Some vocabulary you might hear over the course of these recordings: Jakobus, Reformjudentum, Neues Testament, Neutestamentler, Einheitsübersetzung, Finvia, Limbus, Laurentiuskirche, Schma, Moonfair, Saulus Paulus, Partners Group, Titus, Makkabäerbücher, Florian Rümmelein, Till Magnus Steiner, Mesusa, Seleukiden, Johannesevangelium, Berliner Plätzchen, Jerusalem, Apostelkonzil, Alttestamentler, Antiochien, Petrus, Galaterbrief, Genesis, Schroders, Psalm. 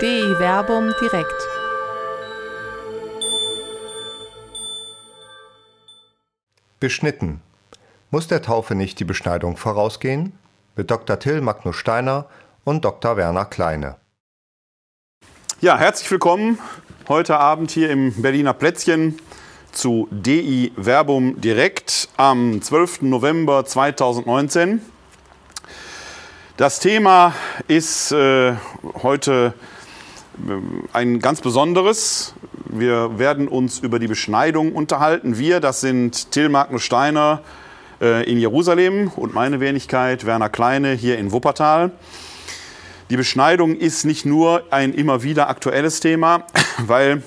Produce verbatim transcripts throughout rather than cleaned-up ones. D E I VERBUM Direkt. Beschnitten. Muss der Taufe nicht die Beschneidung vorausgehen? Mit Doktor Till Magnus Steiner und Doktor Werner Kleine. Ja, herzlich willkommen heute Abend hier im Berliner Plätzchen zu D E I VERBUM Direkt am zwölften November zweitausendneunzehn. Das Thema ist äh, heute ein ganz besonderes. Wir werden uns über die Beschneidung unterhalten. Wir, das sind Till Magnus Steiner äh, in Jerusalem und meine Wenigkeit Werner Kleine hier in Wuppertal. Die Beschneidung ist nicht nur ein immer wieder aktuelles Thema, weil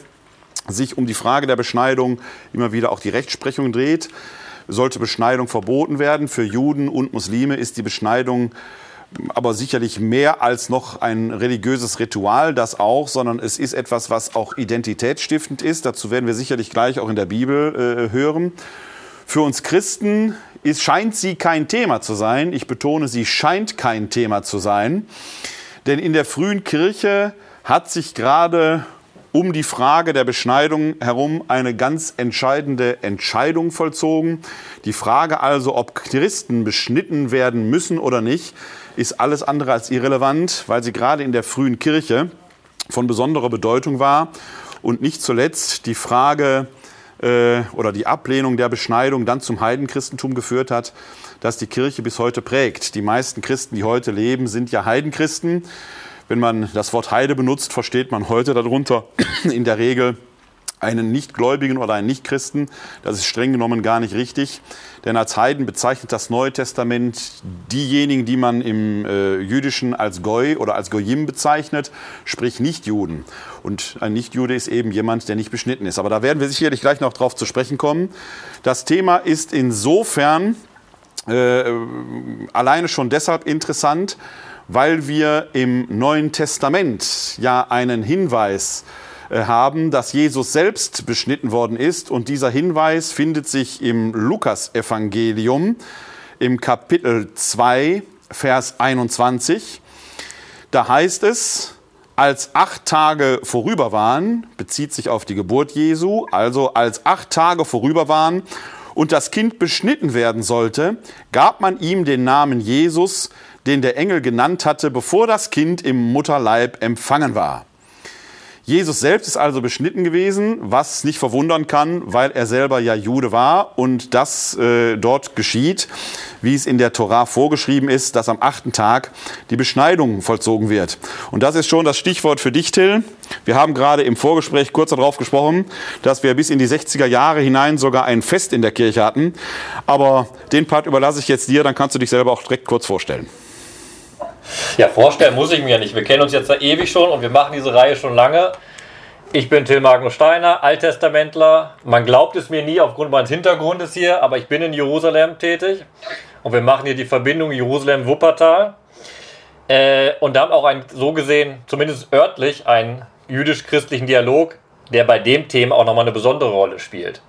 sich um die Frage der Beschneidung immer wieder auch die Rechtsprechung dreht. Sollte Beschneidung verboten werden? Für Juden und Muslime ist die Beschneidung aber sicherlich mehr als noch ein religiöses Ritual, das auch, sondern es ist etwas, was auch identitätsstiftend ist. Dazu werden wir sicherlich gleich auch in der Bibel äh, hören. Für uns Christen ist, scheint sie kein Thema zu sein. Ich betone, sie scheint kein Thema zu sein. Denn in der frühen Kirche hat sich gerade um die Frage der Beschneidung herum eine ganz entscheidende Entscheidung vollzogen. Die Frage also, ob Christen beschnitten werden müssen oder nicht, ist alles andere als irrelevant, weil sie gerade in der frühen Kirche von besonderer Bedeutung war. Und nicht zuletzt die Frage äh, oder die Ablehnung der Beschneidung dann zum Heidenchristentum geführt hat, das die Kirche bis heute prägt. Die meisten Christen, die heute leben, sind ja Heidenchristen. Wenn man das Wort Heide benutzt, versteht man heute darunter in der Regel einen Nichtgläubigen oder einen Nichtchristen. Das ist streng genommen gar nicht richtig. Denn als Heiden bezeichnet das Neue Testament diejenigen, die man im äh, Jüdischen als Goi oder als Goyim bezeichnet, sprich Nichtjuden. Und ein Nichtjude ist eben jemand, der nicht beschnitten ist. Aber da werden wir sicherlich gleich noch drauf zu sprechen kommen. Das Thema ist insofern äh, alleine schon deshalb interessant, weil wir im Neuen Testament ja einen Hinweis äh, haben, dass Jesus selbst beschnitten worden ist. Und dieser Hinweis findet sich im Lukasevangelium im Kapitel zwei, Vers einundzwanzig. Da heißt es, als acht Tage vorüber waren, bezieht sich auf die Geburt Jesu, also als acht Tage vorüber waren und das Kind beschnitten werden sollte, gab man ihm den Namen Jesus, den der Engel genannt hatte, bevor das Kind im Mutterleib empfangen war. Jesus selbst ist also beschnitten gewesen, was nicht verwundern kann, weil er selber ja Jude war und das äh, dort geschieht, wie es in der Tora vorgeschrieben ist, dass am achten Tag die Beschneidung vollzogen wird. Und das ist schon das Stichwort für dich, Till. Wir haben gerade im Vorgespräch kurz darauf gesprochen, dass wir bis in die sechziger Jahre hinein sogar ein Fest in der Kirche hatten. Aber den Part überlasse ich jetzt dir, dann kannst du dich selber auch direkt kurz vorstellen. Ja, vorstellen muss ich mir ja nicht. Wir kennen uns jetzt da ewig schon und wir machen diese Reihe schon lange. Ich bin Till Magnus Steiner, Alttestamentler. Man glaubt es mir nie aufgrund meines Hintergrundes hier, aber ich bin in Jerusalem tätig. Und wir machen hier die Verbindung Jerusalem-Wuppertal. Äh, und haben auch einen, so gesehen, zumindest örtlich, einen jüdisch-christlichen Dialog, der bei dem Thema auch nochmal eine besondere Rolle spielt.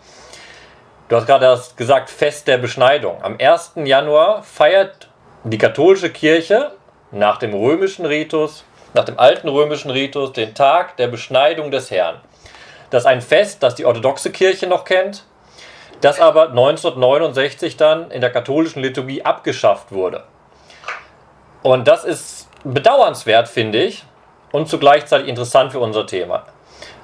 Du hast gerade gesagt, Fest der Beschneidung. Am ersten Januar feiert die katholische Kirche nach dem römischen Ritus, nach dem alten römischen Ritus, den Tag der Beschneidung des Herrn. Das ist ein Fest, das die orthodoxe Kirche noch kennt, das aber neunzehnhundertneunundsechzig dann in der katholischen Liturgie abgeschafft wurde. Und das ist bedauernswert, finde ich, und zugleich interessant für unser Thema.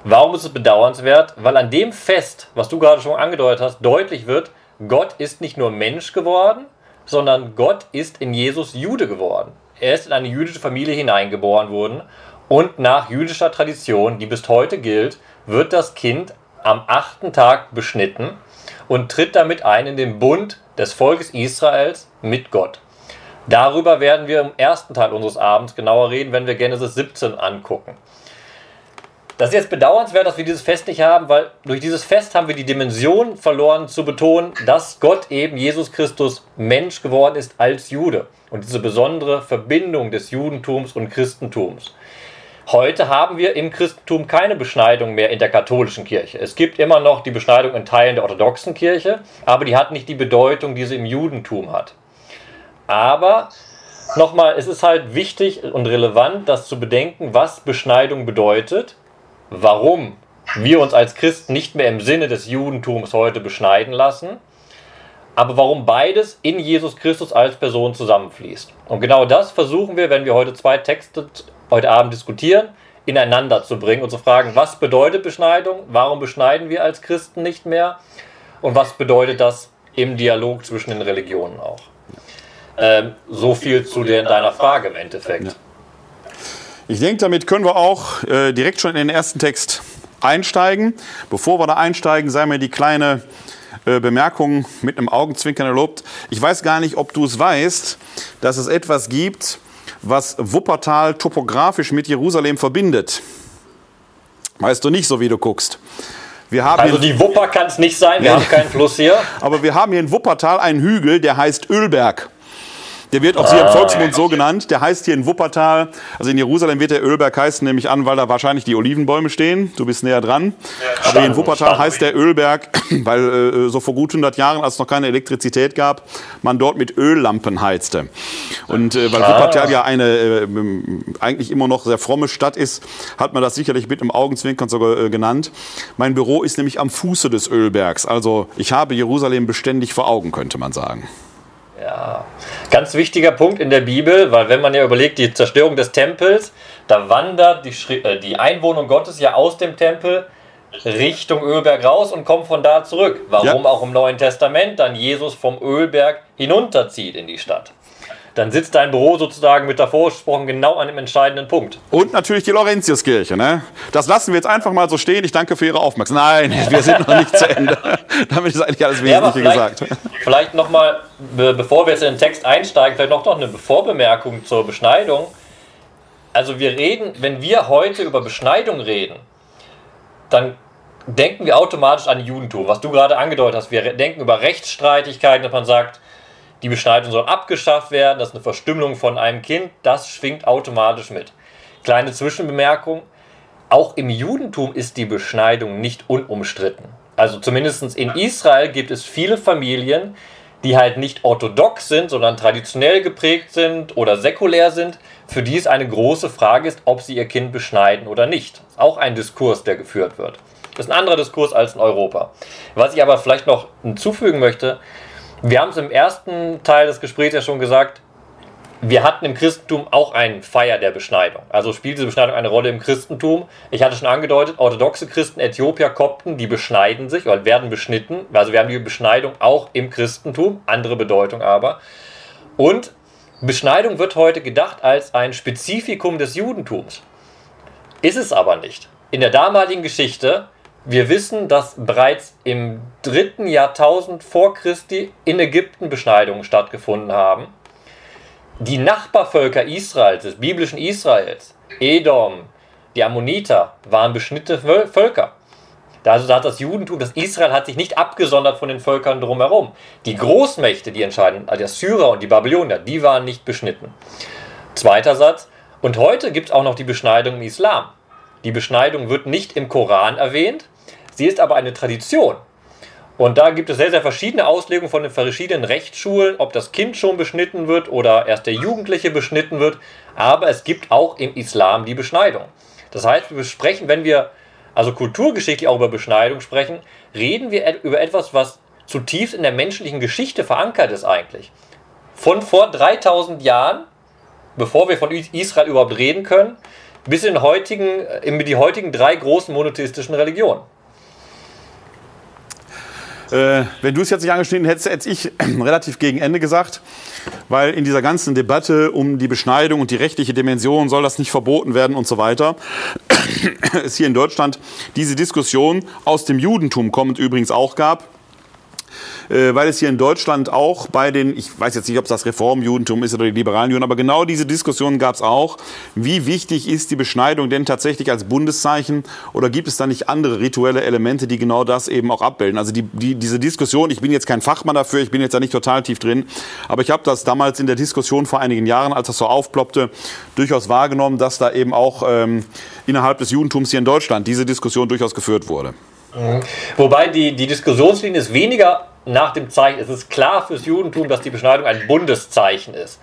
Warum ist es bedauernswert? Weil an dem Fest, was du gerade schon angedeutet hast, deutlich wird, Gott ist nicht nur Mensch geworden, sondern Gott ist in Jesus Jude geworden. Er ist in eine jüdische Familie hineingeboren worden und nach jüdischer Tradition, die bis heute gilt, wird das Kind am achten Tag beschnitten und tritt damit ein in den Bund des Volkes Israels mit Gott. Darüber werden wir im ersten Teil unseres Abends genauer reden, wenn wir Genesis siebzehn angucken. Das ist jetzt bedauernswert, dass wir dieses Fest nicht haben, weil durch dieses Fest haben wir die Dimension verloren zu betonen, dass Gott eben Jesus Christus Mensch geworden ist als Jude. Und diese besondere Verbindung des Judentums und Christentums. Heute haben wir im Christentum keine Beschneidung mehr in der katholischen Kirche. Es gibt immer noch die Beschneidung in Teilen der orthodoxen Kirche, aber die hat nicht die Bedeutung, die sie im Judentum hat. Aber nochmal, es ist halt wichtig und relevant, das zu bedenken, was Beschneidung bedeutet, warum wir uns als Christen nicht mehr im Sinne des Judentums heute beschneiden lassen, aber warum beides in Jesus Christus als Person zusammenfließt. Und genau das versuchen wir, wenn wir heute zwei Texte heute Abend diskutieren, ineinander zu bringen und zu fragen, was bedeutet Beschneidung, warum beschneiden wir als Christen nicht mehr und was bedeutet das im Dialog zwischen den Religionen auch. Ähm, so viel zu der, deiner Frage im Endeffekt. Ja. Ich denke, damit können wir auch äh, direkt schon in den ersten Text einsteigen. Bevor wir da einsteigen, sei mir die kleine äh, Bemerkung mit einem Augenzwinkern erlaubt. Ich weiß gar nicht, ob du es weißt, dass es etwas gibt, was Wuppertal topografisch mit Jerusalem verbindet. Weißt du nicht, so wie du guckst. Wir haben also die Wupper kann es nicht sein, wir haben keinen Fluss hier. Aber wir haben hier in Wuppertal einen Hügel, der heißt Ölberg. Der wird auch hier im Volksmund so genannt. Der heißt hier in Wuppertal, also in Jerusalem wird der Ölberg heißen, nehme ich an, weil da wahrscheinlich die Olivenbäume stehen. Du bist näher dran. Ja, aber in Wuppertal heißt der Ölberg, weil äh, so vor gut hundert Jahren, als es noch keine Elektrizität gab, man dort mit Öllampen heizte. Und äh, weil Wuppertal ja eine äh, eigentlich immer noch sehr fromme Stadt ist, hat man das sicherlich mit einem Augenzwinkern sogar äh, genannt. Mein Büro ist nämlich am Fuße des Ölbergs. Also ich habe Jerusalem beständig vor Augen, könnte man sagen. Ja, ganz wichtiger Punkt in der Bibel, weil wenn man ja überlegt, die Zerstörung des Tempels, da wandert die, Schri- äh, die Einwohnung Gottes ja aus dem Tempel Richtung Ölberg raus und kommt von da zurück. Warum ja. Auch im Neuen Testament dann Jesus vom Ölberg hinunterzieht in die Stadt. Dann sitzt dein Büro sozusagen mit davor gesprochen genau an dem entscheidenden Punkt. Und natürlich die Laurentiuskirche, ne? Das lassen wir jetzt einfach mal so stehen. Ich danke für Ihre Aufmerksamkeit. Nein, wir sind noch nicht zu Ende. Damit ist eigentlich alles Wesentliche ja, gesagt. Vielleicht nochmal, be- bevor wir jetzt in den Text einsteigen, vielleicht noch, noch eine Vorbemerkung zur Beschneidung. Also wir reden, wenn wir heute über Beschneidung reden, dann denken wir automatisch an Judentum, was du gerade angedeutet hast. Wir re- denken über Rechtsstreitigkeiten, dass man sagt, die Beschneidung soll abgeschafft werden, das ist eine Verstümmelung von einem Kind, das schwingt automatisch mit. Kleine Zwischenbemerkung, auch im Judentum ist die Beschneidung nicht unumstritten. Also zumindest in Israel gibt es viele Familien, die halt nicht orthodox sind, sondern traditionell geprägt sind oder säkulär sind, für die es eine große Frage ist, ob sie ihr Kind beschneiden oder nicht. Auch ein Diskurs, der geführt wird. Das ist ein anderer Diskurs als in Europa. Was ich aber vielleicht noch hinzufügen möchte, wir haben es im ersten Teil des Gesprächs ja schon gesagt, wir hatten im Christentum auch einen Feier der Beschneidung. Also spielt diese Beschneidung eine Rolle im Christentum. Ich hatte schon angedeutet, orthodoxe Christen, Äthiopier, Kopten, die beschneiden sich oder werden beschnitten. Also wir haben die Beschneidung auch im Christentum, andere Bedeutung aber. Und Beschneidung wird heute gedacht als ein Spezifikum des Judentums. Ist es aber nicht. In der damaligen Geschichte, wir wissen, dass bereits im dritten Jahrtausend vor Christi in Ägypten Beschneidungen stattgefunden haben. Die Nachbarvölker Israels, des biblischen Israels, Edom, die Ammoniter, waren beschnittene Völker. Also hat das Judentum, das Israel hat sich nicht abgesondert von den Völkern drumherum. Die Großmächte, die entscheiden, also die Assyrer und die Babylonier, die waren nicht beschnitten. Zweiter Satz. Und heute gibt es auch noch die Beschneidung im Islam. Die Beschneidung wird nicht im Koran erwähnt, sie ist aber eine Tradition. Und da gibt es sehr, sehr verschiedene Auslegungen von den verschiedenen Rechtsschulen, ob das Kind schon beschnitten wird oder erst der Jugendliche beschnitten wird. Aber es gibt auch im Islam die Beschneidung. Das heißt, wir sprechen, wenn wir also kulturgeschichtlich auch über Beschneidung sprechen, reden wir über etwas, was zutiefst in der menschlichen Geschichte verankert ist eigentlich. Von vor dreitausend Jahren, bevor wir von Israel überhaupt reden können, bis in heutigen, in die heutigen drei großen monotheistischen Religionen. Äh, wenn du es jetzt nicht angeschnitten hättest, hätte ich relativ gegen Ende gesagt, weil in dieser ganzen Debatte um die Beschneidung und die rechtliche Dimension, soll das nicht verboten werden und so weiter, es hier in Deutschland diese Diskussion aus dem Judentum kommend übrigens auch gab, weil es hier in Deutschland auch bei den, ich weiß jetzt nicht, ob es das Reformjudentum ist oder die liberalen Juden, aber genau diese Diskussion gab es auch. Wie wichtig ist die Beschneidung denn tatsächlich als Bundeszeichen oder gibt es da nicht andere rituelle Elemente, die genau das eben auch abbilden? Also die, die, diese Diskussion, ich bin jetzt kein Fachmann dafür, ich bin jetzt da nicht total tief drin, aber ich habe das damals in der Diskussion vor einigen Jahren, als das so aufploppte, durchaus wahrgenommen, dass da eben auch ähm, innerhalb des Judentums hier in Deutschland diese Diskussion durchaus geführt wurde. Mhm. Wobei die, die Diskussionslinie ist weniger nach dem Zeichen. Es ist klar fürs Judentum, dass die Beschneidung ein Bundeszeichen ist.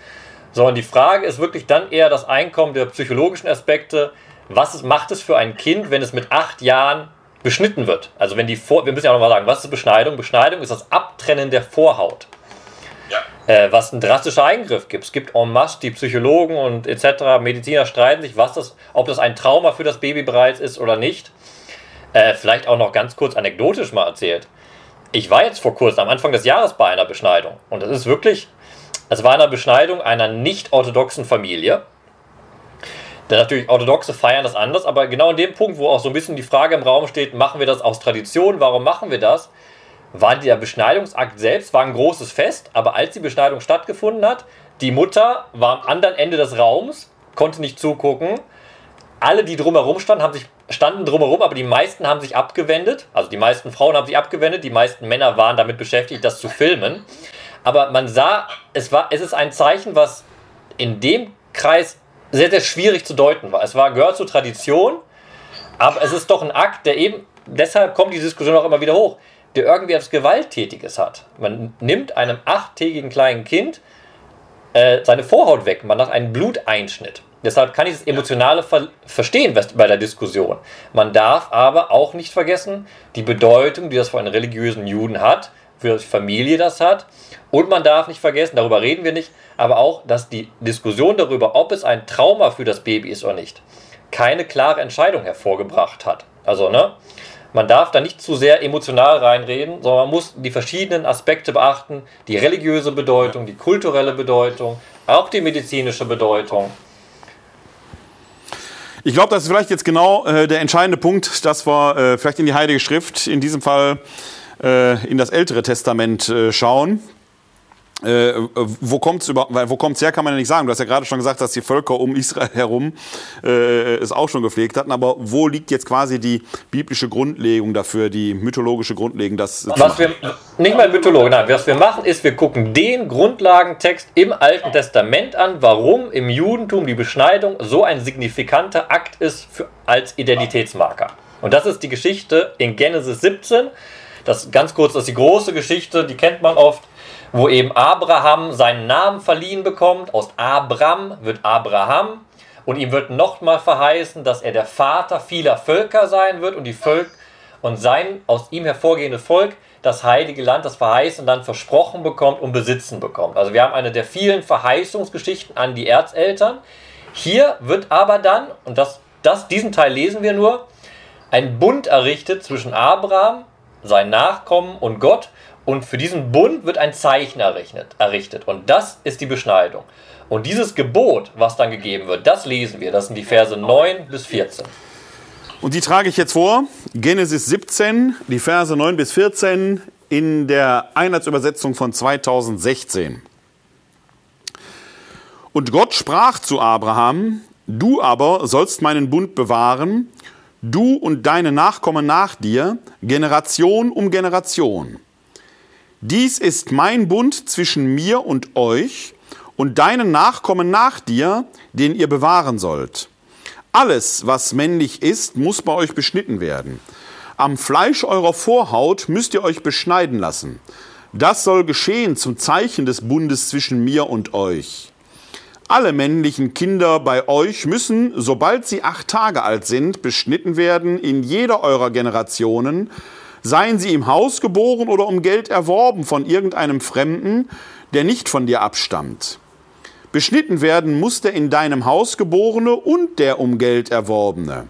Sondern die Frage ist wirklich dann eher das Einkommen der psychologischen Aspekte. Was ist, macht es für ein Kind, wenn es mit acht Jahren beschnitten wird? Also wenn die Vor- wir müssen ja auch nochmal sagen, was ist Beschneidung? Beschneidung ist das Abtrennen der Vorhaut. Ja. Äh, was ein drastischer Eingriff gibt. Es gibt en masse, die Psychologen und et cetera, Mediziner streiten sich, was das, ob das ein Trauma für das Baby bereits ist oder nicht. Äh, vielleicht auch noch ganz kurz anekdotisch mal erzählt. Ich war jetzt vor kurzem am Anfang des Jahres bei einer Beschneidung. Und das ist wirklich, es war eine Beschneidung einer nicht-orthodoxen Familie. Denn natürlich, Orthodoxe feiern das anders, aber genau in dem Punkt, wo auch so ein bisschen die Frage im Raum steht, machen wir das aus Tradition, warum machen wir das? War der Beschneidungsakt selbst, war ein großes Fest, aber als die Beschneidung stattgefunden hat, die Mutter war am anderen Ende des Raums, konnte nicht zugucken. Alle, die drumherum standen, haben sich, standen drumherum, aber die meisten haben sich abgewendet. Also die meisten Frauen haben sich abgewendet, die meisten Männer waren damit beschäftigt, das zu filmen. Aber man sah, es war, es ist ein Zeichen, was in dem Kreis sehr, sehr schwierig zu deuten war. Es war, gehört zur Tradition, aber es ist doch ein Akt, der eben, deshalb kommt die Diskussion auch immer wieder hoch, der irgendwie etwas Gewalttätiges hat. Man nimmt einem achttägigen kleinen Kind äh, seine Vorhaut weg, man macht einen Bluteinschnitt. Deshalb kann ich das Emotionale ver- verstehen bei der Diskussion. Man darf aber auch nicht vergessen, die Bedeutung, die das für einen religiösen Juden hat, für die Familie das hat. Und man darf nicht vergessen, darüber reden wir nicht, aber auch, dass die Diskussion darüber, ob es ein Trauma für das Baby ist oder nicht, keine klare Entscheidung hervorgebracht hat. Also, ne, man darf da nicht zu sehr emotional reinreden, sondern man muss die verschiedenen Aspekte beachten, die religiöse Bedeutung, die kulturelle Bedeutung, auch die medizinische Bedeutung. Ich glaube, das ist vielleicht jetzt genau äh, der entscheidende Punkt, dass wir äh, vielleicht in die Heilige Schrift, in diesem Fall in das Ältere Testament schauen. Äh, wo kommt es über, wo kommt's her, kann man ja nicht sagen. Du hast ja gerade schon gesagt, dass die Völker um Israel herum äh, es auch schon gepflegt hatten. Aber wo liegt jetzt quasi die biblische Grundlegung dafür, die mythologische Grundlegung? Das was wir, nicht mal mythologisch, nein. Was wir machen, ist, wir gucken den Grundlagentext im Alten Testament an, warum im Judentum die Beschneidung so ein signifikanter Akt ist für, als Identitätsmarker. Und das ist die Geschichte in Genesis siebzehn. Das ganz kurz, das ist die große Geschichte, die kennt man oft, wo eben Abraham seinen Namen verliehen bekommt. Aus Abram wird Abraham und ihm wird nochmal verheißen, dass er der Vater vieler Völker sein wird und die Völk und sein aus ihm hervorgehende Volk das heilige Land, das verheißen dann versprochen bekommt und besitzen bekommt. Also wir haben eine der vielen Verheißungsgeschichten an die Erzeltern. Hier wird aber dann, und das, das, diesen Teil lesen wir nur, ein Bund errichtet zwischen Abraham, sein Nachkommen und Gott, und für diesen Bund wird ein Zeichen errichtet und das ist die Beschneidung. Und dieses Gebot, was dann gegeben wird, das lesen wir, das sind die Verse neun bis vierzehn. Und die trage ich jetzt vor, Genesis siebzehn, die Verse neun bis vierzehn in der Einheitsübersetzung von zweitausendsechzehn. Und Gott sprach zu Abraham: Du aber sollst meinen Bund bewahren, du und deine Nachkommen nach dir, Generation um Generation. Dies ist mein Bund zwischen mir und euch und deinen Nachkommen nach dir, den ihr bewahren sollt. Alles, was männlich ist, muss bei euch beschnitten werden. Am Fleisch eurer Vorhaut müsst ihr euch beschneiden lassen. Das soll geschehen zum Zeichen des Bundes zwischen mir und euch. Alle männlichen Kinder bei euch müssen, sobald sie acht Tage alt sind, beschnitten werden in jeder eurer Generationen, seien sie im Haus geboren oder um Geld erworben von irgendeinem Fremden, der nicht von dir abstammt. Beschnitten werden muss der in deinem Haus geborene und der um Geld erworbene.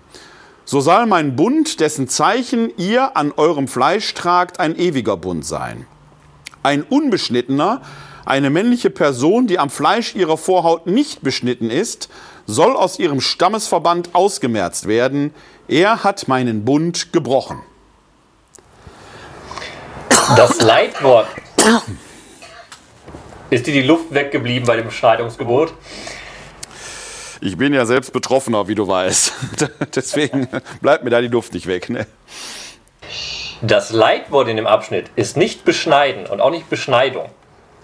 So soll mein Bund, dessen Zeichen ihr an eurem Fleisch tragt, ein ewiger Bund sein. Ein Unbeschnittener, eine männliche Person, die am Fleisch ihrer Vorhaut nicht beschnitten ist, soll aus ihrem Stammesverband ausgemerzt werden. Er hat meinen Bund gebrochen. Das Leitwort. Ist dir die Luft weggeblieben bei dem Beschneidungsgebot? Ich bin ja selbst Betroffener, wie du weißt. Deswegen bleibt mir da die Luft nicht weg. Ne? Das Leitwort in dem Abschnitt ist nicht Beschneiden und auch nicht Beschneidung.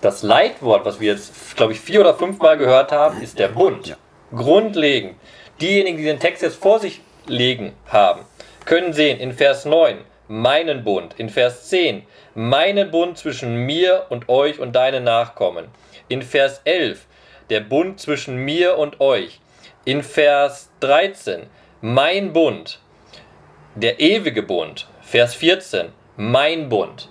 Das Leitwort, was wir jetzt, glaube ich, vier oder fünfmal gehört haben, ist der Bund. Ja. Grundlegend. Diejenigen, die den Text jetzt vor sich legen haben, können sehen in Vers neun, meinen Bund. In Vers zehn, meinen Bund zwischen mir und euch und deinen Nachkommen. In Vers elf, der Bund zwischen mir und euch. In Vers dreizehn, mein Bund, der ewige Bund. Vers vierzehn, mein Bund.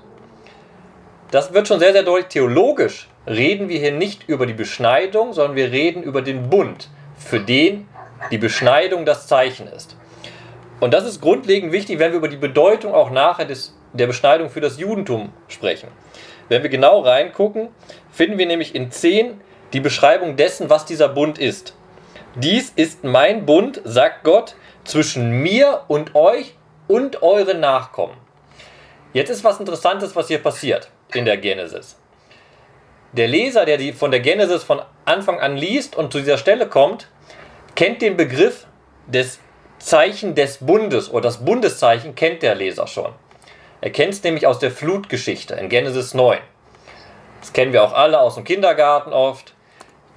Das wird schon sehr, sehr deutlich. Theologisch reden wir hier nicht über die Beschneidung, sondern wir reden über den Bund, für den die Beschneidung das Zeichen ist. Und das ist grundlegend wichtig, wenn wir über die Bedeutung auch nachher des, der Beschneidung für das Judentum sprechen. Wenn wir genau reingucken, finden wir nämlich in zehn die Beschreibung dessen, was dieser Bund ist. Dies ist mein Bund, sagt Gott, zwischen mir und euch und euren Nachkommen. Jetzt ist was Interessantes, was hier passiert in der Genesis. Der Leser, der die von der Genesis von Anfang an liest und zu dieser Stelle kommt, kennt den Begriff des Zeichen des Bundes oder das Bundeszeichen kennt der Leser schon. Er kennt es nämlich aus der Flutgeschichte in Genesis neun. Das kennen wir auch alle aus dem Kindergarten oft.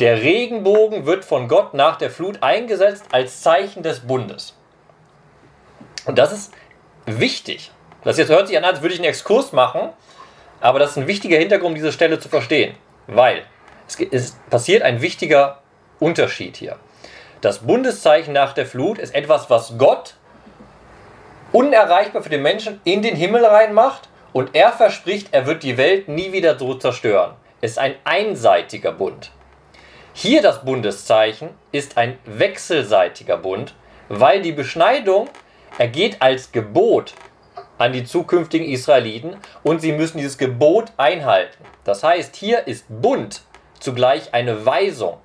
Der Regenbogen wird von Gott nach der Flut eingesetzt als Zeichen des Bundes. Und das ist wichtig. Das jetzt hört sich an, als würde ich einen Exkurs machen, aber das ist ein wichtiger Hintergrund, diese Stelle zu verstehen, weil es passiert ein wichtiger Unterschied hier. Das Bundeszeichen nach der Flut ist etwas, was Gott unerreichbar für den Menschen in den Himmel reinmacht und er verspricht, er wird die Welt nie wieder so zerstören. Es ist ein einseitiger Bund. Hier das Bundeszeichen ist ein wechselseitiger Bund, weil die Beschneidung ergeht als Gebot an die zukünftigen Israeliten und sie müssen dieses Gebot einhalten. Das heißt, hier ist Bund zugleich eine Weisung.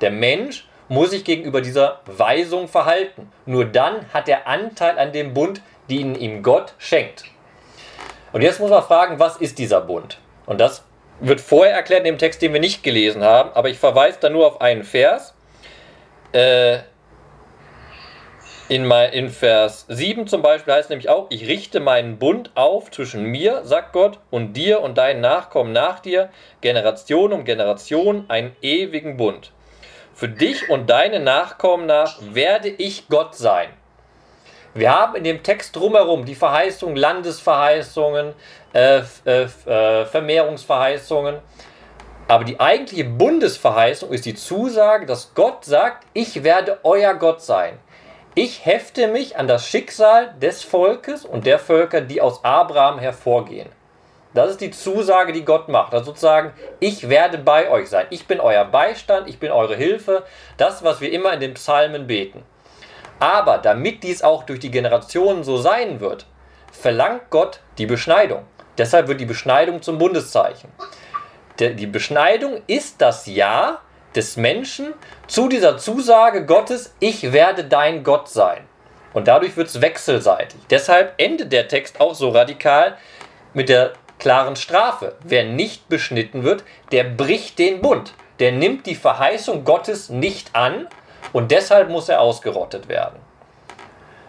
Der Mensch muss sich gegenüber dieser Weisung verhalten. Nur dann hat er Anteil an dem Bund, den ihm Gott schenkt. Und jetzt muss man fragen, was ist dieser Bund? Und das wird vorher erklärt in dem Text, den wir nicht gelesen haben, aber ich verweise da nur auf einen Vers. Äh, in, mein, in Vers sieben zum Beispiel heißt es nämlich auch, ich richte meinen Bund auf zwischen mir, sagt Gott, und dir und deinen Nachkommen nach dir, Generation um Generation, einen ewigen Bund. Für dich und deine Nachkommen nach werde ich Gott sein. Wir haben in dem Text drumherum die Verheißung, Landesverheißungen, äh, äh, Vermehrungsverheißungen. Aber die eigentliche Bundesverheißung ist die Zusage, dass Gott sagt, ich werde euer Gott sein. Ich hefte mich an das Schicksal des Volkes und der Völker, die aus Abraham hervorgehen. Das ist die Zusage, die Gott macht. Also sozusagen, ich werde bei euch sein. Ich bin euer Beistand, ich bin eure Hilfe. Das, was wir immer in den Psalmen beten. Aber damit dies auch durch die Generationen so sein wird, verlangt Gott die Beschneidung. Deshalb wird die Beschneidung zum Bundeszeichen. Die Beschneidung ist das Ja des Menschen zu dieser Zusage Gottes, ich werde dein Gott sein. Und dadurch wird es wechselseitig. Deshalb endet der Text auch so radikal mit der klaren Strafe. Wer nicht beschnitten wird, der bricht den Bund. Der nimmt die Verheißung Gottes nicht an und deshalb muss er ausgerottet werden.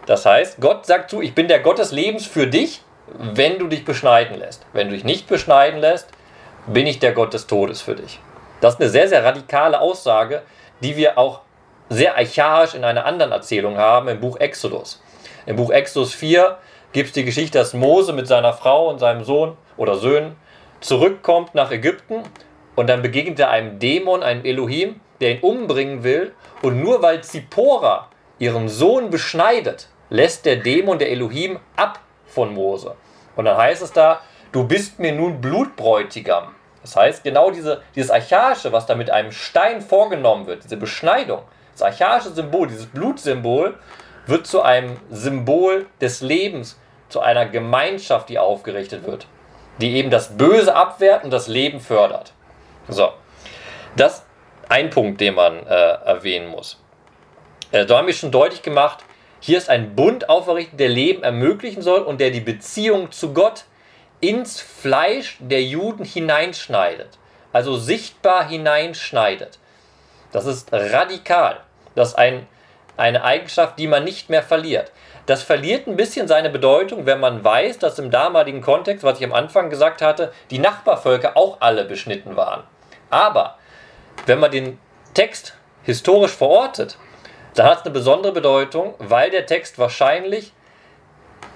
Das heißt, Gott sagt zu, ich bin der Gott des Lebens für dich, wenn du dich beschneiden lässt. Wenn du dich nicht beschneiden lässt, bin ich der Gott des Todes für dich. Das ist eine sehr, sehr radikale Aussage, die wir auch sehr archaisch in einer anderen Erzählung haben, im Buch Exodus. Im Buch Exodus vier gibt es die Geschichte, dass Mose mit seiner Frau und seinem Sohn oder Söhnen zurückkommt nach Ägypten und dann begegnet er einem Dämon, einem Elohim, der ihn umbringen will und nur weil Zippora ihren Sohn beschneidet, lässt der Dämon, der Elohim, ab von Mose. Und dann heißt es da, du bist mir nun Blutbräutigam. Das heißt, genau diese, dieses Archaische, was da mit einem Stein vorgenommen wird, diese Beschneidung, das archaische Symbol, dieses Blutsymbol, wird zu einem Symbol des Lebens, zu einer Gemeinschaft, die aufgerichtet wird, die eben das Böse abwehrt und das Leben fördert. So, das ist ein Punkt, den man äh, erwähnen muss. Äh, da haben wir schon deutlich gemacht, hier ist ein Bund aufgerichtet, der Leben ermöglichen soll und der die Beziehung zu Gott ins Fleisch der Juden hineinschneidet. Also sichtbar hineinschneidet. Das ist radikal. Das ist ein, eine Eigenschaft, die man nicht mehr verliert. Das verliert ein bisschen seine Bedeutung, wenn man weiß, dass im damaligen Kontext, was ich am Anfang gesagt hatte, die Nachbarvölker auch alle beschnitten waren. Aber wenn man den Text historisch verortet, dann hat es eine besondere Bedeutung, weil der Text wahrscheinlich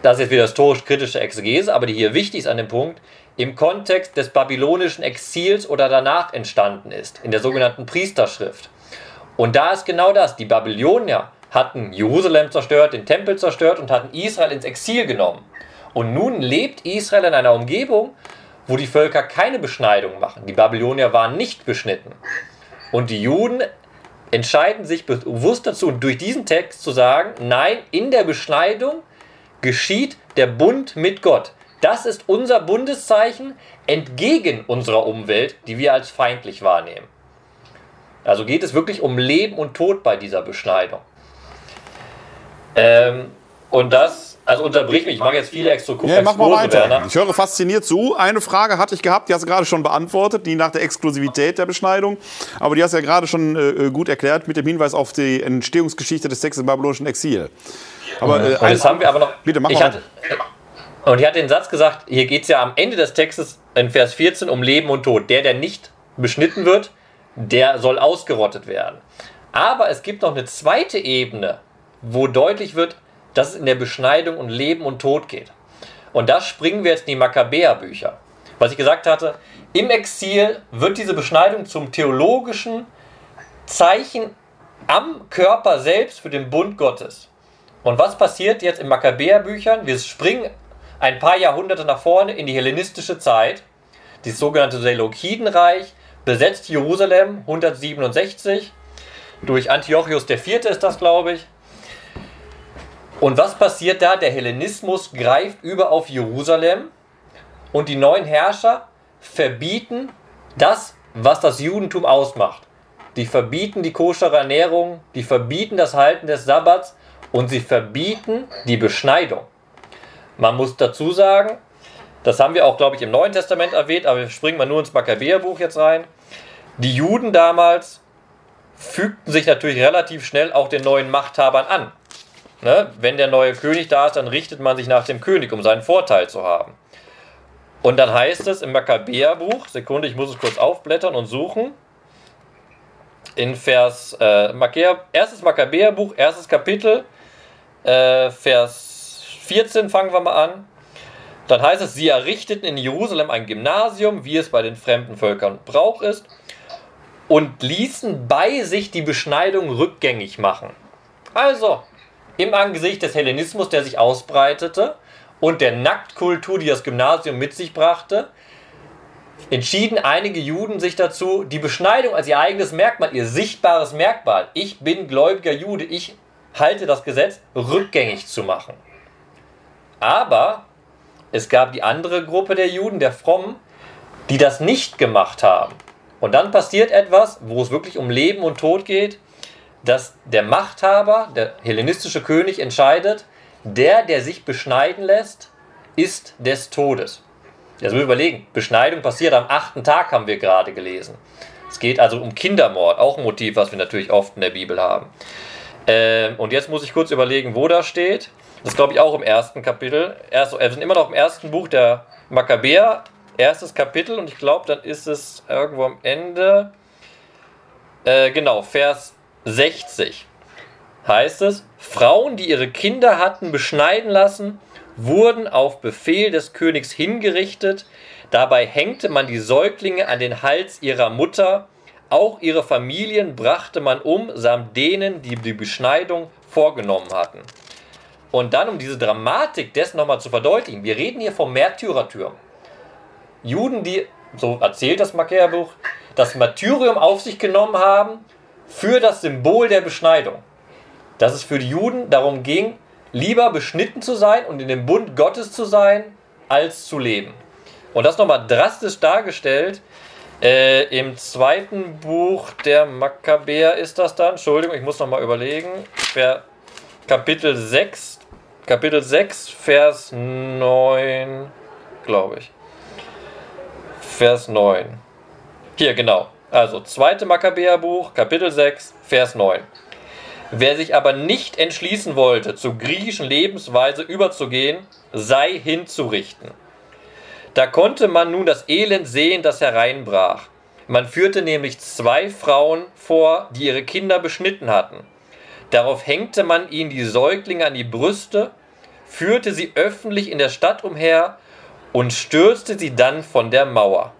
Das ist jetzt wieder historisch-kritische Exegese, aber die hier wichtig ist an dem Punkt, im Kontext des babylonischen Exils oder danach entstanden ist, in der sogenannten Priesterschrift. Und da ist genau das, die Babylonier hatten Jerusalem zerstört, den Tempel zerstört und hatten Israel ins Exil genommen. Und nun lebt Israel in einer Umgebung, wo die Völker keine Beschneidung machen. Die Babylonier waren nicht beschnitten. Und die Juden entscheiden sich bewusst dazu, durch diesen Text zu sagen, nein, in der Beschneidung geschieht der Bund mit Gott. Das ist unser Bundeszeichen entgegen unserer Umwelt, die wir als feindlich wahrnehmen. Also geht es wirklich um Leben und Tod bei dieser Beschneidung. Ähm, und das, also unterbrich mich, ich mache jetzt viele extra Kurse. Ja, mach mal weiter. Ich höre fasziniert zu. Eine Frage hatte ich gehabt, die hast du gerade schon beantwortet, die nach der Exklusivität der Beschneidung. Aber die hast du ja gerade schon äh, gut erklärt mit dem Hinweis auf die Entstehungsgeschichte des Textes im babylonischen Exil. Aber, äh, und das haben wir aber noch. Bitte, mach ich mal hatte, weiter. Und ich hatte den Satz gesagt, hier geht es ja am Ende des Textes in Vers vierzehn um Leben und Tod. Der, der nicht beschnitten wird, der soll ausgerottet werden. Aber es gibt noch eine zweite Ebene, wo deutlich wird, dass es in der Beschneidung um Leben und Tod geht. Und da springen wir jetzt in die Makkabäerbücher. Was ich gesagt hatte, im Exil wird diese Beschneidung zum theologischen Zeichen am Körper selbst für den Bund Gottes. Und was passiert jetzt in Makkabäerbüchern? Wir springen ein paar Jahrhunderte nach vorne in die hellenistische Zeit. Das sogenannte Seleukidenreich besetzt Jerusalem hundertsiebenundsechzig. Durch Antiochus der Vierte ist das, glaube ich. Und was passiert da? Der Hellenismus greift über auf Jerusalem. Und die neuen Herrscher verbieten das, was das Judentum ausmacht. Die verbieten die koschere Ernährung, die verbieten das Halten des Sabbats. Und sie verbieten die Beschneidung. Man muss dazu sagen, das haben wir auch, glaube ich, im Neuen Testament erwähnt, aber wir springen mal nur ins Makkabäerbuch jetzt rein. Die Juden damals fügten sich natürlich relativ schnell auch den neuen Machthabern an. Ne? Wenn der neue König da ist, dann richtet man sich nach dem König, um seinen Vorteil zu haben. Und dann heißt es im Makkabäerbuch, Sekunde, ich muss es kurz aufblättern und suchen, in Vers äh, erstes Makkabäerbuch, erstes Kapitel, Äh, Vers vierzehn fangen wir mal an. Dann heißt es, sie errichteten in Jerusalem ein Gymnasium, wie es bei den fremden Völkern Brauch ist, und ließen bei sich die Beschneidung rückgängig machen. Also, im Angesicht des Hellenismus, der sich ausbreitete, und der Nacktkultur, die das Gymnasium mit sich brachte, entschieden einige Juden sich dazu, die Beschneidung als ihr eigenes Merkmal, ihr sichtbares Merkmal, ich bin gläubiger Jude, ich halte das Gesetz, rückgängig zu machen. Aber es gab die andere Gruppe der Juden, der Frommen, die das nicht gemacht haben. Und dann passiert etwas, wo es wirklich um Leben und Tod geht, dass der Machthaber, der hellenistische König, entscheidet, der, der sich beschneiden lässt, ist des Todes. Jetzt müssen wir überlegen, Beschneidung passiert am achten Tag, haben wir gerade gelesen. Es geht also um Kindermord, auch ein Motiv, was wir natürlich oft in der Bibel haben. Ähm, und jetzt muss ich kurz überlegen, wo das steht. Das glaube ich auch im ersten Kapitel. Erst, wir sind immer noch im ersten Buch der Makkabäer, erstes Kapitel. Und ich glaube, dann ist es irgendwo am Ende. Äh, genau, Vers sechzig heißt es, Frauen, die ihre Kinder hatten beschneiden lassen, wurden auf Befehl des Königs hingerichtet. Dabei hängte man die Säuglinge an den Hals ihrer Mutter. Auch ihre Familien brachte man um, samt denen, die die Beschneidung vorgenommen hatten. Und dann, um diese Dramatik dessen nochmal zu verdeutlichen, wir reden hier vom Märtyrertum. Juden, die, so erzählt das Makkabäerbuch, das Martyrium auf sich genommen haben für das Symbol der Beschneidung. Dass es für die Juden darum ging, lieber beschnitten zu sein und in dem Bund Gottes zu sein, als zu leben. Und das nochmal drastisch dargestellt, Äh, im zweiten Buch der Makkabäer ist das dann, Entschuldigung, ich muss nochmal überlegen, Kapitel sechs, Kapitel sechs, Vers neun, glaube ich, Vers neun, hier genau, also zweite Makkabäerbuch, Kapitel sechs, Vers neun. Wer sich aber nicht entschließen wollte, zur griechischen Lebensweise überzugehen, sei hinzurichten. Da konnte man nun das Elend sehen, das hereinbrach. Man führte nämlich zwei Frauen vor, die ihre Kinder beschnitten hatten. Darauf hängte man ihnen die Säuglinge an die Brüste, führte sie öffentlich in der Stadt umher und stürzte sie dann von der Mauer.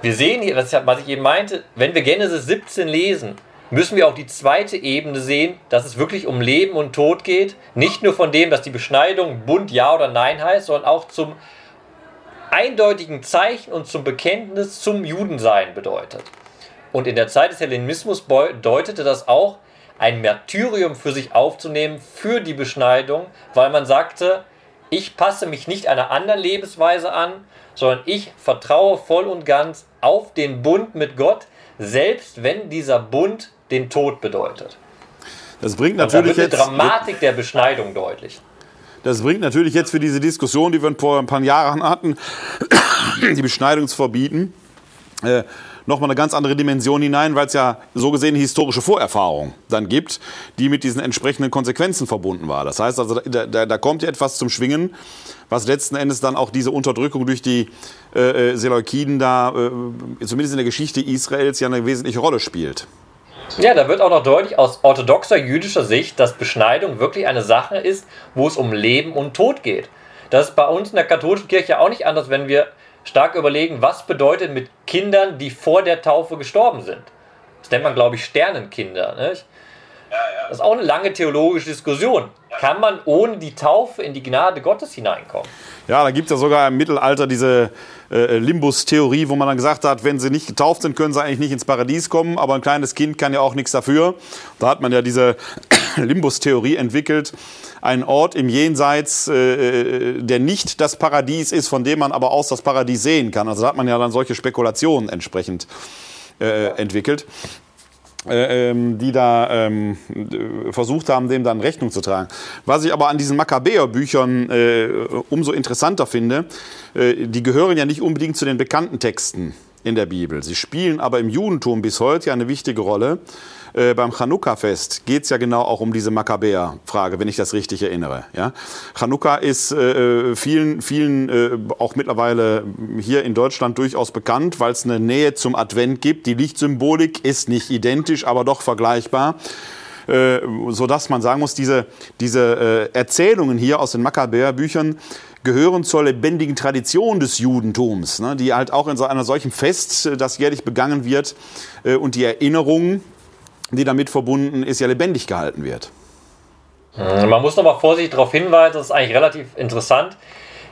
Wir sehen hier, was ich eben meinte, wenn wir Genesis siebzehn lesen, müssen wir auch die zweite Ebene sehen, dass es wirklich um Leben und Tod geht. Nicht nur von dem, dass die Beschneidung Bund Ja oder Nein heißt, sondern auch zum eindeutigen Zeichen und zum Bekenntnis zum Judensein bedeutet. Und in der Zeit des Hellenismus bedeutete das auch, ein Martyrium für sich aufzunehmen, für die Beschneidung, weil man sagte, ich passe mich nicht einer anderen Lebensweise an, sondern ich vertraue voll und ganz auf den Bund mit Gott, selbst wenn dieser Bund den Tod bedeutet. Das bringt natürlich jetzt die Dramatik der Beschneidung deutlich. Das bringt natürlich jetzt für diese Diskussion, die wir vor ein paar Jahren hatten, die Beschneidung zu verbieten, äh, nochmal eine ganz andere Dimension hinein, weil es ja so gesehen historische Vorerfahrung dann gibt, die mit diesen entsprechenden Konsequenzen verbunden war. Das heißt also, da, da, da kommt ja etwas zum Schwingen, was letzten Endes dann auch diese Unterdrückung durch die äh, Seleukiden da, äh, zumindest in der Geschichte Israels, ja eine wesentliche Rolle spielt. Ja, da wird auch noch deutlich aus orthodoxer jüdischer Sicht, dass Beschneidung wirklich eine Sache ist, wo es um Leben und Tod geht. Das ist bei uns in der katholischen Kirche auch nicht anders, wenn wir stark überlegen, was bedeutet mit Kindern, die vor der Taufe gestorben sind. Das nennt man, glaube ich, Sternenkinder. Nicht? Das ist auch eine lange theologische Diskussion. Kann man ohne die Taufe in die Gnade Gottes hineinkommen? Ja, da gibt es ja sogar im Mittelalter diese äh, Limbus-Theorie, wo man dann gesagt hat, wenn sie nicht getauft sind, können sie eigentlich nicht ins Paradies kommen, aber ein kleines Kind kann ja auch nichts dafür. Da hat man ja diese Limbus-Theorie entwickelt, einen Ort im Jenseits, äh, der nicht das Paradies ist, von dem man aber aus das Paradies sehen kann. Also da hat man ja dann solche Spekulationen entsprechend äh, entwickelt, die da ähm, versucht haben, dem dann Rechnung zu tragen. Was ich aber an diesen Makkabäerbüchern äh, umso interessanter finde, äh, die gehören ja nicht unbedingt zu den bekannten Texten in der Bibel. Sie spielen aber im Judentum bis heute ja eine wichtige Rolle. Äh, beim Chanukka-Fest geht es ja genau auch um diese Makkabäer-Frage, wenn ich das richtig erinnere. Ja? Chanukka ist äh, vielen, vielen äh, auch mittlerweile hier in Deutschland durchaus bekannt, weil es eine Nähe zum Advent gibt. Die Lichtsymbolik ist nicht identisch, aber doch vergleichbar. Äh, sodass man sagen muss, diese, diese äh, Erzählungen hier aus den Makkabäer-Büchern gehören zur lebendigen Tradition des Judentums, ne, die halt auch in so einer solchen Fest, das jährlich begangen wird, äh, und die Erinnerung, die damit verbunden ist, ja lebendig gehalten wird. Man muss nochmal vorsichtig darauf hinweisen, das ist eigentlich relativ interessant,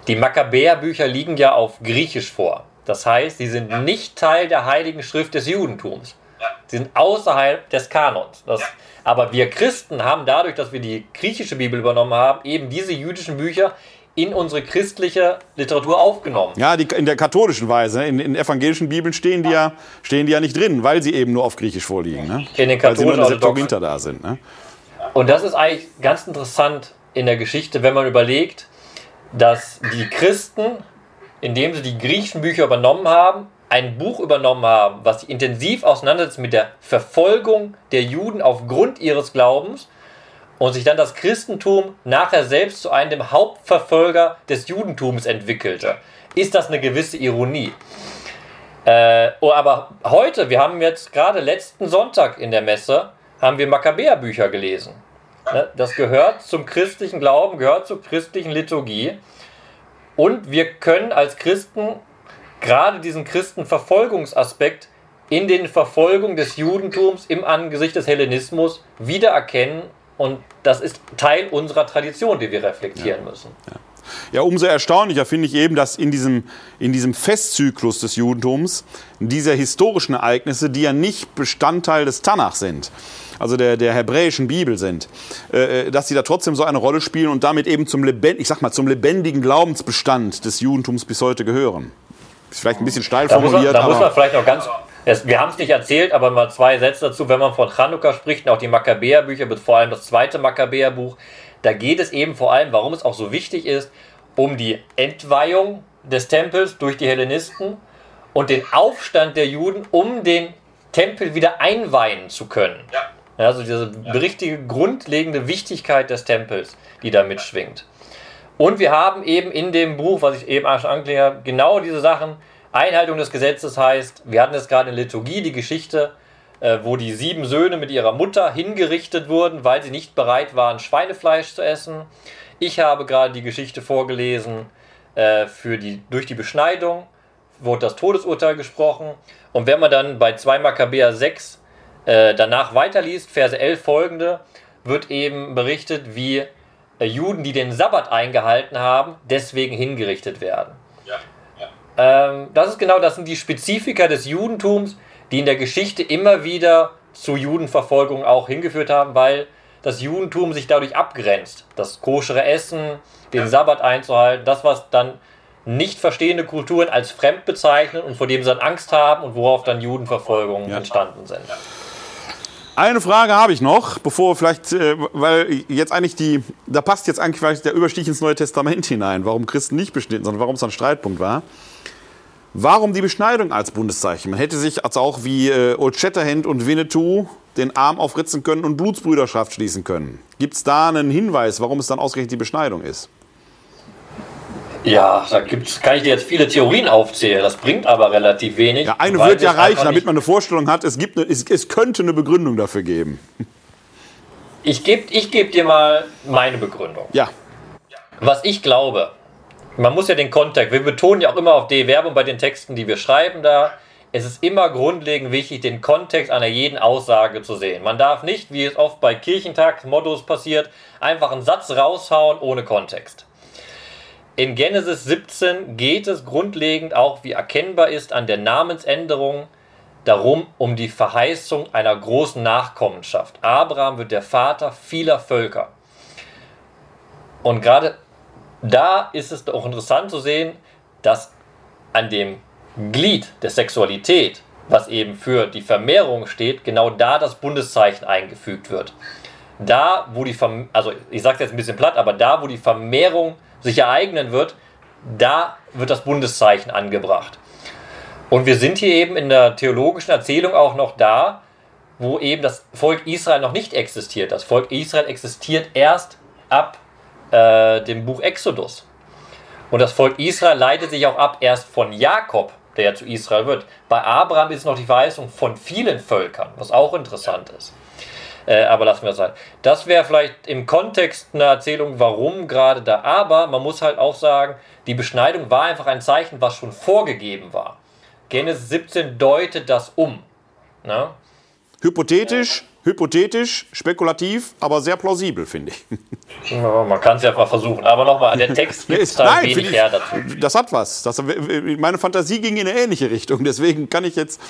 die Makkabäer-Bücher liegen ja auf Griechisch vor. Das heißt, sie sind nicht Teil der Heiligen Schrift des Judentums. Sie sind außerhalb des Kanons. Das, aber wir Christen haben dadurch, dass wir die griechische Bibel übernommen haben, eben diese jüdischen Bücher in unsere christliche Literatur aufgenommen. Ja, die, in der katholischen Weise. In, in evangelischen Bibeln stehen die, ja, stehen die ja nicht drin, weil sie eben nur auf Griechisch vorliegen. Ne? In den katholischen, weil sie nur in der Septuaginta da sind. Ne? Und das ist eigentlich ganz interessant in der Geschichte, wenn man überlegt, dass die Christen, indem sie die griechischen Bücher übernommen haben, ein Buch übernommen haben, was sich intensiv auseinandersetzt mit der Verfolgung der Juden aufgrund ihres Glaubens und sich dann das Christentum nachher selbst zu einem der Hauptverfolger des Judentums entwickelte. Ist das eine gewisse Ironie? Äh, aber heute, wir haben jetzt gerade letzten Sonntag in der Messe, haben wir Makkabäerbücher gelesen. Das gehört zum christlichen Glauben, gehört zur christlichen Liturgie. Und wir können als Christen gerade diesen Christenverfolgungsaspekt in den Verfolgungen des Judentums im Angesicht des Hellenismus wiedererkennen, und das ist Teil unserer Tradition, die wir reflektieren ja. müssen. Ja. Ja, umso erstaunlicher finde ich eben, dass in diesem, in diesem Festzyklus des Judentums diese historischen Ereignisse, die ja nicht Bestandteil des Tanach sind, also der, der hebräischen Bibel sind, äh, dass sie da trotzdem so eine Rolle spielen und damit eben zum, Lebend, ich sag mal, zum lebendigen Glaubensbestand des Judentums bis heute gehören. Ist vielleicht ein bisschen steil da formuliert. Muss man, da aber muss man vielleicht noch ganz, es, wir haben es nicht erzählt, aber mal zwei Sätze dazu. Wenn man von Chanukka spricht, und auch die Makkabäerbücher, vor allem das zweite Makkabäerbuch, da geht es eben vor allem, warum es auch so wichtig ist, um die Entweihung des Tempels durch die Hellenisten und den Aufstand der Juden, um den Tempel wieder einweihen zu können. Ja. Also diese richtige, grundlegende Wichtigkeit des Tempels, die da mitschwingt. Und wir haben eben in dem Buch, was ich eben schon angeklingelt habe, genau diese Sachen. Einhaltung des Gesetzes heißt, wir hatten es gerade in Liturgie, die Geschichte äh, wo die sieben Söhne mit ihrer Mutter hingerichtet wurden, weil sie nicht bereit waren, Schweinefleisch zu essen. Ich habe gerade die Geschichte vorgelesen, äh, für die, durch die Beschneidung wurde das Todesurteil gesprochen. Und wenn man dann bei zwei Makkabäer sechs äh, danach weiterliest, Verse elf folgende, wird eben berichtet, wie äh, Juden, die den Sabbat eingehalten haben, deswegen hingerichtet werden. Ja. Ähm, das ist genau, das sind die Spezifika des Judentums, die in der Geschichte immer wieder zu Judenverfolgung auch hingeführt haben, weil das Judentum sich dadurch abgrenzt. Das koschere Essen, den ja. Sabbat einzuhalten, das, was dann nicht verstehende Kulturen als fremd bezeichnen und vor dem sie dann Angst haben und worauf dann Judenverfolgungen ja. entstanden sind. Eine Frage habe ich noch, bevor vielleicht, äh, weil jetzt eigentlich die, da passt jetzt eigentlich vielleicht der Überstieg ins Neue Testament hinein, warum Christen nicht beschnitten, sondern warum es ein Streitpunkt war. Warum die Beschneidung als Bundeszeichen? Man hätte sich also auch wie äh, Old Shatterhand und Winnetou den Arm aufritzen können und Blutsbrüderschaft schließen können. Gibt es da einen Hinweis, warum es dann ausgerechnet die Beschneidung ist? Ja, da gibt's, kann ich dir jetzt viele Theorien aufzählen, das bringt aber relativ wenig. Ja, eine wird ja reichen, damit man eine Vorstellung hat, es, gibt eine, es, es könnte eine Begründung dafür geben. Ich gebe ich geb dir mal meine Begründung. Ja. Was ich glaube, man muss ja den Kontext, wir betonen ja auch immer auf D E I VERBUM bei den Texten, die wir schreiben da, es ist immer grundlegend wichtig, den Kontext einer jeden Aussage zu sehen. Man darf nicht, wie es oft bei Kirchentagsmottos passiert, einfach einen Satz raushauen ohne Kontext. In Genesis siebzehn geht es grundlegend auch, wie erkennbar ist, an der Namensänderung darum, um die Verheißung einer großen Nachkommenschaft. Abraham wird der Vater vieler Völker. Und gerade da ist es auch interessant zu sehen, dass an dem Glied der Sexualität, was eben für die Vermehrung steht, genau da das Bundeszeichen eingefügt wird. Da, wo die Vermehrung, also ich sage es jetzt ein bisschen platt, aber da, wo die Vermehrung sich ereignen wird, da wird das Bundeszeichen angebracht. Und wir sind hier eben in der theologischen Erzählung auch noch da, wo eben das Volk Israel noch nicht existiert. Das Volk Israel existiert erst ab äh, dem Buch Exodus. Und das Volk Israel leitet sich auch ab erst von Jakob, der ja zu Israel wird. Bei Abraham ist noch die Verheißung von vielen Völkern, was auch interessant ist. Äh, aber lassen wir das halt. Das wäre vielleicht im Kontext eine Erzählung, warum gerade da. Aber man muss halt auch sagen, die Beschneidung war einfach ein Zeichen, was schon vorgegeben war. Genesis siebzehn deutet das um. Na? Hypothetisch, ja. hypothetisch, spekulativ, aber sehr plausibel, finde ich. Ja, man kann es ja mal versuchen. Aber nochmal, der Text gibt es da wenig her dazu. Das hat was. Das, meine Fantasie ging in eine ähnliche Richtung. Deswegen kann ich jetzt,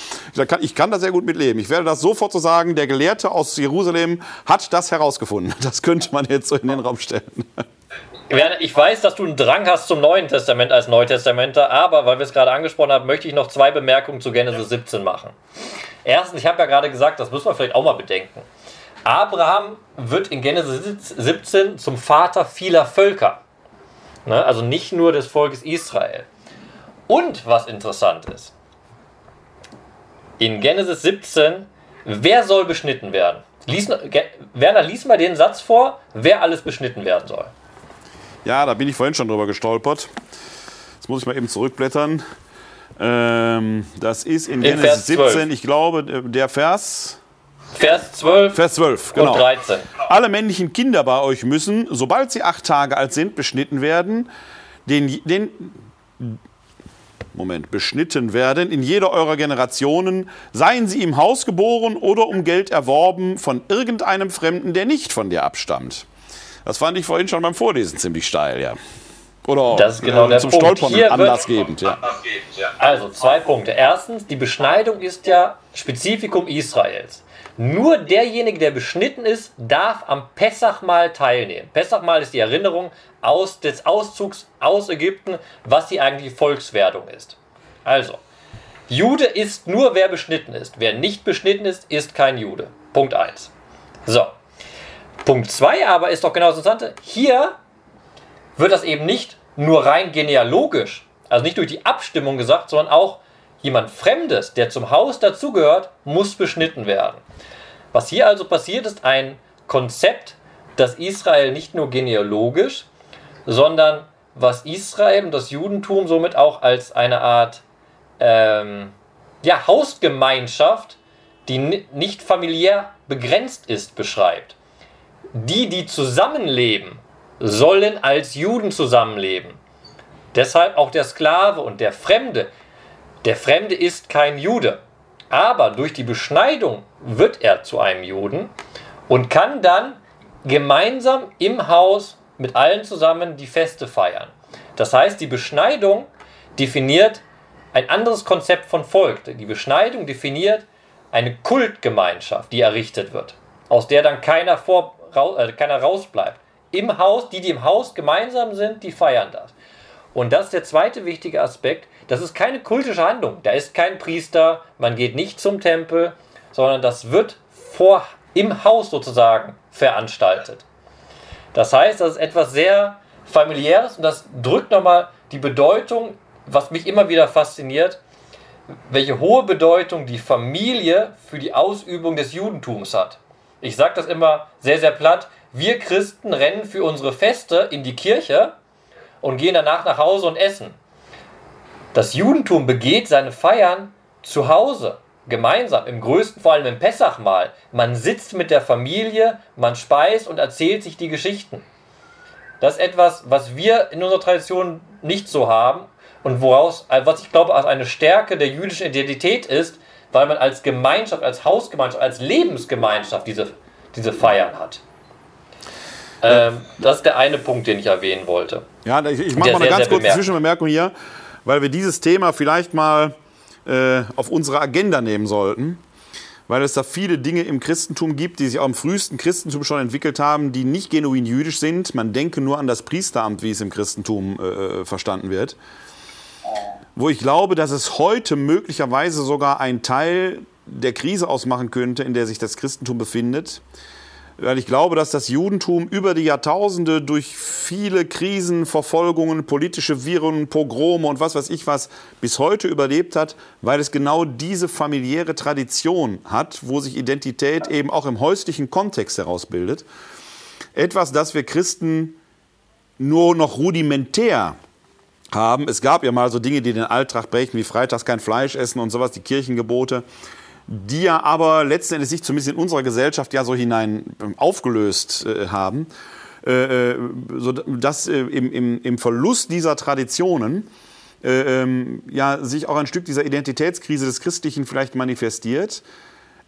ich kann da sehr gut mitleben. Ich werde das sofort so sagen, der Gelehrte aus Jerusalem hat das herausgefunden. Das könnte man jetzt so in den Raum stellen. Werner, ich weiß, dass du einen Drang hast zum Neuen Testament als Neutestamenter, aber weil wir es gerade angesprochen haben, möchte ich noch zwei Bemerkungen zu Genesis siebzehn machen. Erstens, ich habe ja gerade gesagt, das müssen wir vielleicht auch mal bedenken. Abraham wird in Genesis siebzehn zum Vater vieler Völker. Ne? Also nicht nur des Volkes Israel. Und was interessant ist, in Genesis siebzehn, wer soll beschnitten werden? Lies, Werner, lies mal den Satz vor, wer alles beschnitten werden soll. Ja, da bin ich vorhin schon drüber gestolpert. Jetzt muss ich mal eben zurückblättern. Ähm, das ist in, in Genesis siebzehn, ich glaube, der Vers... Vers zwölf, Vers zwölf, genau. Und dreizehn. Alle männlichen Kinder bei euch müssen, sobald sie acht Tage alt sind, beschnitten werden, den, den, Moment, beschnitten werden in jeder eurer Generationen, seien sie im Haus geboren oder um Geld erworben von irgendeinem Fremden, der nicht von dir abstammt. Das fand ich vorhin schon beim Vorlesen ziemlich steil, ja. Oder das ist genau äh, der zum Punkt. Stolpern hier anlassgebend. Ja. Also zwei Punkte. Erstens, die Beschneidung ist ja Spezifikum Israels. Nur derjenige, der beschnitten ist, darf am Pessachmahl teilnehmen. Pessachmahl ist die Erinnerung aus, des Auszugs aus Ägypten, was die eigentliche Volkswerdung ist. Also, Jude ist nur, wer beschnitten ist. Wer nicht beschnitten ist, ist kein Jude. Punkt eins. So. Punkt zwei aber ist doch genau das Interessante. Hier wird das eben nicht nur rein genealogisch, also nicht durch die Abstimmung gesagt, sondern auch jemand Fremdes, der zum Haus dazugehört, muss beschnitten werden. Was hier also passiert, ist ein Konzept, das Israel nicht nur genealogisch, sondern was Israel und das Judentum somit auch als eine Art ähm, ja, Hausgemeinschaft die nicht familiär begrenzt ist, beschreibt. Die, die zusammenleben, sollen als Juden zusammenleben. Deshalb auch der Sklave und der Fremde. Der Fremde ist kein Jude, aber durch die Beschneidung wird er zu einem Juden und kann dann gemeinsam im Haus mit allen zusammen die Feste feiern. Das heißt, die Beschneidung definiert ein anderes Konzept von Volk. Die Beschneidung definiert eine Kultgemeinschaft, die errichtet wird, aus der dann keiner, vor, äh, keiner rausbleibt. Im Haus, die, die im Haus gemeinsam sind, die feiern das. Und das ist der zweite wichtige Aspekt. Das ist keine kultische Handlung. Da ist kein Priester, man geht nicht zum Tempel, sondern das wird vor, im Haus sozusagen veranstaltet. Das heißt, das ist etwas sehr Familiäres und das drückt nochmal die Bedeutung, was mich immer wieder fasziniert, welche hohe Bedeutung die Familie für die Ausübung des Judentums hat. Ich sage das immer sehr, sehr platt. Wir Christen rennen für unsere Feste in die Kirche und gehen danach nach Hause und essen. Das Judentum begeht seine Feiern zu Hause, gemeinsam, im größten, vor allem im Pessachmahl. Man sitzt mit der Familie, man speist und erzählt sich die Geschichten. Das ist etwas, was wir in unserer Tradition nicht so haben und woraus, was ich glaube, als eine Stärke der jüdischen Identität ist, weil man als Gemeinschaft, als Hausgemeinschaft, als Lebensgemeinschaft diese, diese Feiern hat. Ähm, das ist der eine Punkt, den ich erwähnen wollte. Ja, ich, ich mache mal eine sehr, ganz sehr kurze bemerkt. Zwischenbemerkung hier, weil wir dieses Thema vielleicht mal äh, auf unsere Agenda nehmen sollten, weil es da viele Dinge im Christentum gibt, die sich auch im frühesten Christentum schon entwickelt haben, die nicht genuin jüdisch sind. Man denke nur an das Priesteramt, wie es im Christentum äh, verstanden wird, wo ich glaube, dass es heute möglicherweise sogar ein Teil der Krise ausmachen könnte, in der sich das Christentum befindet. Weil ich glaube, dass das Judentum über die Jahrtausende durch viele Krisen, Verfolgungen, politische Viren, Pogrome und was weiß ich was bis heute überlebt hat, weil es genau diese familiäre Tradition hat, wo sich Identität eben auch im häuslichen Kontext herausbildet. Etwas, das wir Christen nur noch rudimentär haben. Es gab ja mal so Dinge, die den Alltag brechen, wie freitags kein Fleisch essen und sowas, die Kirchengebote, die ja aber letzten Endes sich zumindest in unserer Gesellschaft ja so hinein aufgelöst äh, haben, äh, sodass äh, im, im, im Verlust dieser Traditionen äh, ähm, ja, sich auch ein Stück dieser Identitätskrise des Christlichen vielleicht manifestiert.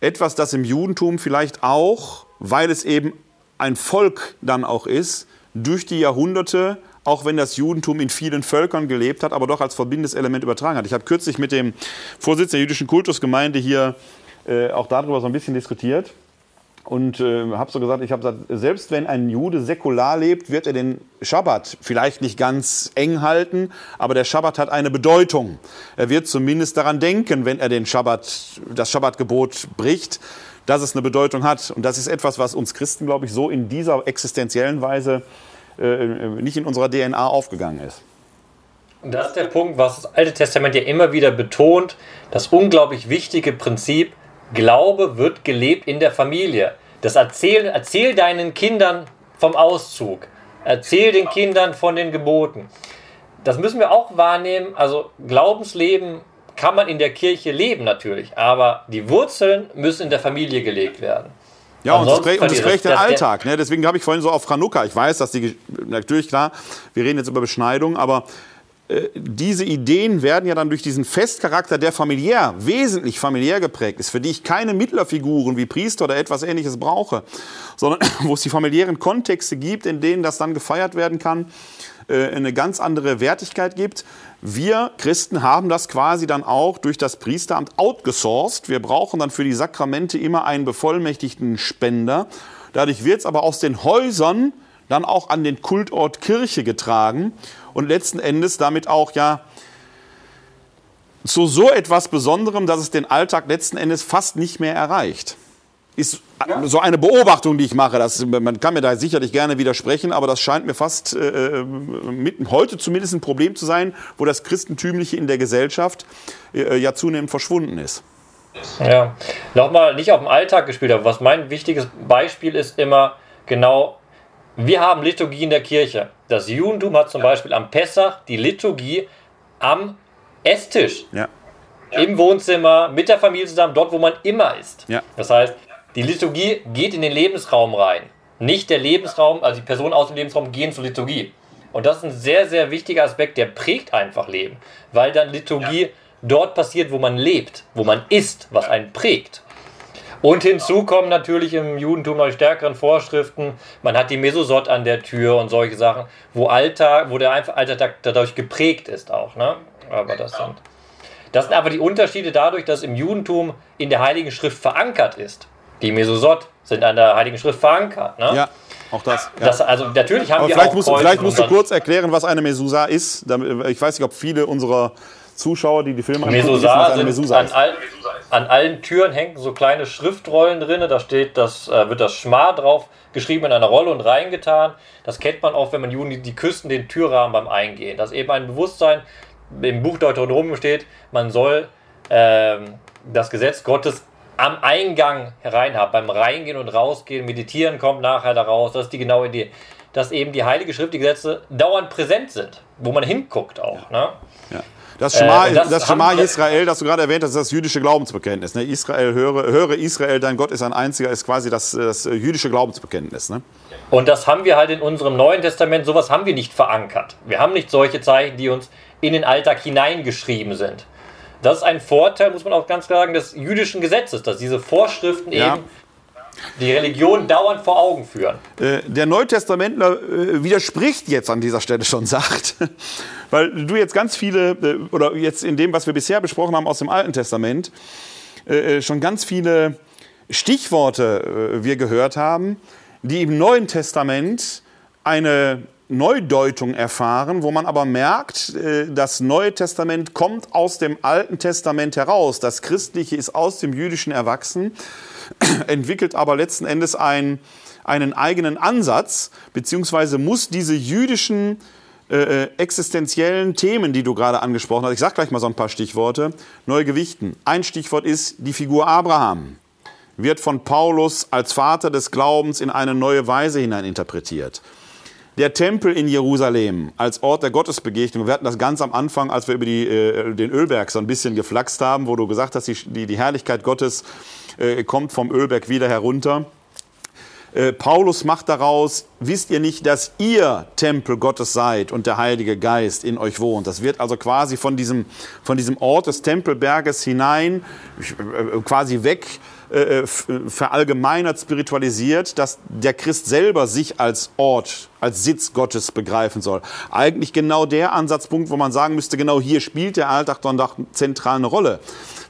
Etwas, das im Judentum vielleicht auch, weil es eben ein Volk dann auch ist, durch die Jahrhunderte, auch wenn das Judentum in vielen Völkern gelebt hat, aber doch als verbindendes Element übertragen hat. Ich habe kürzlich mit dem Vorsitzenden der jüdischen Kultusgemeinde hier äh, auch darüber so ein bisschen diskutiert und äh, habe so gesagt, ich habe gesagt, selbst wenn ein Jude säkular lebt, wird er den Schabbat vielleicht nicht ganz eng halten, aber der Schabbat hat eine Bedeutung. Er wird zumindest daran denken, wenn er den Schabbat, das Schabbatgebot bricht, dass es eine Bedeutung hat. Und das ist etwas, was uns Christen, glaube ich, so in dieser existenziellen Weise nicht in unserer D N A aufgegangen ist. Und das ist der Punkt, was das Alte Testament ja immer wieder betont, das unglaublich wichtige Prinzip, Glaube wird gelebt in der Familie. Das erzähl, erzähl deinen Kindern vom Auszug, erzähl den Kindern von den Geboten. Das müssen wir auch wahrnehmen, also Glaubensleben kann man in der Kirche leben natürlich, aber die Wurzeln müssen in der Familie gelegt werden. Ja, und das, prä- und das prägt den Alltag. Ne? Deswegen habe ich vorhin so auf Chanukka, ich weiß, dass die, natürlich klar, wir reden jetzt über Beschneidung, aber äh, diese Ideen werden ja dann durch diesen Festcharakter, der familiär, wesentlich familiär geprägt ist, für die ich keine Mittlerfiguren wie Priester oder etwas Ähnliches brauche, sondern wo es die familiären Kontexte gibt, in denen das dann gefeiert werden kann, äh, eine ganz andere Wertigkeit gibt. Wir Christen haben das quasi dann auch durch das Priesteramt outgesourced. Wir brauchen dann für die Sakramente immer einen bevollmächtigten Spender. Dadurch wird es aber aus den Häusern dann auch an den Kultort Kirche getragen und letzten Endes damit auch ja zu so etwas Besonderem, dass es den Alltag letzten Endes fast nicht mehr erreicht. Ist so eine Beobachtung, die ich mache. Das, man kann mir da sicherlich gerne widersprechen, aber das scheint mir fast äh, mit, heute zumindest ein Problem zu sein, wo das Christentümliche in der Gesellschaft äh, ja zunehmend verschwunden ist. Ja, nochmal nicht auf den Alltag gespielt, aber was mein wichtiges Beispiel ist immer genau, wir haben Liturgie in der Kirche. Das Judentum hat zum Beispiel am Pessach die Liturgie am Esstisch. Ja. ja. im Wohnzimmer, mit der Familie zusammen, dort, wo man immer ist. Ja. Das heißt, die Liturgie geht in den Lebensraum rein. Nicht der Lebensraum, also die Personen aus dem Lebensraum gehen zur Liturgie. Und das ist ein sehr, sehr wichtiger Aspekt, der prägt einfach Leben. Weil dann Liturgie ja. dort passiert, wo man lebt, wo man ist, was einen prägt. Und hinzu kommen natürlich im Judentum noch die stärkeren Vorschriften. Man hat die Mesusot an der Tür und solche Sachen, wo Alltag, wo der Alltag dadurch geprägt ist auch. Ne? Aber das sind, das sind aber die Unterschiede dadurch, dass im Judentum in der Heiligen Schrift verankert ist. Die Mesusot sind an der Heiligen Schrift verankert. Ne? Ja, auch das. Ja. das also natürlich haben aber wir vielleicht auch musst, vielleicht musst du kurz erklären, was eine Mesusa ist. Ich weiß nicht, ob viele unserer Zuschauer, die die Filme angucken, wissen, was eine Mesusa ist. An, an allen Türen hängen so kleine Schriftrollen drin, da steht, das äh, wird das Schma drauf geschrieben in einer Rolle und reingetan. Das kennt man auch, wenn man Juden, die, die küssen den Türrahmen beim Eingehen. Das ist eben ein Bewusstsein, im Buch Deuteronomium steht, man soll äh, das Gesetz Gottes am Eingang herein haben, beim Reingehen und Rausgehen, Meditieren kommt nachher daraus, das ist die genaue Idee. Dass eben die Heilige Schrift, die Gesetze dauernd präsent sind, wo man hinguckt auch. Ja. Ne? Ja. Das Schema, äh, das das Schema Israel, das du gerade erwähnt hast, ist das jüdische Glaubensbekenntnis. Ne? Israel, höre, höre Israel, dein Gott ist ein einziger, ist quasi das, das jüdische Glaubensbekenntnis. Ne? Und das haben wir halt in unserem Neuen Testament, sowas haben wir nicht verankert. Wir haben nicht solche Zeichen, die uns in den Alltag hineingeschrieben sind. Das ist ein Vorteil, muss man auch ganz klar sagen, des jüdischen Gesetzes, dass diese Vorschriften ja. eben die Religion dauernd vor Augen führen. Äh, der Neutestamentler äh, widerspricht jetzt an dieser Stelle schon, sagt, weil du jetzt ganz viele, äh, oder jetzt in dem, was wir bisher besprochen haben aus dem Alten Testament, äh, schon ganz viele Stichworte äh, wir gehört haben, die im Neuen Testament eine Neudeutung erfahren, wo man aber merkt, das Neue Testament kommt aus dem Alten Testament heraus. Das Christliche ist aus dem Jüdischen erwachsen, entwickelt aber letzten Endes ein, einen eigenen Ansatz, beziehungsweise muss diese jüdischen äh, existenziellen Themen, die du gerade angesprochen hast, ich sage gleich mal so ein paar Stichworte, neu gewichten. Ein Stichwort ist die Figur Abraham, wird von Paulus als Vater des Glaubens in eine neue Weise hineininterpretiert. Der Tempel in Jerusalem als Ort der Gottesbegegnung, wir hatten das ganz am Anfang, als wir über die, äh, den Ölberg so ein bisschen geflaxt haben, wo du gesagt hast, die, die Herrlichkeit Gottes äh, kommt vom Ölberg wieder herunter. Äh, Paulus macht daraus, wisst ihr nicht, dass ihr Tempel Gottes seid und der Heilige Geist in euch wohnt. Das wird also quasi von diesem, von diesem Ort des Tempelberges hinein, äh, quasi weg, verallgemeinert, spiritualisiert, dass der Christ selber sich als Ort, als Sitz Gottes begreifen soll. Eigentlich genau der Ansatzpunkt, wo man sagen müsste, genau hier spielt der Alltag dann doch zentral eine Rolle.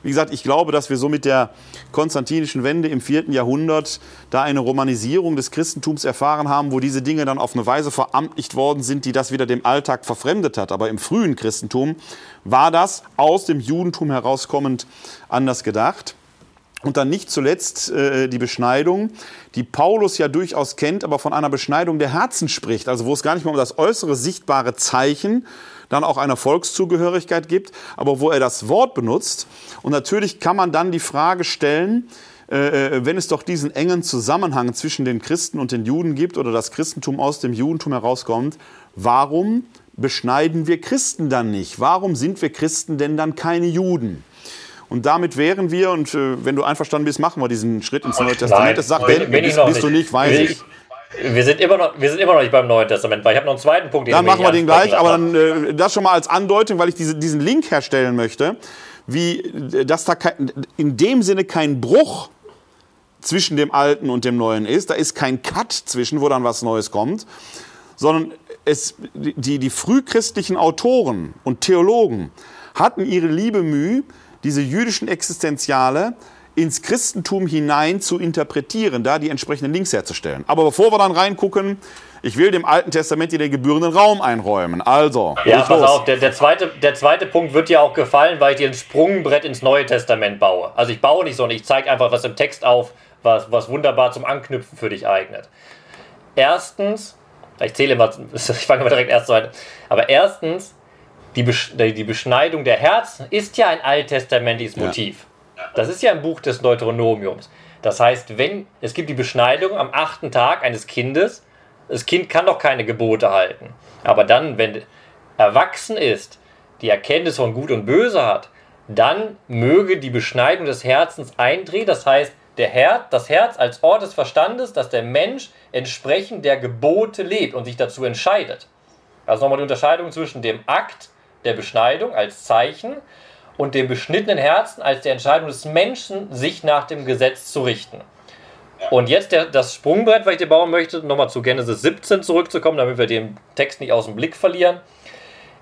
Wie gesagt, ich glaube, dass wir so mit der konstantinischen Wende im vierten Jahrhundert da eine Romanisierung des Christentums erfahren haben, wo diese Dinge dann auf eine Weise veramtlicht worden sind, die das wieder dem Alltag verfremdet hat. Aber im frühen Christentum war das aus dem Judentum herauskommend anders gedacht. Und dann nicht zuletzt äh, die Beschneidung, die Paulus ja durchaus kennt, aber von einer Beschneidung der Herzen spricht. Also wo es gar nicht mehr um das äußere sichtbare Zeichen dann auch einer Volkszugehörigkeit gibt, aber wo er das Wort benutzt. Und natürlich kann man dann die Frage stellen, äh, wenn es doch diesen engen Zusammenhang zwischen den Christen und den Juden gibt oder das Christentum aus dem Judentum herauskommt, warum beschneiden wir Christen dann nicht? Warum sind wir Christen denn dann keine Juden? Und damit wären wir, und äh, wenn du einverstanden bist, machen wir diesen Schritt ins Neue Testament. Das sagt Ben, bist, bist du nicht, weiß ich. Wir sind immer noch, wir sind immer noch nicht beim Neuen Testament, weil ich habe noch einen zweiten Punkt. Den dann machen wir den gleich, aber dann äh, das schon mal als Andeutung, weil ich diese, diesen Link herstellen möchte, wie, dass da kein, in dem Sinne kein Bruch zwischen dem Alten und dem Neuen ist. Da ist kein Cut zwischen, wo dann was Neues kommt, sondern es, die, die frühchristlichen Autoren und Theologen hatten ihre liebe Mühe, diese jüdischen Existenziale ins Christentum hinein zu interpretieren, da die entsprechenden Links herzustellen. Aber bevor wir dann reingucken, ich will dem Alten Testament hier den gebührenden Raum einräumen. Also, ja, pass los. auf, der, der, zweite, der zweite Punkt wird dir auch gefallen, weil ich dir ein Sprungbrett ins Neue Testament baue. Also ich baue nicht so, ich zeige einfach was im Text auf, was, was wunderbar zum Anknüpfen für dich eignet. Erstens, ich zähle immer, ich fange immer direkt erst an, aber erstens, Die, Besch- die Beschneidung der Herzen ist ja ein alttestamentliches Motiv. Ja. Das ist ja ein Buch des Deuteronomiums. Das heißt, wenn es gibt die Beschneidung am achten Tag eines Kindes, das Kind kann doch keine Gebote halten. Aber dann, wenn erwachsen ist, die Erkenntnis von Gut und Böse hat, dann möge die Beschneidung des Herzens eintreten, das heißt, der Herz, das Herz als Ort des Verstandes, dass der Mensch entsprechend der Gebote lebt und sich dazu entscheidet. Also nochmal die Unterscheidung zwischen dem Akt der Beschneidung als Zeichen und dem beschnittenen Herzen als der Entscheidung des Menschen, sich nach dem Gesetz zu richten. Und jetzt der, das Sprungbrett, was ich dir bauen möchte, nochmal zu Genesis siebzehn zurückzukommen, damit wir den Text nicht aus dem Blick verlieren.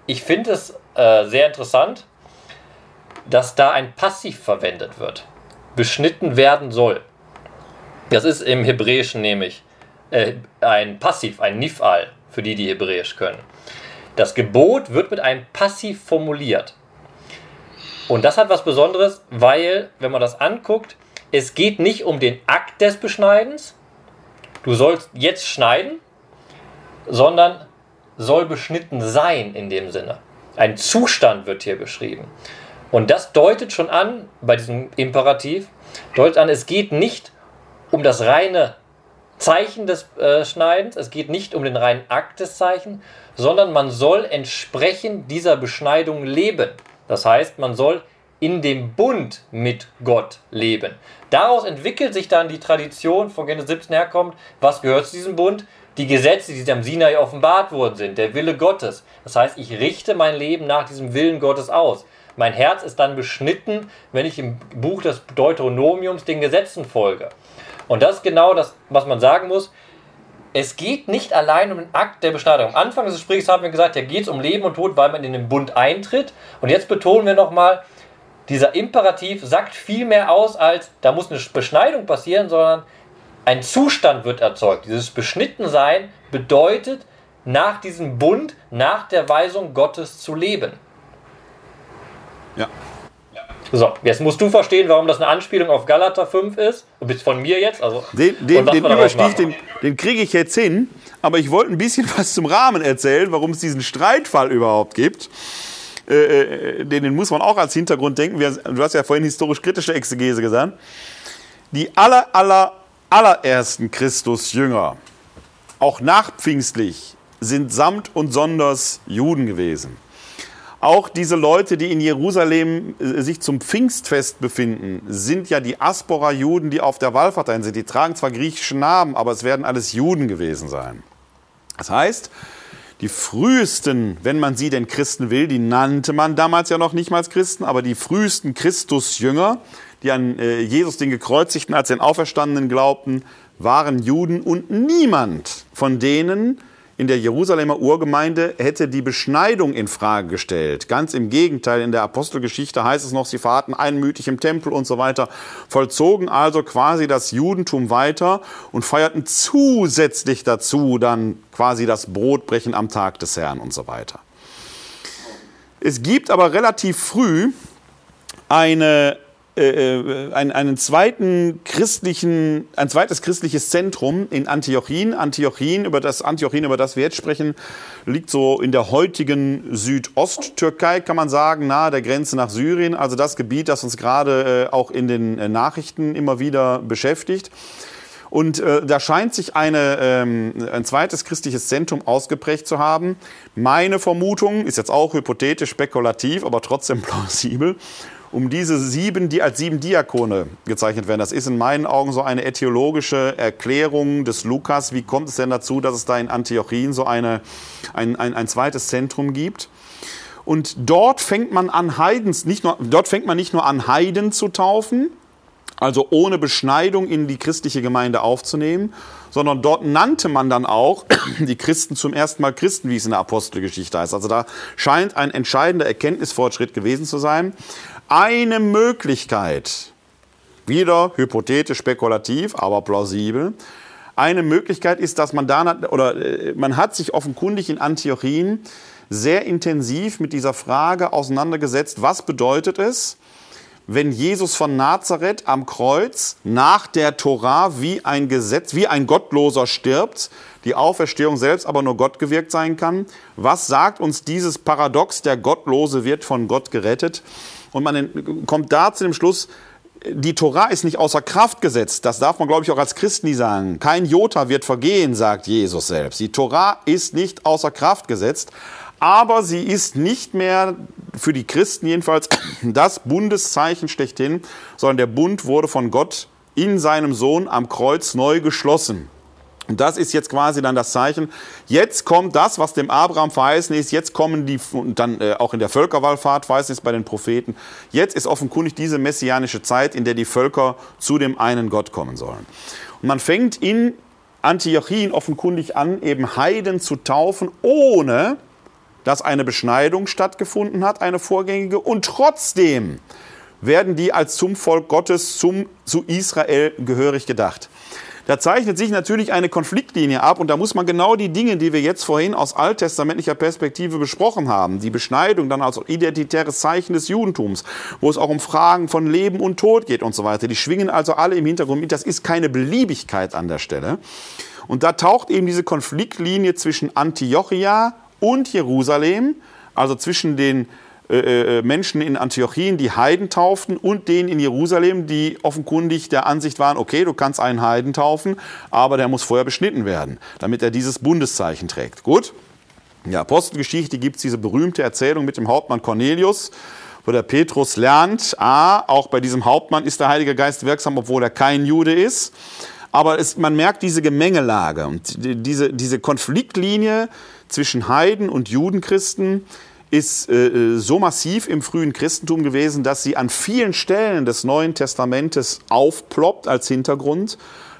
Ich finde es äh, sehr interessant, dass da ein Passiv verwendet wird. Beschnitten werden soll. Das ist im Hebräischen nämlich äh, ein Passiv, ein Nifal, für die, die Hebräisch können. Das Gebot wird mit einem Passiv formuliert. Und das hat was Besonderes, weil, wenn man das anguckt, es geht nicht um den Akt des Beschneidens, du sollst jetzt schneiden, sondern soll beschnitten sein in dem Sinne. Ein Zustand wird hier beschrieben. Und das deutet schon an, bei diesem Imperativ, deutet an, es geht nicht um das reine Zeichen des äh, Schneidens, es geht nicht um den reinen Akt des Zeichens, sondern man soll entsprechend dieser Beschneidung leben. Das heißt, man soll in dem Bund mit Gott leben. Daraus entwickelt sich dann die Tradition, von Genesis siebzehn herkommt, was gehört zu diesem Bund? Die Gesetze, die am Sinai offenbart worden sind, der Wille Gottes. Das heißt, ich richte mein Leben nach diesem Willen Gottes aus. Mein Herz ist dann beschnitten, wenn ich im Buch des Deuteronomiums den Gesetzen folge. Und das ist genau das, was man sagen muss. Es geht nicht allein um den Akt der Beschneidung. Am Anfang des Gesprächs haben wir gesagt, ja, geht es um Leben und Tod, weil man in den Bund eintritt. Und jetzt betonen wir nochmal, dieser Imperativ sagt viel mehr aus als, da muss eine Beschneidung passieren, sondern ein Zustand wird erzeugt. Dieses Beschnittensein bedeutet, nach diesem Bund, nach der Weisung Gottes zu leben. Ja. So, jetzt musst du verstehen, warum das eine Anspielung auf Galater fünf ist. Du bist von mir jetzt. Also, den den, den Überstich, den, den kriege ich jetzt hin. Aber ich wollte ein bisschen was zum Rahmen erzählen, warum es diesen Streitfall überhaupt gibt. Äh, den, den muss man auch als Hintergrund denken. Wir, du hast ja vorhin historisch-kritische Exegese gesagt. Die aller, aller, allerersten Christusjünger, auch nachpfingstlich, sind samt und sonders Juden gewesen. Auch diese Leute, die in Jerusalem sich zum Pfingstfest befinden, sind ja die Aspora-Juden, die auf der Wallfahrt ein sind. Die tragen zwar griechischen Namen, aber es werden alles Juden gewesen sein. Das heißt, die frühesten, wenn man sie denn Christen will, die nannte man damals ja noch nicht mal Christen, aber die frühesten Christusjünger, die an Jesus, den Gekreuzigten, als den Auferstandenen glaubten, waren Juden. Und niemand von denen in der Jerusalemer Urgemeinde hätte die Beschneidung in Frage gestellt. Ganz im Gegenteil, in der Apostelgeschichte heißt es noch, sie verharrten einmütig im Tempel und so weiter, vollzogen also quasi das Judentum weiter und feierten zusätzlich dazu dann quasi das Brotbrechen am Tag des Herrn und so weiter. Es gibt aber relativ früh eine Äh, einen, einen zweiten christlichen, ein zweites christliches Zentrum in Antiochien. Antiochien, über das Antiochien, über das wir jetzt sprechen, liegt so in der heutigen Südosttürkei, kann man sagen, nahe der Grenze nach Syrien. Also das Gebiet, das uns gerade äh, auch in den äh, Nachrichten immer wieder beschäftigt. Und äh, da scheint sich eine, ähm, ein zweites christliches Zentrum ausgeprägt zu haben. Meine Vermutung ist jetzt auch hypothetisch, spekulativ, aber trotzdem plausibel. Um diese sieben, die als sieben Diakone gezeichnet werden. Das ist in meinen Augen so eine ätiologische Erklärung des Lukas. Wie kommt es denn dazu, dass es da in Antiochien so eine, ein, ein, ein zweites Zentrum gibt? Und dort fängt man an, Heidens, nicht nur, dort fängt man nicht nur an, Heiden zu taufen, also ohne Beschneidung in die christliche Gemeinde aufzunehmen, sondern dort nannte man dann auch die Christen zum ersten Mal Christen, wie es in der Apostelgeschichte heißt. Also da scheint ein entscheidender Erkenntnisfortschritt gewesen zu sein. Eine Möglichkeit, wieder hypothetisch, spekulativ, aber plausibel, eine Möglichkeit ist, dass man da, oder man hat sich offenkundig in Antiochien sehr intensiv mit dieser Frage auseinandergesetzt, was bedeutet es, wenn Jesus von Nazareth am Kreuz nach der Tora wie ein Gesetz, wie ein Gottloser stirbt, die Auferstehung selbst aber nur Gott gewirkt sein kann. Was sagt uns dieses Paradox, der Gottlose wird von Gott gerettet? Und man kommt da zu dem Schluss, die Tora ist nicht außer Kraft gesetzt. Das darf man, glaube ich, auch als Christen nie sagen. Kein Jota wird vergehen, sagt Jesus selbst. Die Tora ist nicht außer Kraft gesetzt. aber sie ist nicht mehr, für die Christen jedenfalls, das Bundeszeichen schlechthin, sondern der Bund wurde von Gott in seinem Sohn am Kreuz neu geschlossen. Und das ist jetzt quasi dann das Zeichen, jetzt kommt das, was dem Abraham verheißen ist, jetzt kommen die, und dann äh, auch in der Völkerwallfahrt verheißen ist bei den Propheten, jetzt ist offenkundig diese messianische Zeit, in der die Völker zu dem einen Gott kommen sollen. Und man fängt in Antiochien offenkundig an, eben Heiden zu taufen, ohne dass eine Beschneidung stattgefunden hat, eine vorgängige, und trotzdem werden die als zum Volk Gottes, zum, zu Israel gehörig gedacht. Da zeichnet sich natürlich eine Konfliktlinie ab und da muss man genau die Dinge, die wir jetzt vorhin aus alttestamentlicher Perspektive besprochen haben, die Beschneidung dann als identitäres Zeichen des Judentums, wo es auch um Fragen von Leben und Tod geht und so weiter, die schwingen also alle im Hintergrund mit, das ist keine Beliebigkeit an der Stelle. Und da taucht eben diese Konfliktlinie zwischen Antiochia und Jerusalem, also zwischen den Menschen in Antiochien, die Heiden tauften, und denen in Jerusalem, die offenkundig der Ansicht waren, okay, du kannst einen Heiden taufen, aber der muss vorher beschnitten werden, damit er dieses Bundeszeichen trägt. Gut, in der Apostelgeschichte gibt es diese berühmte Erzählung mit dem Hauptmann Cornelius, wo der Petrus lernt, ah, auch bei diesem Hauptmann ist der Heilige Geist wirksam, obwohl er kein Jude ist. Aber es, man merkt diese Gemengelage und diese, diese Konfliktlinie zwischen Heiden und Judenchristen, ist äh, so massiv im frühen Christentum gewesen, dass sie an vielen Stellen des Neuen Testamentes aufploppt als Hintergrund.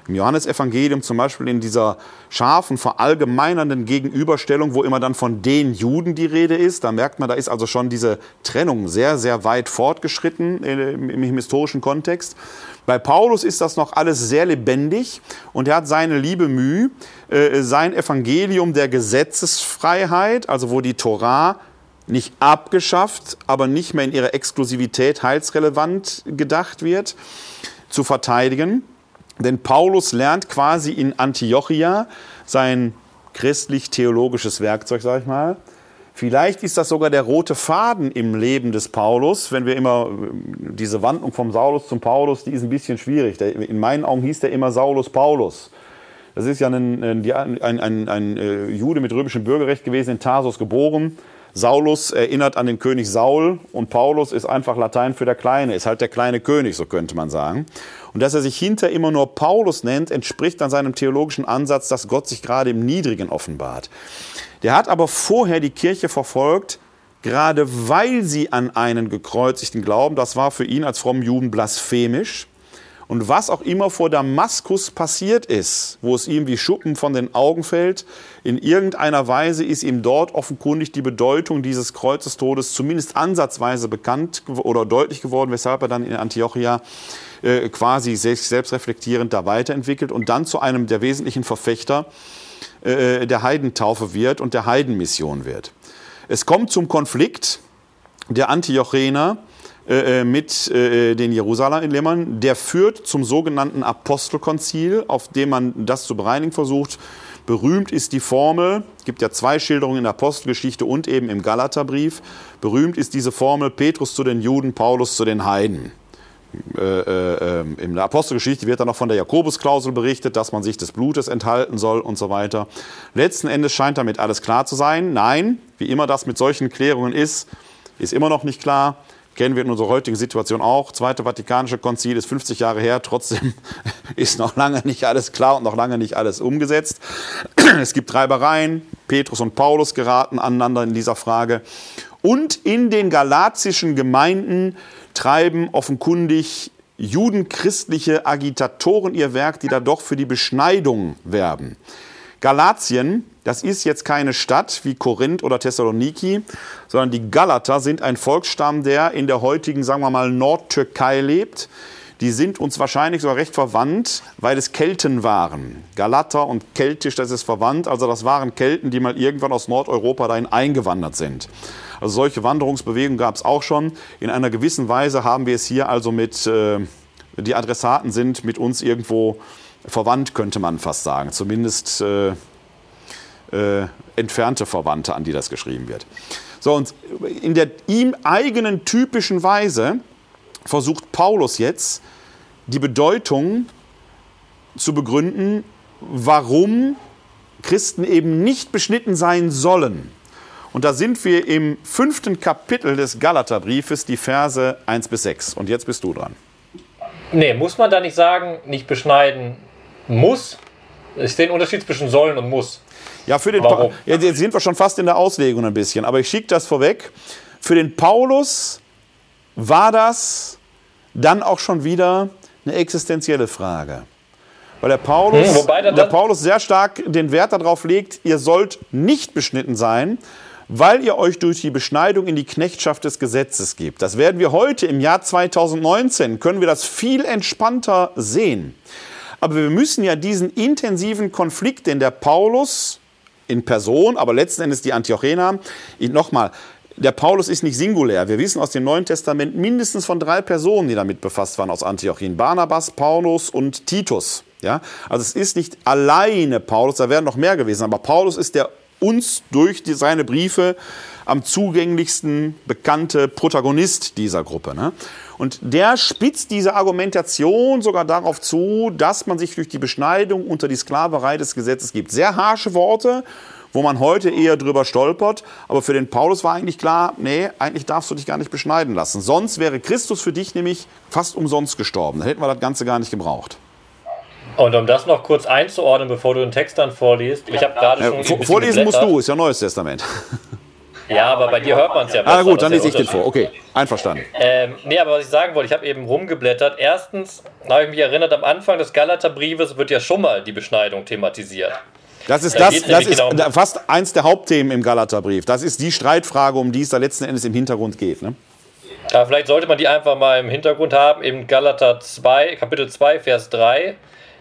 Im Johannesevangelium zum Beispiel in dieser scharfen, verallgemeinernden Gegenüberstellung, wo immer dann von den Juden die Rede ist. Da merkt man, da ist also schon diese Trennung sehr, sehr weit fortgeschritten im, im historischen Kontext. Bei Paulus ist das noch alles sehr lebendig und er hat seine liebe Mühe, äh, sein Evangelium der Gesetzesfreiheit, also wo die Tora nicht abgeschafft, aber nicht mehr in ihrer Exklusivität heilsrelevant gedacht wird, zu verteidigen. Denn Paulus lernt quasi in Antiochia sein christlich-theologisches Werkzeug, sag ich mal. Vielleicht ist das sogar der rote Faden im Leben des Paulus, wenn wir immer diese Wandlung vom Saulus zum Paulus, die ist ein bisschen schwierig. In meinen Augen hieß der immer Saulus Paulus. Das ist ja ein, ein, ein, ein, ein Jude mit römischem Bürgerrecht gewesen, in Tarsus geboren. Saulus erinnert an den König Saul und Paulus ist einfach Latein für der Kleine, ist halt der kleine König, so könnte man sagen. Und dass er sich hinter immer nur Paulus nennt, entspricht dann seinem theologischen Ansatz, dass Gott sich gerade im Niedrigen offenbart. Der hat aber vorher die Kirche verfolgt, gerade weil sie an einen gekreuzigten glauben. Das war für ihn als frommen Juden blasphemisch. Und was auch immer vor Damaskus passiert ist, wo es ihm wie Schuppen von den Augen fällt, in irgendeiner Weise ist ihm dort offenkundig die Bedeutung dieses Kreuzestodes zumindest ansatzweise bekannt oder deutlich geworden, weshalb er dann in Antiochia äh, quasi selbstreflektierend da weiterentwickelt und dann zu einem der wesentlichen Verfechter äh, der Heidentaufe wird und der Heidenmission wird. Es kommt zum Konflikt der Antiochener mit den Jerusalemern, der führt zum sogenannten Apostelkonzil, auf dem man das zu bereinigen versucht. Berühmt ist die Formel, es gibt ja zwei Schilderungen in der Apostelgeschichte und eben im Galaterbrief, berühmt ist diese Formel Petrus zu den Juden, Paulus zu den Heiden. In der Apostelgeschichte wird dann noch von der Jakobusklausel berichtet, dass man sich des Blutes enthalten soll und so weiter. Letzten Endes scheint damit alles klar zu sein. Nein, wie immer das mit solchen Klärungen ist, ist immer noch nicht klar. Kennen wir in unserer heutigen Situation auch. Zweite Vatikanische Konzil ist fünfzig Jahre her. Trotzdem ist noch lange nicht alles klar und noch lange nicht alles umgesetzt. Es gibt Reibereien. Petrus und Paulus geraten aneinander in dieser Frage. Und in den galatischen Gemeinden treiben offenkundig judenchristliche Agitatoren ihr Werk, die da doch für die Beschneidung werben. Galatien, das ist jetzt keine Stadt wie Korinth oder Thessaloniki, sondern die Galater sind ein Volksstamm, der in der heutigen, sagen wir mal, Nordtürkei lebt. Die sind uns wahrscheinlich sogar recht verwandt, weil es Kelten waren. Galater und Keltisch, das ist verwandt. Also das waren Kelten, die mal irgendwann aus Nordeuropa dahin eingewandert sind. Also solche Wanderungsbewegungen gab es auch schon. In einer gewissen Weise haben wir es hier also mit, äh, die Adressaten sind mit uns irgendwo verwandt, könnte man fast sagen, zumindest äh, äh, entfernte Verwandte, an die das geschrieben wird. So, und in der ihm eigenen typischen Weise versucht Paulus jetzt, die Bedeutung zu begründen, warum Christen eben nicht beschnitten sein sollen. Und da sind wir im fünften Kapitel des Galaterbriefes, die Verse eins bis sechs. Und jetzt bist du dran. Nee, muss man da nicht sagen, nicht beschneiden muss? Ich sehe den Unterschied zwischen sollen und muss. Ja, für den pa- ja, jetzt sind wir schon fast in der Auslegung ein bisschen, aber ich schicke das vorweg. Für den Paulus war das dann auch schon wieder eine existenzielle Frage. Weil der Paulus, hm, wobei der Paulus sehr stark den Wert darauf legt, ihr sollt nicht beschnitten sein, weil ihr euch durch die Beschneidung in die Knechtschaft des Gesetzes gebt. Das werden wir heute im Jahr zweitausendneunzehn, können wir das viel entspannter sehen. Aber wir müssen ja diesen intensiven Konflikt, den der Paulus in Person, aber letzten Endes die Antiochener, nochmal, der Paulus ist nicht singulär. Wir wissen aus dem Neuen Testament mindestens von drei Personen, die damit befasst waren aus Antiochien. Barnabas, Paulus und Titus. Ja? Also es ist nicht alleine Paulus, da wären noch mehr gewesen. Aber Paulus ist der uns durch die, seine Briefe am zugänglichsten bekannte Protagonist dieser Gruppe. Ne? Und der spitzt diese Argumentation sogar darauf zu, dass man sich durch die Beschneidung unter die Sklaverei des Gesetzes gibt. Sehr harsche Worte, wo man heute eher drüber stolpert. Aber für den Paulus war eigentlich klar, nee, eigentlich darfst du dich gar nicht beschneiden lassen. Sonst wäre Christus für dich nämlich fast umsonst gestorben. Dann hätten wir das Ganze gar nicht gebraucht. Und um das noch kurz einzuordnen, bevor du den Text dann vorliest. Ich habe gerade schon. Ja, vorlesen musst du, ist ja Neues Testament. Ja, aber bei dir hört man es ja besser. Ah gut, dann lese ich den vor. Okay, einverstanden. Ähm, nee, aber was ich sagen wollte, ich habe eben rumgeblättert. Erstens, da habe ich mich erinnert, am Anfang des Galaterbriefes wird ja schon mal die Beschneidung thematisiert. Das ist, da das, das ist genau fast eins der Hauptthemen im Galaterbrief. Das ist die Streitfrage, um die es da letzten Endes im Hintergrund geht, ne? Ja, vielleicht sollte man die einfach mal im Hintergrund haben. Eben Galater zwei, Kapitel zwei, Vers drei.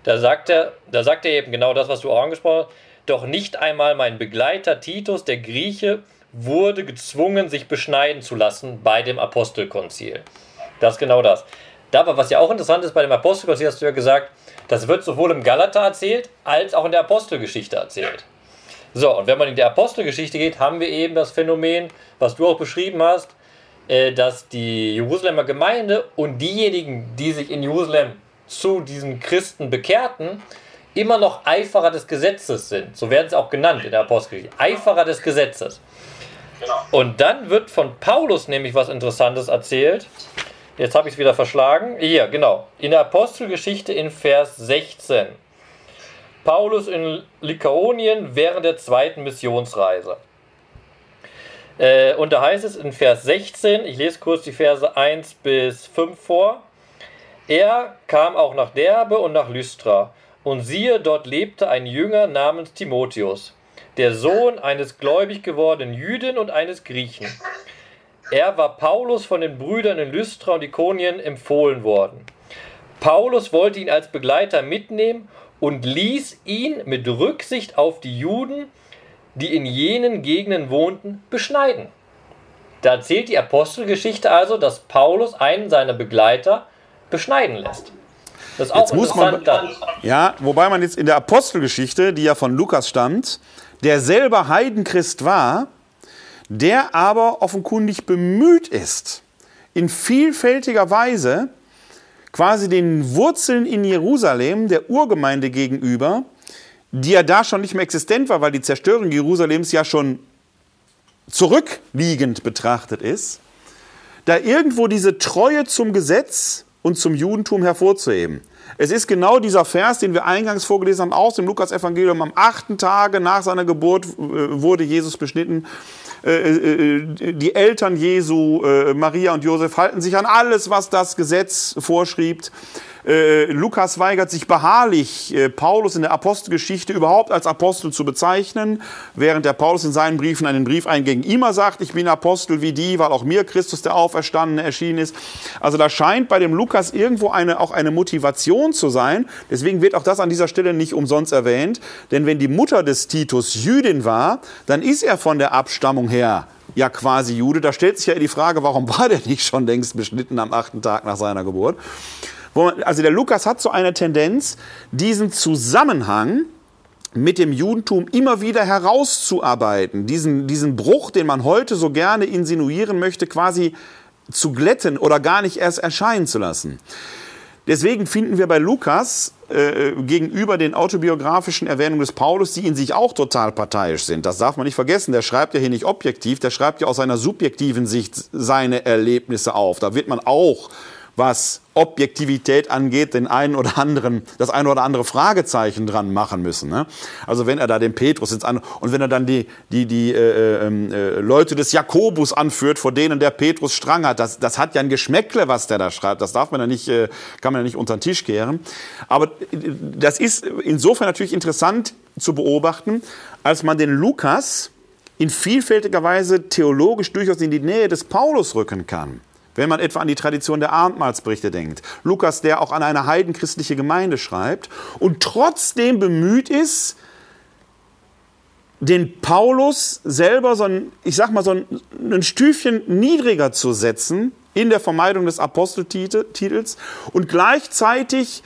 Da sagt er, da sagt er eben genau das, was du auch angesprochen hast. Doch nicht einmal mein Begleiter Titus, der Grieche, wurde gezwungen, sich beschneiden zu lassen bei dem Apostelkonzil. Das ist genau das. Aber was ja auch interessant ist, bei dem Apostelkonzil hast du ja gesagt, das wird sowohl im Galater erzählt, als auch in der Apostelgeschichte erzählt. So, und wenn man in die Apostelgeschichte geht, haben wir eben das Phänomen, was du auch beschrieben hast, dass die Jerusalemer Gemeinde und diejenigen, die sich in Jerusalem zu diesen Christen bekehrten, immer noch Eiferer des Gesetzes sind. So werden sie auch genannt in der Apostelgeschichte. Eiferer des Gesetzes. Und dann wird von Paulus nämlich was Interessantes erzählt. Jetzt habe ich es wieder verschlagen. Hier, genau. In der Apostelgeschichte in Vers sechzehn. Paulus in Lykaonien während der zweiten Missionsreise. Äh, und da heißt es in Vers sechzehn, ich lese kurz die Verse eins bis fünf vor. Er kam auch nach Derbe und nach Lystra. Und siehe, dort lebte ein Jünger namens Timotheus, der Sohn eines gläubig gewordenen Jüden und eines Griechen. Er war Paulus von den Brüdern in Lystra und Ikonien empfohlen worden. Paulus wollte ihn als Begleiter mitnehmen und ließ ihn mit Rücksicht auf die Juden, die in jenen Gegenden wohnten, beschneiden. Da erzählt die Apostelgeschichte also, dass Paulus einen seiner Begleiter beschneiden lässt. Das ist auch jetzt interessant. Muss man, ja, wobei man jetzt in der Apostelgeschichte, die ja von Lukas stammt, der selber Heidenchrist war, der aber offenkundig bemüht ist, in vielfältiger Weise quasi den Wurzeln in Jerusalem, der Urgemeinde gegenüber, die ja da schon nicht mehr existent war, weil die Zerstörung Jerusalems ja schon zurückliegend betrachtet ist, da irgendwo diese Treue zum Gesetz und zum Judentum hervorzuheben. Es ist genau dieser Vers, den wir eingangs vorgelesen haben, aus dem Lukas-Evangelium. Am achten Tage nach seiner Geburt wurde Jesus beschnitten. Die Eltern Jesu, Maria und Josef, halten sich an alles, was das Gesetz vorschrieb. Lukas weigert sich beharrlich, Paulus in der Apostelgeschichte überhaupt als Apostel zu bezeichnen, während der Paulus in seinen Briefen einen Brief eingegen immer sagt, ich bin Apostel wie die, weil auch mir Christus der Auferstandene erschienen ist. Also da scheint bei dem Lukas irgendwo eine, auch eine Motivation zu sein. Deswegen wird auch das an dieser Stelle nicht umsonst erwähnt. Denn wenn die Mutter des Titus Jüdin war, dann ist er von der Abstammung her ja quasi Jude. Da stellt sich ja die Frage, warum war der nicht schon längst beschnitten am achten Tag nach seiner Geburt? Also der Lukas hat so eine Tendenz, diesen Zusammenhang mit dem Judentum immer wieder herauszuarbeiten, diesen, diesen Bruch, den man heute so gerne insinuieren möchte, quasi zu glätten oder gar nicht erst erscheinen zu lassen. Deswegen finden wir bei Lukas äh, gegenüber den autobiografischen Erwähnungen des Paulus, die in sich auch total parteiisch sind. Das darf man nicht vergessen. Der schreibt ja hier nicht objektiv, der schreibt ja aus seiner subjektiven Sicht seine Erlebnisse auf. Da wird man auch, was Objektivität angeht, den einen oder anderen, das eine oder andere Fragezeichen dran machen müssen. Ne? Also wenn er da den Petrus jetzt an und wenn er dann die, die, die äh, äh, Leute des Jakobus anführt, vor denen der Petrus Strang hat, das, das hat ja ein Geschmäckle, was der da schreibt. Das darf man ja nicht, äh, kann man ja nicht unter den Tisch kehren. Aber das ist insofern natürlich interessant zu beobachten, als man den Lukas in vielfältiger Weise theologisch durchaus in die Nähe des Paulus rücken kann. Wenn man etwa an die Tradition der Abendmahlsberichte denkt. Lukas, der auch an eine heidenchristliche Gemeinde schreibt und trotzdem bemüht ist, den Paulus selber so ein, ich sag mal, so ein, ein Stüfchen niedriger zu setzen in der Vermeidung des Aposteltitels und gleichzeitig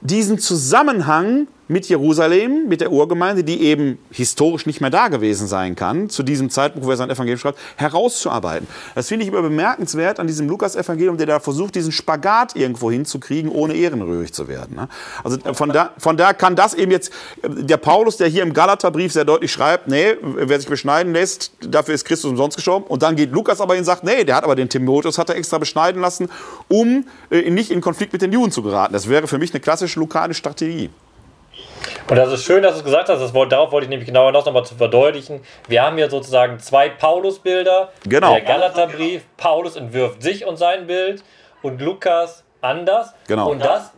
diesen Zusammenhang mit Jerusalem, mit der Urgemeinde, die eben historisch nicht mehr da gewesen sein kann, zu diesem Zeitpunkt, wo er sein Evangelium schreibt, herauszuarbeiten. Das finde ich immer bemerkenswert an diesem Lukas-Evangelium, der da versucht, diesen Spagat irgendwo hinzukriegen, ohne ehrenrührig zu werden. Also von da, von da kann das eben jetzt, der Paulus, der hier im Galaterbrief sehr deutlich schreibt, nee, wer sich beschneiden lässt, dafür ist Christus umsonst gestorben. Und dann geht Lukas aber hin und sagt, nee, der hat aber den Timotheus, hat er extra beschneiden lassen, um nicht in Konflikt mit den Juden zu geraten. Das wäre für mich eine klassische lukanische Strategie. Und das ist schön, dass du es gesagt hast. Das wollte, darauf wollte ich nämlich genauer noch mal zu verdeutlichen. Wir haben hier sozusagen zwei Paulus-Bilder. Genau. Der Galaterbrief, Paulus entwirft sich und sein Bild und Lukas anders. Genau. Und das,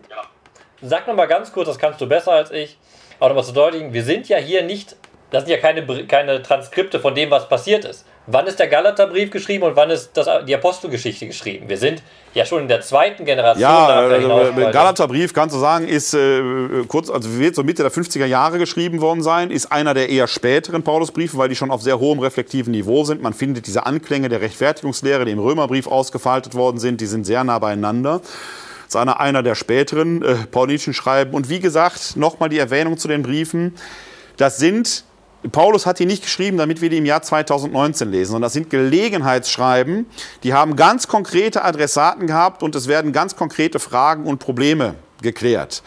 sag nochmal ganz kurz, das kannst du besser als ich, auch nochmal zu verdeutlichen, wir sind ja hier nicht, das sind ja keine, keine Transkripte von dem, was passiert ist. Wann ist der Galaterbrief geschrieben und wann ist das, die Apostelgeschichte geschrieben? Wir sind ja schon in der zweiten Generation. Ja, also, Galaterbrief, kannst du sagen, ist äh, kurz, also wird so Mitte der fünfziger Jahre geschrieben worden sein, ist einer der eher späteren Paulusbriefe, weil die schon auf sehr hohem reflektiven Niveau sind. Man findet diese Anklänge der Rechtfertigungslehre, die im Römerbrief ausgefaltet worden sind, die sind sehr nah beieinander. Das ist einer, einer der späteren äh, paulinischen Schreiben. Und wie gesagt, nochmal die Erwähnung zu den Briefen. Das sind... Paulus hat die nicht geschrieben, damit wir die im Jahr zweitausendneunzehn lesen, sondern das sind Gelegenheitsschreiben, die haben ganz konkrete Adressaten gehabt und es werden ganz konkrete Fragen und Probleme geklärt.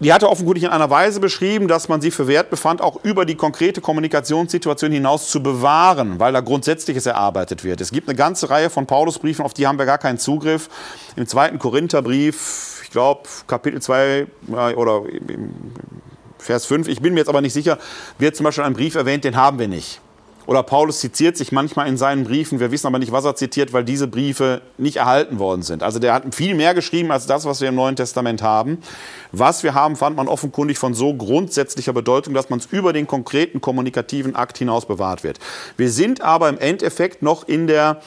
Die hat er offenkundig in einer Weise beschrieben, dass man sie für wert befand, auch über die konkrete Kommunikationssituation hinaus zu bewahren, weil da Grundsätzliches erarbeitet wird. Es gibt eine ganze Reihe von Paulusbriefen, auf die haben wir gar keinen Zugriff. Im zweiten Korintherbrief, ich glaube, Kapitel zwei oder Vers fünf, ich bin mir jetzt aber nicht sicher, wird zum Beispiel ein Brief erwähnt, den haben wir nicht. Oder Paulus zitiert sich manchmal in seinen Briefen, wir wissen aber nicht, was er zitiert, weil diese Briefe nicht erhalten worden sind. Also der hat viel mehr geschrieben als das, was wir im Neuen Testament haben. Was wir haben, fand man offenkundig von so grundsätzlicher Bedeutung, dass man es über den konkreten kommunikativen Akt hinaus bewahrt wird. Wir sind aber im Endeffekt noch in der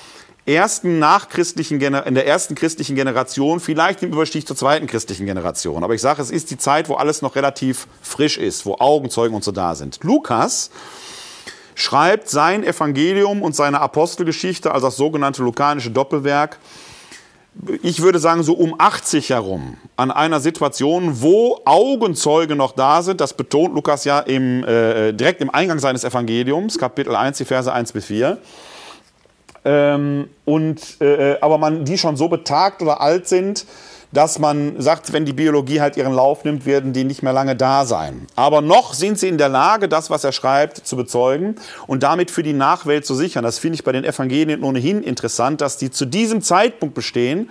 ersten nachchristlichen, in der ersten christlichen Generation, vielleicht im Überstieg zur zweiten christlichen Generation. Aber ich sage, es ist die Zeit, wo alles noch relativ frisch ist, wo Augenzeugen und so da sind. Lukas schreibt sein Evangelium und seine Apostelgeschichte, also das sogenannte lukanische Doppelwerk, ich würde sagen so um achtzig herum, an einer Situation, wo Augenzeugen noch da sind. Das betont Lukas ja im, äh, direkt im Eingang seines Evangeliums, Kapitel eins, die Verse eins bis vier. Ähm, und, äh, aber man, die schon so betagt oder alt sind, dass man sagt, wenn die Biologie halt ihren Lauf nimmt, werden die nicht mehr lange da sein. Aber noch sind sie in der Lage, das, was er schreibt, zu bezeugen und damit für die Nachwelt zu sichern. Das finde ich bei den Evangelien ohnehin interessant, dass die zu diesem Zeitpunkt bestehen,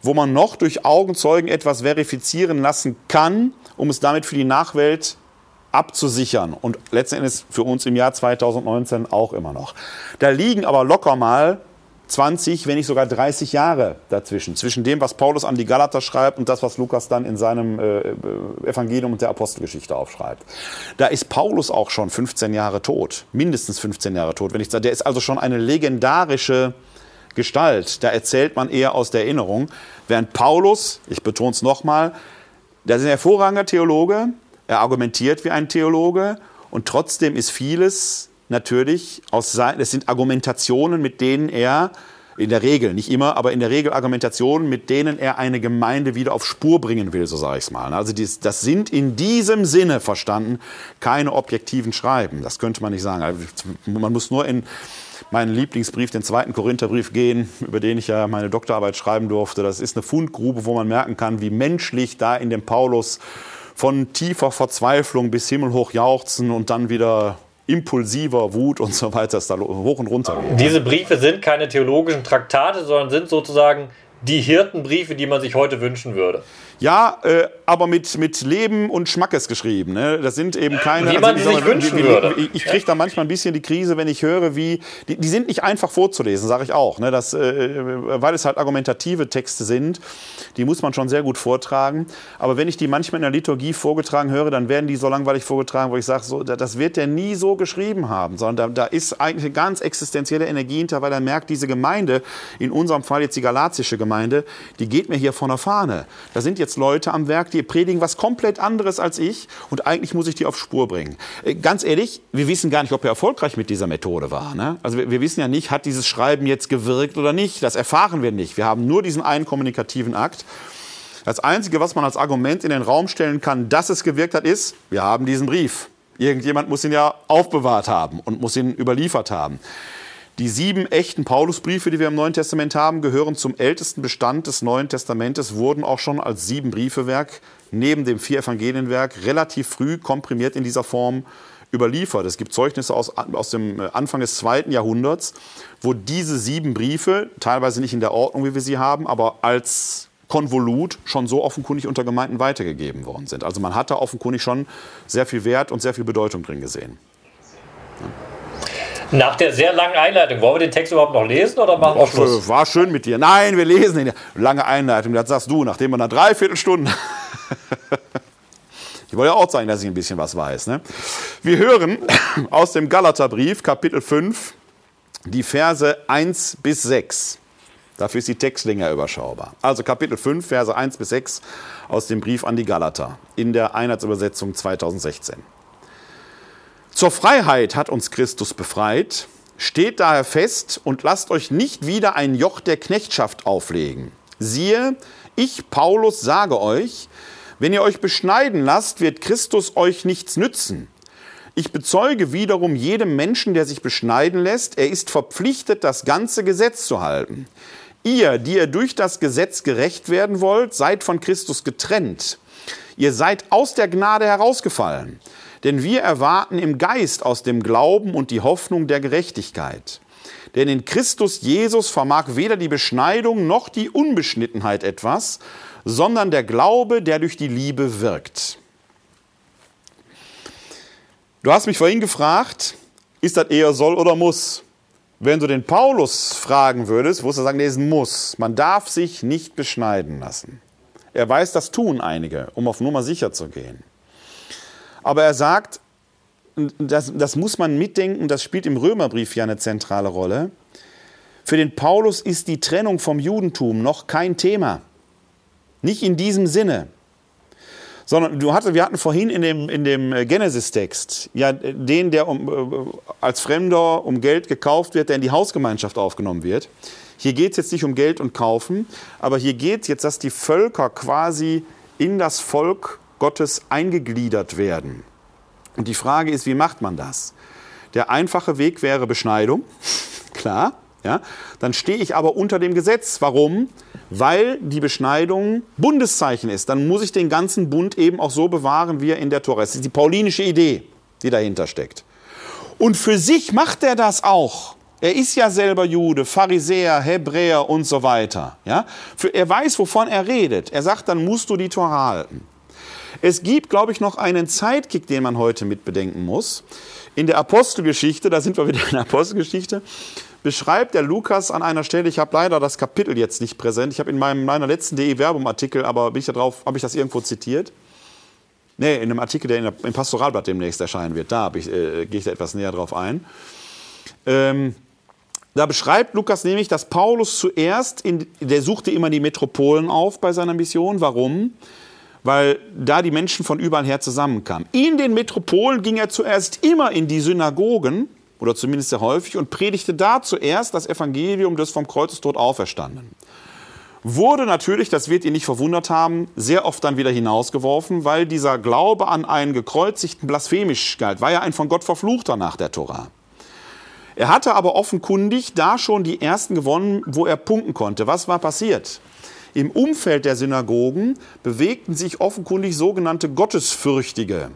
wo man noch durch Augenzeugen etwas verifizieren lassen kann, um es damit für die Nachwelt abzusichern und letzten Endes für uns im Jahr zweitausendneunzehn auch immer noch. Da liegen aber locker mal zwanzig, wenn nicht sogar dreißig Jahre dazwischen, zwischen dem, was Paulus an die Galater schreibt und das, was Lukas dann in seinem äh, Evangelium und der Apostelgeschichte aufschreibt. Da ist Paulus auch schon fünfzehn Jahre tot, mindestens fünfzehn Jahre tot, wenn ich sage, der ist also schon eine legendarische Gestalt, da erzählt man eher aus der Erinnerung, während Paulus, ich betone es nochmal, der ist ein hervorragender Theologe, er argumentiert wie ein Theologe und trotzdem ist vieles natürlich, aus Seiten, es sind Argumentationen, mit denen er, in der Regel, nicht immer, aber in der Regel Argumentationen, mit denen er eine Gemeinde wieder auf Spur bringen will, so sage ich es mal. Also dies, das sind in diesem Sinne verstanden keine objektiven Schreiben, das könnte man nicht sagen. Man muss nur in... meinen Lieblingsbrief, den zweiten Korintherbrief, gehen, über den ich ja meine Doktorarbeit schreiben durfte. Das ist eine Fundgrube, wo man merken kann, wie menschlich da in dem Paulus von tiefer Verzweiflung bis himmelhoch jauchzen und dann wieder impulsiver Wut und so weiter, es da hoch und runter geht. Diese Briefe sind keine theologischen Traktate, sondern sind sozusagen die Hirtenbriefe, die man sich heute wünschen würde. Ja, äh, aber mit, mit Leben und Schmackes geschrieben. Ne? Das sind eben keine... Wie man also, sie sich wünschen wie, wie, würde. Ich, ich kriege da manchmal ein bisschen die Krise, wenn ich höre, wie... Die, die sind nicht einfach vorzulesen, sage ich auch. Ne? Das, äh, weil es halt argumentative Texte sind, die muss man schon sehr gut vortragen. Aber wenn ich die manchmal in der Liturgie vorgetragen höre, dann werden die so langweilig vorgetragen, wo ich sage, so, das wird der nie so geschrieben haben. Sondern da, da ist eigentlich eine ganz existenzielle Energie hinter, weil er merkt, diese Gemeinde, in unserem Fall jetzt die galatische Gemeinde, Gemeinde, die geht mir hier von der Fahne. Da sind jetzt Leute am Werk, die predigen was komplett anderes als ich und eigentlich muss ich die auf Spur bringen. Ganz ehrlich, wir wissen gar nicht, ob er erfolgreich mit dieser Methode war. Ne? Also wir, wir wissen ja nicht, hat dieses Schreiben jetzt gewirkt oder nicht. Das erfahren wir nicht. Wir haben nur diesen einen kommunikativen Akt. Das Einzige, was man als Argument in den Raum stellen kann, dass es gewirkt hat, ist, wir haben diesen Brief. Irgendjemand muss ihn ja aufbewahrt haben und muss ihn überliefert haben. Die sieben echten Paulusbriefe, die wir im Neuen Testament haben, gehören zum ältesten Bestand des Neuen Testamentes, wurden auch schon als sieben Briefewerk neben dem vier Evangelienwerk relativ früh komprimiert in dieser Form überliefert. Es gibt Zeugnisse aus, aus dem Anfang des zweiten Jahrhunderts, wo diese sieben Briefe, teilweise nicht in der Ordnung, wie wir sie haben, aber als Konvolut schon so offenkundig unter Gemeinden weitergegeben worden sind. Also man hat da offenkundig schon sehr viel Wert und sehr viel Bedeutung drin gesehen. Ja. Nach der sehr langen Einleitung, wollen wir den Text überhaupt noch lesen oder machen wir Schluss? War schön mit dir. Nein, wir lesen ihn. Lange Einleitung, das sagst du, nachdem wir nach Dreiviertelstunde... Ich wollte ja auch zeigen, dass ich ein bisschen was weiß. Ne? Wir hören aus dem Galaterbrief, Kapitel fünf, die Verse eins bis sechs. Dafür ist die Textlänge überschaubar. Also Kapitel fünf, Verse eins bis sechs aus dem Brief an die Galater in der Einheitsübersetzung zweitausendsechzehn. Zur Freiheit hat uns Christus befreit, steht daher fest und lasst euch nicht wieder ein Joch der Knechtschaft auflegen. Siehe, ich, Paulus, sage euch, wenn ihr euch beschneiden lasst, wird Christus euch nichts nützen. Ich bezeuge wiederum jedem Menschen, der sich beschneiden lässt, er ist verpflichtet, das ganze Gesetz zu halten. Ihr, die ihr durch das Gesetz gerecht werden wollt, seid von Christus getrennt. Ihr seid aus der Gnade herausgefallen. Denn wir erwarten im Geist aus dem Glauben und die Hoffnung der Gerechtigkeit. Denn in Christus Jesus vermag weder die Beschneidung noch die Unbeschnittenheit etwas, sondern der Glaube, der durch die Liebe wirkt. Du hast mich vorhin gefragt, ist das eher soll oder muss? Wenn du den Paulus fragen würdest, würdest du sagen, nee, es muss. Man darf sich nicht beschneiden lassen. Er weiß, das tun einige, um auf Nummer sicher zu gehen. Aber er sagt, das, das muss man mitdenken, das spielt im Römerbrief ja eine zentrale Rolle. Für den Paulus ist die Trennung vom Judentum noch kein Thema. Nicht in diesem Sinne. Sondern du hatte, wir hatten vorhin in dem, in dem Genesis-Text ja den, der um, als Fremder um Geld gekauft wird, der in die Hausgemeinschaft aufgenommen wird. Hier geht es jetzt nicht um Geld und Kaufen, aber hier geht es jetzt, dass die Völker quasi in das Volk Gottes eingegliedert werden. Und die Frage ist, wie macht man das? Der einfache Weg wäre Beschneidung, klar. Ja? Dann stehe ich aber unter dem Gesetz. Warum? Weil die Beschneidung Bundeszeichen ist. Dann muss ich den ganzen Bund eben auch so bewahren, wie er in der Tora ist. Das ist die paulinische Idee, die dahinter steckt. Und für sich macht er das auch. Er ist ja selber Jude, Pharisäer, Hebräer und so weiter. Ja? Für, er weiß, wovon er redet. Er sagt, dann musst du die Tora halten. Es gibt, glaube ich, noch einen Zeitkick, den man heute mitbedenken muss. In der Apostelgeschichte, da sind wir wieder in der Apostelgeschichte, beschreibt der Lukas an einer Stelle, ich habe leider das Kapitel jetzt nicht präsent, ich habe in meinem, meiner letzten D E I Verbum-Artikel, aber bin ich da drauf, habe ich das irgendwo zitiert? Nee, in einem Artikel, der, in der im Pastoralblatt demnächst erscheinen wird, da ich, äh, gehe ich da etwas näher drauf ein. Ähm, da beschreibt Lukas nämlich, dass Paulus zuerst, in, der suchte immer die Metropolen auf bei seiner Mission, warum? Weil da die Menschen von überall her zusammenkamen. In den Metropolen ging er zuerst immer in die Synagogen, oder zumindest sehr häufig, und predigte da zuerst das Evangelium des vom Kreuzestod Auferstandenen. Wurde natürlich, das wird ihn nicht verwundert haben, sehr oft dann wieder hinausgeworfen, weil dieser Glaube an einen Gekreuzigten blasphemisch galt, war ja ein von Gott verfluchter nach der Tora. Er hatte aber offenkundig da schon die ersten gewonnen, wo er punkten konnte. Was war passiert? Im Umfeld der Synagogen bewegten sich offenkundig sogenannte Gottesfürchtige,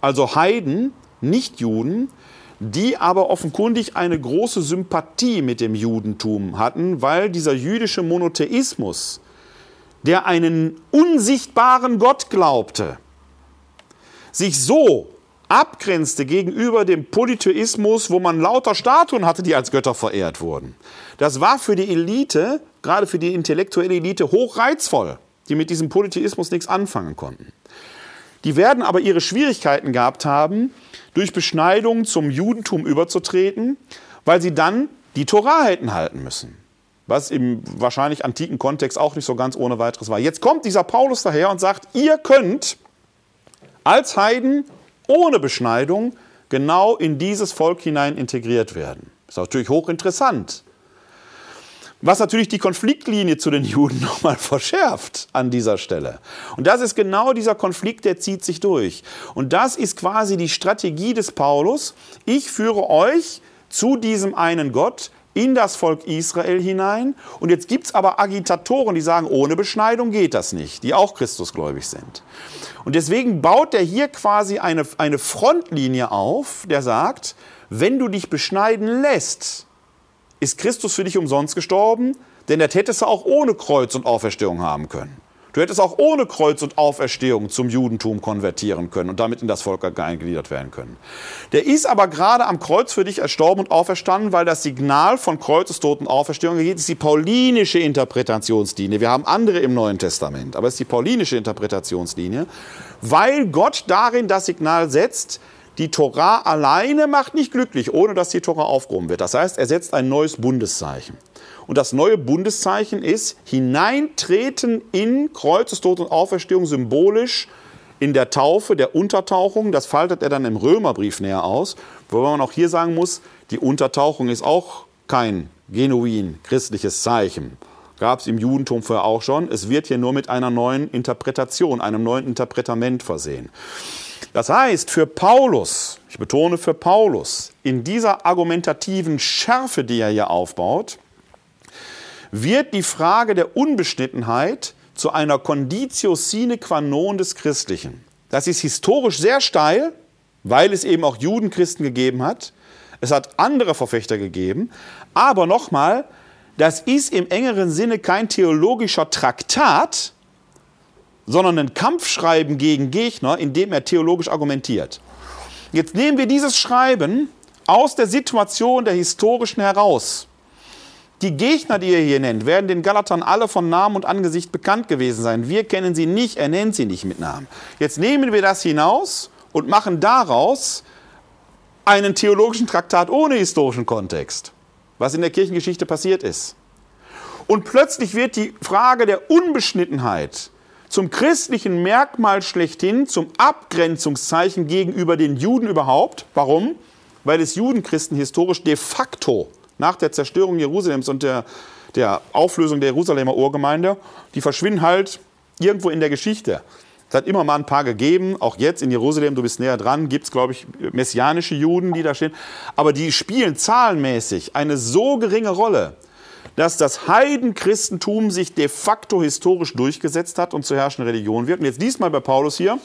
also Heiden, Nichtjuden, die aber offenkundig eine große Sympathie mit dem Judentum hatten, weil dieser jüdische Monotheismus, der einen unsichtbaren Gott glaubte, sich so abgrenzte gegenüber dem Polytheismus, wo man lauter Statuen hatte, die als Götter verehrt wurden. Das war für die Elite, gerade für die intellektuelle Elite, hochreizvoll, die mit diesem Polytheismus nichts anfangen konnten. Die werden aber ihre Schwierigkeiten gehabt haben, durch Beschneidung zum Judentum überzutreten, weil sie dann die Torahheiten halten müssen. Was im wahrscheinlich antiken Kontext auch nicht so ganz ohne weiteres war. Jetzt kommt dieser Paulus daher und sagt, ihr könnt als Heiden ohne Beschneidung genau in dieses Volk hinein integriert werden. Ist natürlich hochinteressant. Was natürlich die Konfliktlinie zu den Juden nochmal verschärft an dieser Stelle. Und das ist genau dieser Konflikt, der zieht sich durch. Und das ist quasi die Strategie des Paulus. Ich führe euch zu diesem einen Gott in das Volk Israel hinein. Und jetzt gibt es aber Agitatoren, die sagen, ohne Beschneidung geht das nicht, die auch christusgläubig sind. Und deswegen baut er hier quasi eine, eine Frontlinie auf, der sagt, wenn du dich beschneiden lässt, ist Christus für dich umsonst gestorben? Denn das hättest du auch ohne Kreuz und Auferstehung haben können. Du hättest auch ohne Kreuz und Auferstehung zum Judentum konvertieren können und damit in das Volk eingegliedert werden können. Der ist aber gerade am Kreuz für dich erstorben und auferstanden, weil das Signal von Kreuzestod und Auferstehung geht, ist die paulinische Interpretationslinie. Wir haben andere im Neuen Testament, aber es ist die paulinische Interpretationslinie, weil Gott darin das Signal setzt, die Tora alleine macht nicht glücklich, ohne dass die Tora aufgehoben wird. Das heißt, er setzt ein neues Bundeszeichen. Und das neue Bundeszeichen ist hineintreten in Kreuzestod und Auferstehung, symbolisch in der Taufe, der Untertauchung. Das faltet er dann im Römerbrief näher aus, wo man auch hier sagen muss, die Untertauchung ist auch kein genuin christliches Zeichen. Gab es im Judentum vorher auch schon. Es wird hier nur mit einer neuen Interpretation, einem neuen Interpretament versehen. Das heißt, für Paulus, ich betone für Paulus, in dieser argumentativen Schärfe, die er hier aufbaut, wird die Frage der Unbeschnittenheit zu einer Conditio sine qua non des Christlichen. Das ist historisch sehr steil, weil es eben auch Judenchristen gegeben hat. Es hat andere Verfechter gegeben. Aber nochmal, das ist im engeren Sinne kein theologischer Traktat, sondern ein Kampfschreiben gegen Gegner, in dem er theologisch argumentiert. Jetzt nehmen wir dieses Schreiben aus der Situation der historischen heraus. Die Gegner, die er hier nennt, werden den Galatern alle von Namen und Angesicht bekannt gewesen sein. Wir kennen sie nicht, er nennt sie nicht mit Namen. Jetzt nehmen wir das hinaus und machen daraus einen theologischen Traktat ohne historischen Kontext, was in der Kirchengeschichte passiert ist. Und plötzlich wird die Frage der Unbeschnittenheit zum christlichen Merkmal schlechthin, zum Abgrenzungszeichen gegenüber den Juden überhaupt. Warum? Weil es Judenchristen historisch de facto nach der Zerstörung Jerusalems und der, der Auflösung der Jerusalemer Urgemeinde, die verschwinden halt irgendwo in der Geschichte. Es hat immer mal ein paar gegeben, auch jetzt in Jerusalem, du bist näher dran, gibt es, glaube ich, messianische Juden, die da stehen. Aber die spielen zahlenmäßig eine so geringe Rolle, dass das Heidenchristentum sich de facto historisch durchgesetzt hat und zur herrschenden Religion wird. Und jetzt diesmal bei Paulus hier,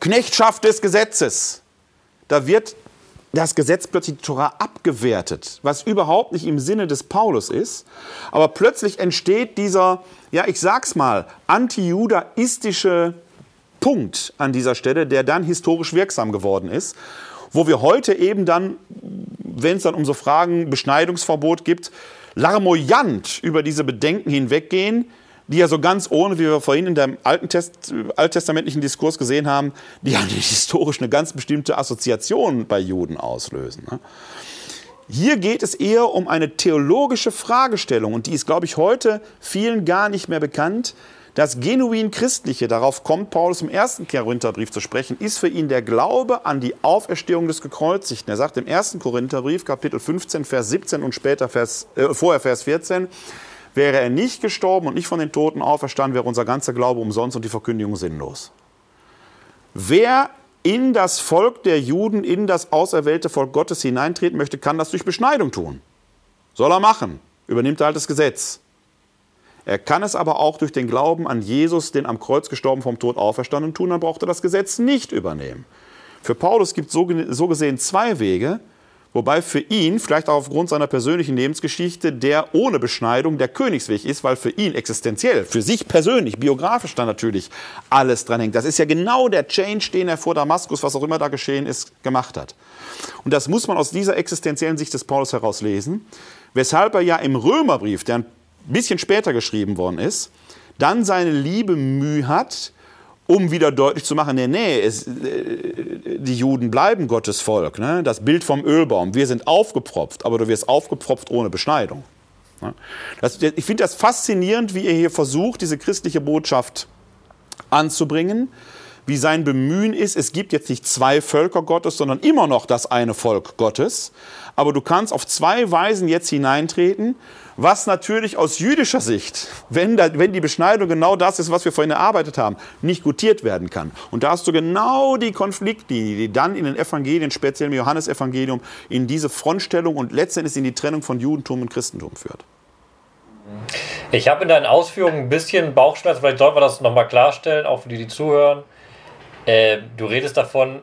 Knechtschaft des Gesetzes. Da wird das Gesetz plötzlich die Tora abgewertet, was überhaupt nicht im Sinne des Paulus ist. Aber plötzlich entsteht dieser, ja ich sag's mal, antijudaistische Punkt an dieser Stelle, der dann historisch wirksam geworden ist, wo wir heute eben dann, wenn es dann um so Fragen Beschneidungsverbot gibt, larmoyant über diese Bedenken hinweggehen, die ja so ganz ohne, wie wir vorhin in dem alten Test, alttestamentlichen Diskurs gesehen haben, die ja historisch eine ganz bestimmte Assoziation bei Juden auslösen. Hier geht es eher um eine theologische Fragestellung und die ist, glaube ich, heute vielen gar nicht mehr bekannt. Das genuin Christliche, darauf kommt Paulus im ersten Korintherbrief zu sprechen, ist für ihn der Glaube an die Auferstehung des Gekreuzigten. Er sagt im ersten Korintherbrief, Kapitel fünfzehn, Vers siebzehn und später Vers, äh, vorher Vers vierzehn, wäre er nicht gestorben und nicht von den Toten auferstanden, wäre unser ganzer Glaube umsonst und die Verkündigung sinnlos. Wer in das Volk der Juden, in das auserwählte Volk Gottes hineintreten möchte, kann das durch Beschneidung tun. Soll er machen. Übernimmt er halt das Gesetz. Er kann es aber auch durch den Glauben an Jesus, den am Kreuz gestorben, vom Tod auferstanden, tun. Dann braucht er das Gesetz nicht übernehmen. Für Paulus gibt es so, so gesehen zwei Wege, wobei für ihn, vielleicht auch aufgrund seiner persönlichen Lebensgeschichte, der ohne Beschneidung der Königsweg ist, weil für ihn existenziell, für sich persönlich, biografisch dann natürlich alles dran hängt. Das ist ja genau der Change, den er vor Damaskus, was auch immer da geschehen ist, gemacht hat. Und das muss man aus dieser existenziellen Sicht des Paulus herauslesen, weshalb er ja im Römerbrief, der ein bisschen später geschrieben worden ist, dann seine liebe Mühe hat, um wieder deutlich zu machen, nee, nee, es, die Juden bleiben Gottes Volk. Ne? Das Bild vom Ölbaum, wir sind aufgepfropft, aber du wirst aufgepfropft ohne Beschneidung. Ne? Das, ich finde das faszinierend, wie er hier versucht, diese christliche Botschaft anzubringen, wie sein Bemühen ist, es gibt jetzt nicht zwei Völker Gottes, sondern immer noch das eine Volk Gottes, aber du kannst auf zwei Weisen jetzt hineintreten, was natürlich aus jüdischer Sicht, wenn, da, wenn die Beschneidung genau das ist, was wir vorhin erarbeitet haben, nicht gutiert werden kann. Und da hast du genau die Konfliktlinie, die dann in den Evangelien, speziell im Johannesevangelium, in diese Frontstellung und letztendlich in die Trennung von Judentum und Christentum führt. Ich habe in deinen Ausführungen ein bisschen Bauchschmerzen, vielleicht sollten wir das nochmal klarstellen, auch für die, die zuhören. Äh, du redest davon,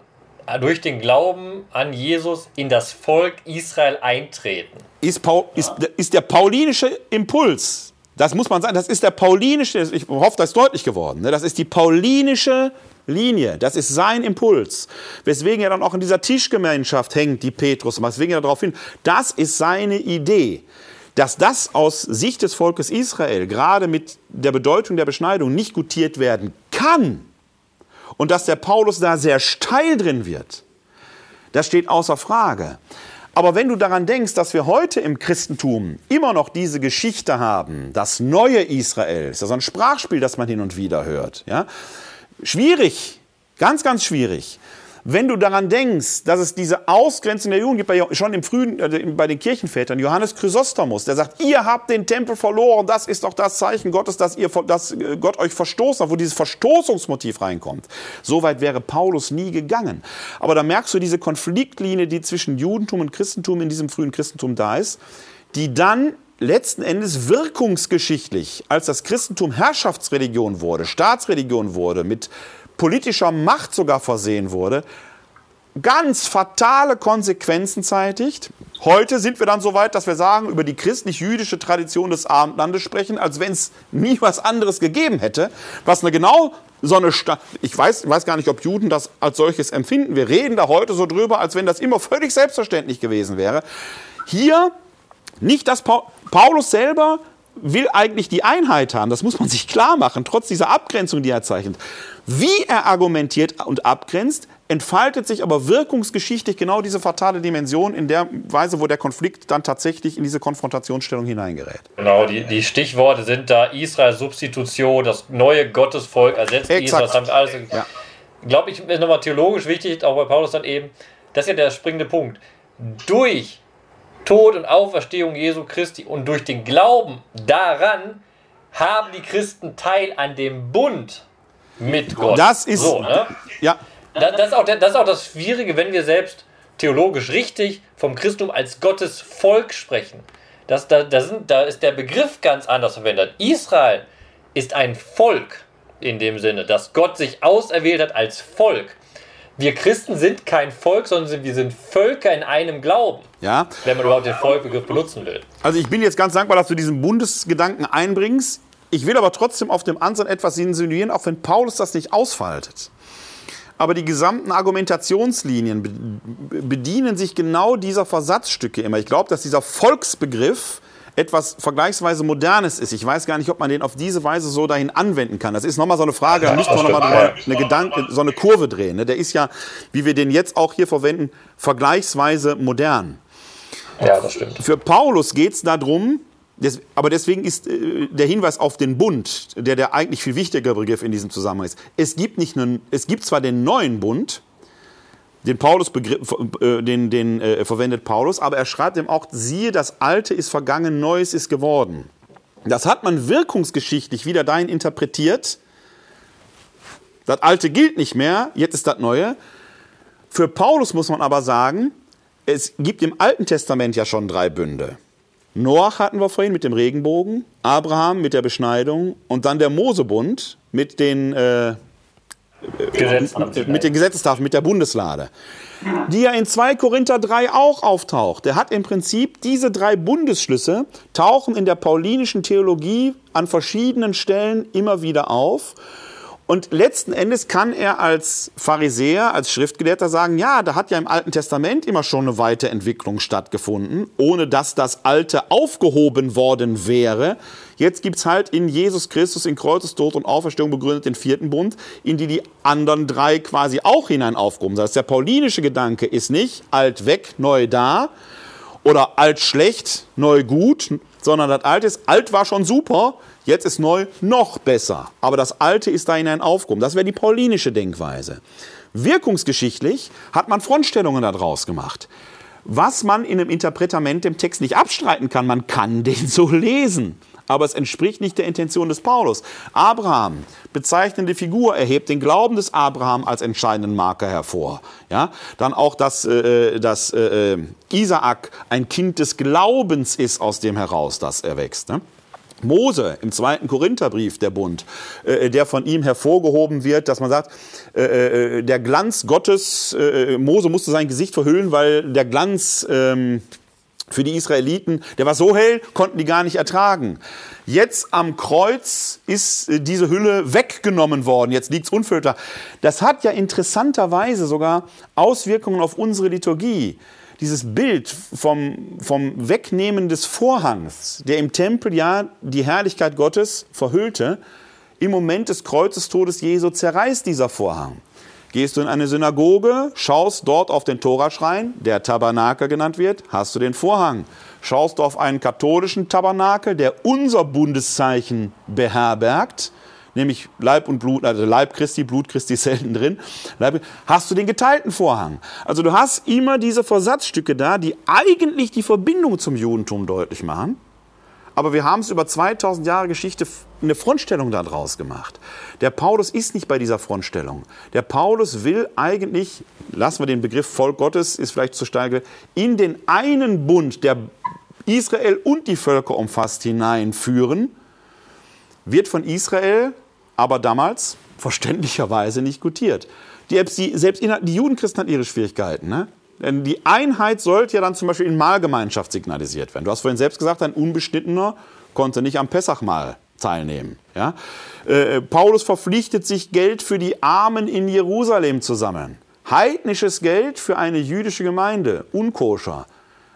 durch den Glauben an Jesus in das Volk Israel eintreten. Ist, Paul, ist, ist der paulinische Impuls, das muss man sagen, das ist der paulinische, ich hoffe, das ist deutlich geworden, ne? Das ist die paulinische Linie, das ist sein Impuls, weswegen er dann auch in dieser Tischgemeinschaft hängt, die Petrus, weswegen er darauf hin, das ist seine Idee. Dass das aus Sicht des Volkes Israel, gerade mit der Bedeutung der Beschneidung, nicht gutiert werden kann, und dass der Paulus da sehr steil drin wird, das steht außer Frage. Aber wenn du daran denkst, dass wir heute im Christentum immer noch diese Geschichte haben, das neue Israel, ist ja so ein Sprachspiel, das man hin und wieder hört. Ja? Schwierig, ganz, ganz schwierig. Wenn du daran denkst, dass es diese Ausgrenzung der Juden gibt, schon im frühen, äh, bei den Kirchenvätern, Johannes Chrysostomus, der sagt, ihr habt den Tempel verloren, das ist doch das Zeichen Gottes, dass, ihr, dass Gott euch verstoßen hat, wo dieses Verstoßungsmotiv reinkommt. So weit wäre Paulus nie gegangen. Aber da merkst du diese Konfliktlinie, die zwischen Judentum und Christentum in diesem frühen Christentum da ist, die dann letzten Endes wirkungsgeschichtlich, als das Christentum Herrschaftsreligion wurde, Staatsreligion wurde, mit politischer Macht sogar versehen wurde, ganz fatale Konsequenzen zeitigt. Heute sind wir dann so weit, dass wir sagen, über die christlich-jüdische Tradition des Abendlandes sprechen, als wenn es nie was anderes gegeben hätte, was eine genau so eine Sta- ich weiß, ich weiß gar nicht, ob Juden das als solches empfinden. Wir reden da heute so drüber, als wenn das immer völlig selbstverständlich gewesen wäre. Hier nicht, dass Pa- Paulus selber will eigentlich die Einheit haben, das muss man sich klar machen, trotz dieser Abgrenzung, die er zeichnet. Wie er argumentiert und abgrenzt, entfaltet sich aber wirkungsgeschichtlich genau diese fatale Dimension in der Weise, wo der Konflikt dann tatsächlich in diese Konfrontationsstellung hineingerät. Genau, die, die Stichworte sind da Israel-Substitution, das neue Gottesvolk ersetzt Exakt. Israel. Das haben alles, ja. Glaube ich, ist nochmal theologisch wichtig, auch bei Paulus dann eben, das ist ja der springende Punkt. Durch Tod und Auferstehung Jesu Christi und durch den Glauben daran haben die Christen Teil an dem Bund mit Gott. Das ist, so, ne? Ja. Das, das, ist auch, das ist auch das Schwierige, wenn wir selbst theologisch richtig vom Christentum als Gottes Volk sprechen. Das, da, da, sind, da ist der Begriff ganz anders verwendet. Israel ist ein Volk in dem Sinne, dass Gott sich auserwählt hat als Volk. Wir Christen sind kein Volk, sondern wir sind Völker in einem Glauben, ja. Wenn man überhaupt den Volkbegriff benutzen will. Also ich bin jetzt ganz dankbar, dass du diesen Bundesgedanken einbringst. Ich will aber trotzdem auf dem Ansatz etwas insinuieren, auch wenn Paulus das nicht ausfaltet. Aber die gesamten Argumentationslinien bedienen sich genau dieser Versatzstücke immer. Ich glaube, dass dieser Volksbegriff etwas vergleichsweise Modernes ist. Ich weiß gar nicht, ob man den auf diese Weise so dahin anwenden kann. Das ist nochmal so eine Frage, da müssen wir nochmal eine Gedanke, so eine Kurve drehen. Der ist ja, wie wir den jetzt auch hier verwenden, vergleichsweise modern. Ja, das stimmt. Für Paulus geht es darum, aber deswegen ist der Hinweis auf den Bund, der der eigentlich viel wichtigere Begriff in diesem Zusammenhang ist. Es gibt, nicht einen, es gibt zwar den neuen Bund, Den, Paulus Begriff, den, den äh, verwendet Paulus, aber er schreibt ihm auch, siehe, das Alte ist vergangen, Neues ist geworden. Das hat man wirkungsgeschichtlich wieder dahin interpretiert, das Alte gilt nicht mehr, jetzt ist das Neue, Für Paulus muss man aber sagen, es gibt im Alten Testament ja schon drei Bünde. Noach hatten wir vorhin mit dem Regenbogen, Abraham mit der Beschneidung und dann der Mosebund mit den, äh, mit den Gesetzestafeln, mit der Bundeslade, die ja in zwei Korinther drei auch auftaucht. Er hat im Prinzip diese drei Bundesschlüsse, tauchen in der paulinischen Theologie an verschiedenen Stellen immer wieder auf. Und letzten Endes kann er als Pharisäer, als Schriftgelehrter sagen, ja, da hat ja im Alten Testament immer schon eine Weiterentwicklung stattgefunden, ohne dass das Alte aufgehoben worden wäre. Jetzt gibt es halt in Jesus Christus, in Kreuzestod und Auferstehung begründet den vierten Bund, in die die anderen drei quasi auch hinein aufgehoben sind. Das heißt, der paulinische Gedanke ist nicht alt weg, neu da oder alt schlecht, neu gut, sondern das Alte ist, alt war schon super, jetzt ist neu noch besser. Aber das Alte ist da hinein aufgehoben. Das wäre die paulinische Denkweise. Wirkungsgeschichtlich hat man Frontstellungen daraus gemacht. Was man in einem Interpretament dem Text nicht abstreiten kann, man kann den so lesen. Aber es entspricht nicht der Intention des Paulus. Abraham, bezeichnende Figur, erhebt den Glauben des Abraham als entscheidenden Marker hervor. Ja? Dann auch, dass, äh, dass äh, Isaak ein Kind des Glaubens ist, aus dem heraus das erwächst. Ne? Mose im zweiten Korintherbrief, der Bund, äh, der von ihm hervorgehoben wird, dass man sagt, äh, der Glanz Gottes, äh, Mose musste sein Gesicht verhüllen, weil der Glanz... Ähm, Für die Israeliten, der war so hell, konnten die gar nicht ertragen. Jetzt am Kreuz ist diese Hülle weggenommen worden, jetzt liegt es unfilterbar. Das hat ja interessanterweise sogar Auswirkungen auf unsere Liturgie. Dieses Bild vom, vom Wegnehmen des Vorhangs, der im Tempel ja die Herrlichkeit Gottes verhüllte, im Moment des Kreuzestodes Jesu zerreißt dieser Vorhang. Gehst du in eine Synagoge, schaust dort auf den Toraschrein, der Tabernakel genannt wird, hast du den Vorhang. Schaust du auf einen katholischen Tabernakel, der unser Bundeszeichen beherbergt, nämlich Leib und Blut, also Leib Christi, Blut Christi ist selten drin, hast du den geteilten Vorhang. Also du hast immer diese Versatzstücke da, die eigentlich die Verbindung zum Judentum deutlich machen. Aber wir haben es über zweitausend Jahre Geschichte eine Frontstellung daraus gemacht. Der Paulus ist nicht bei dieser Frontstellung. Der Paulus will eigentlich, lassen wir den Begriff Volk Gottes, ist vielleicht zu steil, in den einen Bund, der Israel und die Völker umfasst, hineinführen, wird von Israel aber damals verständlicherweise nicht gutiert. Die, selbst die Judenchristen hatten ihre Schwierigkeiten, ne? Denn die Einheit sollte ja dann zum Beispiel in Mahlgemeinschaft signalisiert werden. Du hast vorhin selbst gesagt, ein Unbeschnittener konnte nicht am Pessachmahl teilnehmen. Ja? Äh, Paulus verpflichtet sich, Geld für die Armen in Jerusalem zu sammeln. Heidnisches Geld für eine jüdische Gemeinde, unkoscher.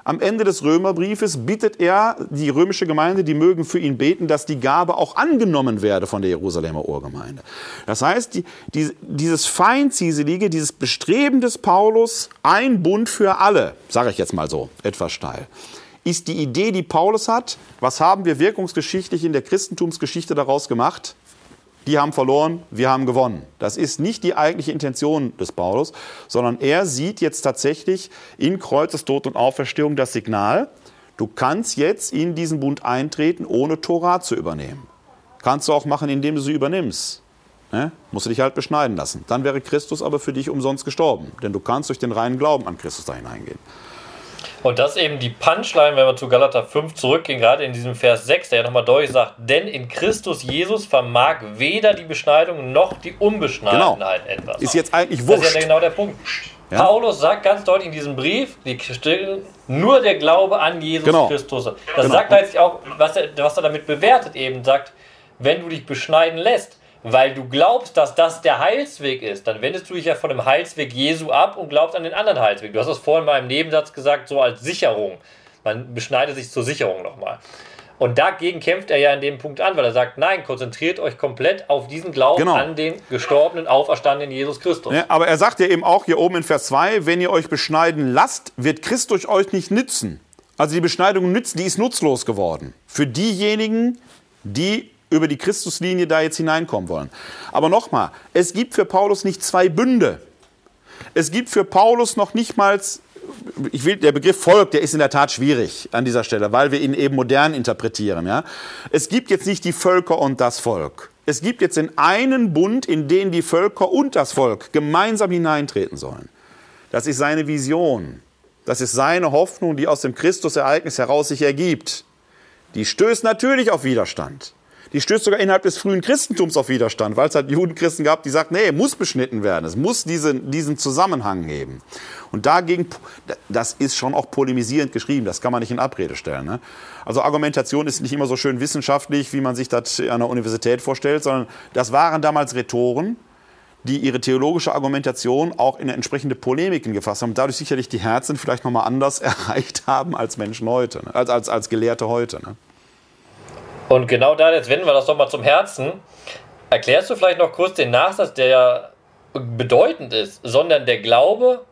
Am Ende des Römerbriefes bittet er die römische Gemeinde, die mögen für ihn beten, dass die Gabe auch angenommen werde von der Jerusalemer Urgemeinde. Das heißt, die, die, dieses Feinzieselige, dieses Bestreben des Paulus, ein Bund für alle, sage ich jetzt mal so, etwas steil, ist die Idee, die Paulus hat. Was haben wir wirkungsgeschichtlich in der Christentumsgeschichte daraus gemacht? Die haben verloren, wir haben gewonnen. Das ist nicht die eigentliche Intention des Paulus, sondern er sieht jetzt tatsächlich in Kreuzestod und Auferstehung das Signal, du kannst jetzt in diesen Bund eintreten, ohne Torah zu übernehmen. Kannst du auch machen, indem du sie übernimmst. Ne? Musst du dich halt beschneiden lassen. Dann wäre Christus aber für dich umsonst gestorben, denn du kannst durch den reinen Glauben an Christus da hineingehen. Und das ist eben die Punchline, wenn wir zu Galater fünf zurückgehen, gerade in diesem Vers sechs, der ja nochmal deutlich sagt, denn in Christus Jesus vermag weder die Beschneidung noch die Unbeschneidenheit genau. etwas. Ist jetzt eigentlich wurscht. Das ist ja genau der Punkt. Ja? Paulus sagt ganz deutlich in diesem Brief, die Christen, nur der Glaube an Jesus genau. Christus. Das genau. sagt letztlich auch, was er, was er damit bewertet eben, sagt, wenn du dich beschneiden lässt, weil du glaubst, dass das der Heilsweg ist, dann wendest du dich ja von dem Heilsweg Jesu ab und glaubst an den anderen Heilsweg. Du hast das vorhin mal im Nebensatz gesagt, so als Sicherung. Man beschneidet sich zur Sicherung nochmal. Und dagegen kämpft er ja in dem Punkt an, weil er sagt, nein, konzentriert euch komplett auf diesen Glauben genau. an den gestorbenen, auferstandenen Jesus Christus. Ja, aber er sagt ja eben auch hier oben in Vers zwei, wenn ihr euch beschneiden lasst, wird Christus euch nicht nützen. Also die Beschneidung nützt, die ist nutzlos geworden. Für diejenigen, die über die Christuslinie da jetzt hineinkommen wollen. Aber nochmal, es gibt für Paulus nicht zwei Bünde. Es gibt für Paulus noch nicht mal, ich will, der Begriff Volk, der ist in der Tat schwierig an dieser Stelle, weil wir ihn eben modern interpretieren. Ja? Es gibt jetzt nicht die Völker und das Volk. Es gibt jetzt den einen Bund, in den die Völker und das Volk gemeinsam hineintreten sollen. Das ist seine Vision. Das ist seine Hoffnung, die aus dem Christusereignis heraus sich ergibt. Die stößt natürlich auf Widerstand. Die stößt sogar innerhalb des frühen Christentums auf Widerstand, weil es halt Judenchristen gab, die sagten, nee, muss beschnitten werden, es muss diesen, diesen Zusammenhang geben. Und dagegen, das ist schon auch polemisierend geschrieben, das kann man nicht in Abrede stellen. Ne? Also Argumentation ist nicht immer so schön wissenschaftlich, wie man sich das an der Universität vorstellt, sondern das waren damals Rhetoren, die ihre theologische Argumentation auch in entsprechende Polemiken gefasst haben und dadurch sicherlich die Herzen vielleicht nochmal anders erreicht haben als Menschen heute, ne? als, als, als Gelehrte heute. Ne? Und genau da, jetzt wenden wir das doch mal zum Herzen. Erklärst du vielleicht noch kurz den Nachsatz, der ja bedeutend ist, sondern der Glaube,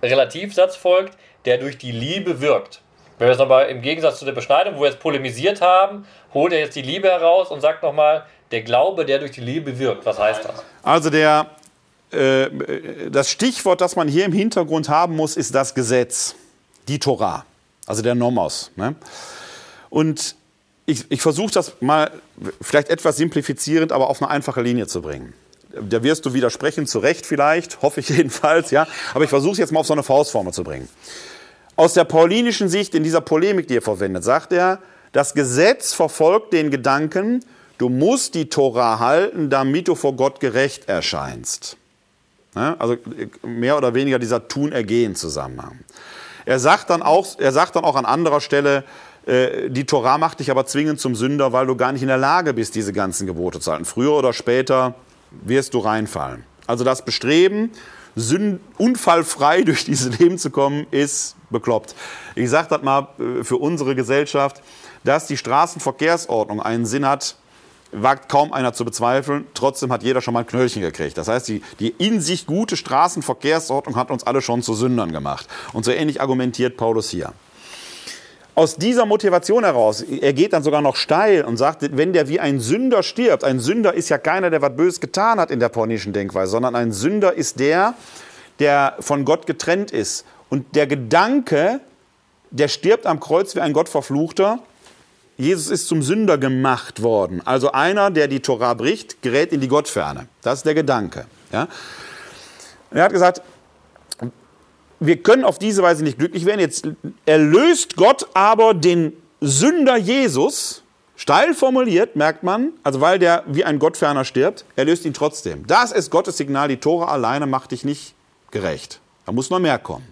Relativsatz folgt, der durch die Liebe wirkt. Wenn wir es nochmal im Gegensatz zu der Beschneidung, wo wir jetzt polemisiert haben, holt er jetzt die Liebe heraus und sagt nochmal, der Glaube, der durch die Liebe wirkt. Was heißt das? Also der, äh, das Stichwort, das man hier im Hintergrund haben muss, ist das Gesetz, die Torah, also der Nomos. Ne? Und Ich, ich versuche das mal vielleicht etwas simplifizierend, aber auf eine einfache Linie zu bringen. Da wirst du widersprechen, zu Recht vielleicht, hoffe ich jedenfalls, ja. Aber ich versuche es jetzt mal auf so eine Faustformel zu bringen. Aus der paulinischen Sicht, in dieser Polemik, die er verwendet, sagt er, das Gesetz verfolgt den Gedanken, du musst die Tora halten, damit du vor Gott gerecht erscheinst. Ja, also mehr oder weniger dieser Tun-Ergehen-Zusammenhang. Er sagt dann auch, er sagt dann auch an anderer Stelle, die Torah macht dich aber zwingend zum Sünder, weil du gar nicht in der Lage bist, diese ganzen Gebote zu halten. Früher oder später wirst du reinfallen. Also das Bestreben, unfallfrei durch dieses Leben zu kommen, ist bekloppt. Ich sage das mal für unsere Gesellschaft, dass die Straßenverkehrsordnung einen Sinn hat, wagt kaum einer zu bezweifeln, trotzdem hat jeder schon mal ein Knöllchen gekriegt. Das heißt, die, die in sich gute Straßenverkehrsordnung hat uns alle schon zu Sündern gemacht. Und so ähnlich argumentiert Paulus hier. Aus dieser Motivation heraus, er geht dann sogar noch steil und sagt, wenn der wie ein Sünder stirbt, ein Sünder ist ja keiner, der was Böses getan hat in der pornischen Denkweise, sondern ein Sünder ist der, der von Gott getrennt ist. Und der Gedanke, der stirbt am Kreuz wie ein Gottverfluchter, Jesus ist zum Sünder gemacht worden. Also einer, der die Tora bricht, gerät in die Gottferne. Das ist der Gedanke. Ja? Und er hat gesagt, wir können auf diese Weise nicht glücklich werden. Jetzt erlöst Gott aber den Sünder Jesus, steil formuliert, merkt man, also weil der wie ein Gottferner stirbt, erlöst ihn trotzdem. Das ist Gottes Signal, die Tora alleine macht dich nicht gerecht. Da muss noch mehr kommen.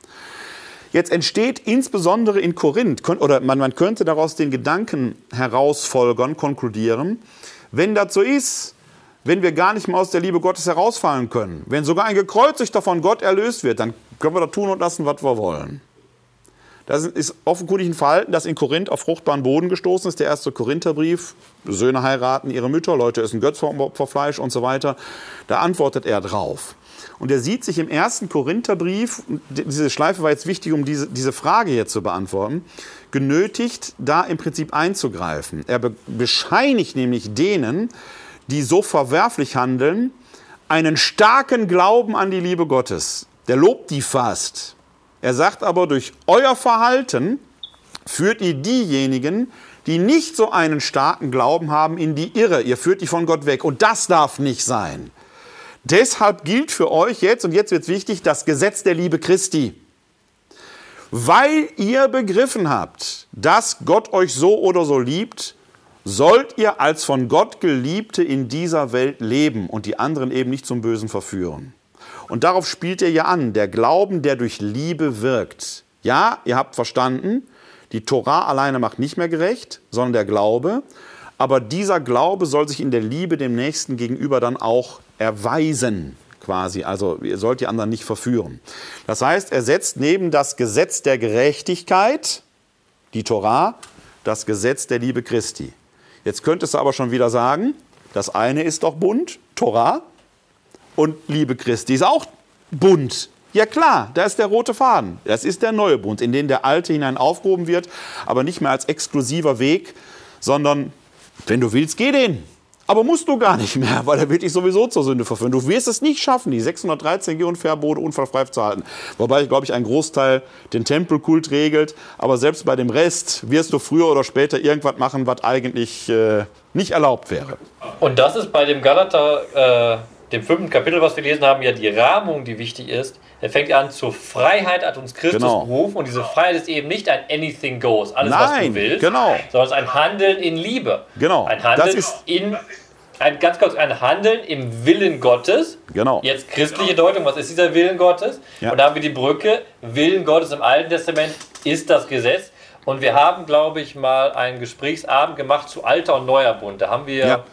Jetzt entsteht insbesondere in Korinth, oder man, man könnte daraus den Gedanken herausfolgern, konkludieren, wenn das so ist, wenn wir gar nicht mehr aus der Liebe Gottes herausfallen können, wenn sogar ein Gekreuzigter von Gott erlöst wird, dann können wir da tun und lassen, was wir wollen. Das ist offenkundig ein Verhalten, das in Korinth auf fruchtbaren Boden gestoßen ist. Der erste Korintherbrief, Söhne heiraten ihre Mütter, Leute essen Götzopferfleisch und so weiter. Da antwortet er drauf. Und er sieht sich im ersten Korintherbrief, diese Schleife war jetzt wichtig, um diese, diese Frage jetzt zu beantworten, genötigt, da im Prinzip einzugreifen. Er be- bescheinigt nämlich denen, die so verwerflich handeln, einen starken Glauben an die Liebe Gottes. Der lobt die fast. Er sagt aber, durch euer Verhalten führt ihr diejenigen, die nicht so einen starken Glauben haben, in die Irre. Ihr führt die von Gott weg. Und das darf nicht sein. Deshalb gilt für euch jetzt, und jetzt wird es wichtig, das Gesetz der Liebe Christi. Weil ihr begriffen habt, dass Gott euch so oder so liebt, sollt ihr als von Gott Geliebte in dieser Welt leben und die anderen eben nicht zum Bösen verführen. Und darauf spielt er ja an, der Glauben, der durch Liebe wirkt. Ja, ihr habt verstanden, die Tora alleine macht nicht mehr gerecht, sondern der Glaube. Aber dieser Glaube soll sich in der Liebe dem Nächsten gegenüber dann auch erweisen, quasi. Also ihr sollt die anderen nicht verführen. Das heißt, er setzt neben das Gesetz der Gerechtigkeit, die Tora, das Gesetz der Liebe Christi. Jetzt könntest du aber schon wieder sagen, das eine ist doch bunt, Tora, und Liebe Christi ist auch bunt. Ja klar, da ist der rote Faden, das ist der neue Bund, in den der alte hinein aufgehoben wird, aber nicht mehr als exklusiver Weg, sondern wenn du willst, geh den. Aber musst du gar nicht mehr, weil er will dich sowieso zur Sünde verführen. Du wirst es nicht schaffen, die sechshundertdreizehn G und Verbote unfallfrei zu halten. Wobei, glaube ich, ein Großteil den Tempelkult regelt. Aber selbst bei dem Rest wirst du früher oder später irgendwas machen, was eigentlich äh, nicht erlaubt wäre. Und das ist bei dem Galater, äh, dem fünften Kapitel, was wir gelesen haben, ja die Rahmung, die wichtig ist. Er fängt an, zur Freiheit hat uns Christus genau. berufen, und diese Freiheit ist eben nicht ein Anything Goes, alles Nein, was du willst, genau. sondern ein Handeln in Liebe. Genau. Ein Handeln das ist in ein ganz kurz ein Handeln im Willen Gottes. Genau. Jetzt christliche Deutung, was ist dieser Willen Gottes? Ja. Und da haben wir die Brücke, Willen Gottes im Alten Testament ist das Gesetz. Und wir haben, glaube ich, mal einen Gesprächsabend gemacht zu Alter und Neuer Bund. Da haben wir ja.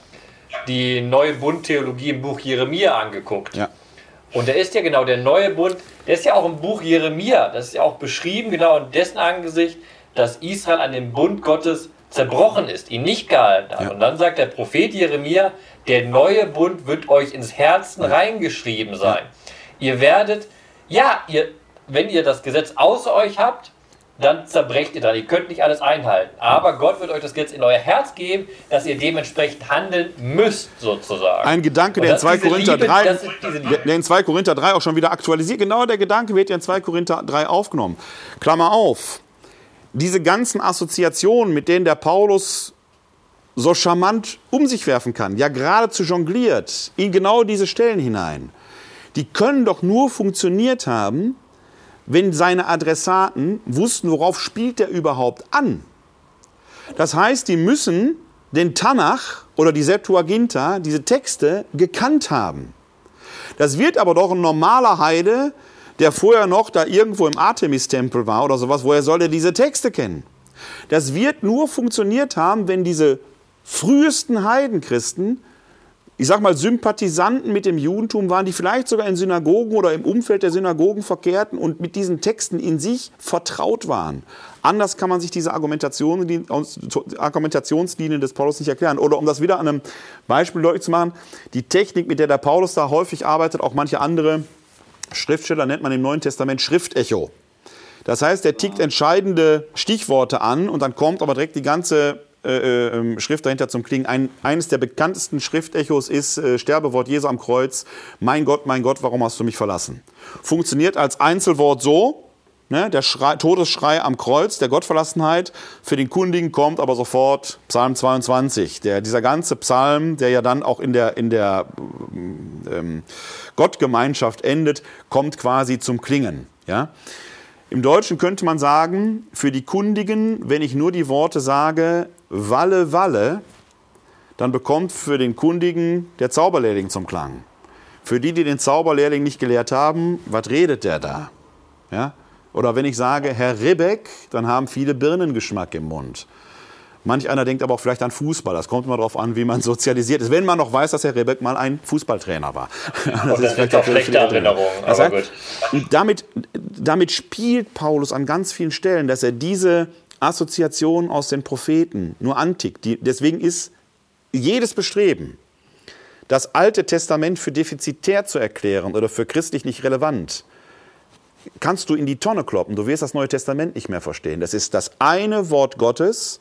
die neue Bundtheologie im Buch Jeremia angeguckt. Ja. Und da ist ja genau der neue Bund, der ist ja auch im Buch Jeremia, das ist ja auch beschrieben, genau in dessen Angesicht, dass Israel an dem Bund Gottes zerbrochen ist, ihn nicht gehalten hat. Ja. Und dann sagt der Prophet Jeremia, der neue Bund wird euch ins Herzen ja. reingeschrieben sein. Ja. Ihr werdet, ja, ihr, wenn ihr das Gesetz außer euch habt, dann zerbrecht ihr dran. Ihr könnt nicht alles einhalten. Aber Gott wird euch das Gesetz in euer Herz geben, dass ihr dementsprechend handeln müsst, sozusagen. Ein Gedanke, der in zwei Korinther drei auch schon wieder aktualisiert. Genau der Gedanke wird ja in zwei Korinther drei aufgenommen. Klammer auf. Diese ganzen Assoziationen, mit denen der Paulus so charmant um sich werfen kann, ja geradezu jongliert, in genau diese Stellen hinein, die können doch nur funktioniert haben, wenn seine Adressaten wussten, worauf spielt er überhaupt an. Das heißt, die müssen den Tanach oder die Septuaginta, diese Texte, gekannt haben. Das wird aber doch ein normaler Heide, der vorher noch da irgendwo im Artemis-Tempel war oder sowas, woher soll er diese Texte kennen? Das wird nur funktioniert haben, wenn diese frühesten Heidenchristen, ich sag mal, Sympathisanten mit dem Judentum waren, die vielleicht sogar in Synagogen oder im Umfeld der Synagogen verkehrten und mit diesen Texten in sich vertraut waren. Anders kann man sich diese Argumentation, Argumentationslinie des Paulus nicht erklären. Oder um das wieder an einem Beispiel deutlich zu machen, die Technik, mit der der Paulus da häufig arbeitet, auch manche andere Schriftsteller, nennt man im Neuen Testament Schriftecho. Das heißt, er tickt entscheidende Stichworte an und dann kommt aber direkt die ganze Äh, äh, Schrift dahinter zum Klingen. Ein, eines der bekanntesten Schriftechos ist äh, Sterbewort Jesu am Kreuz. Mein Gott, mein Gott, warum hast du mich verlassen? Funktioniert als Einzelwort so, ne, der Schrei, Todesschrei am Kreuz, der Gottverlassenheit. Für den Kundigen kommt aber sofort Psalm zweiundzwanzig. Der, dieser ganze Psalm, der ja dann auch in der, in der ähm, Gottgemeinschaft endet, kommt quasi zum Klingen. Ja? Im Deutschen könnte man sagen, für die Kundigen, wenn ich nur die Worte sage, Walle, Walle, dann bekommt für den Kundigen der Zauberlehrling zum Klang. Für die, die den Zauberlehrling nicht gelehrt haben, was redet der da? Ja? Oder wenn ich sage, Herr Ribbeck, dann haben viele Birnengeschmack im Mund. Manch einer denkt aber auch vielleicht an Fußball. Das kommt immer darauf an, wie man sozialisiert ist. Wenn man noch weiß, dass Herr Ribbeck mal ein Fußballtrainer war. Das ist vielleicht auch schlechte Erinnerung. Das heißt, aber gut. Und damit, damit spielt Paulus an ganz vielen Stellen, dass er diese Assoziationen aus den Propheten nur antickt. Die, deswegen ist jedes Bestreben, das Alte Testament für defizitär zu erklären oder für christlich nicht relevant, kannst du in die Tonne kloppen. Du wirst das Neue Testament nicht mehr verstehen. Das ist das eine Wort Gottes,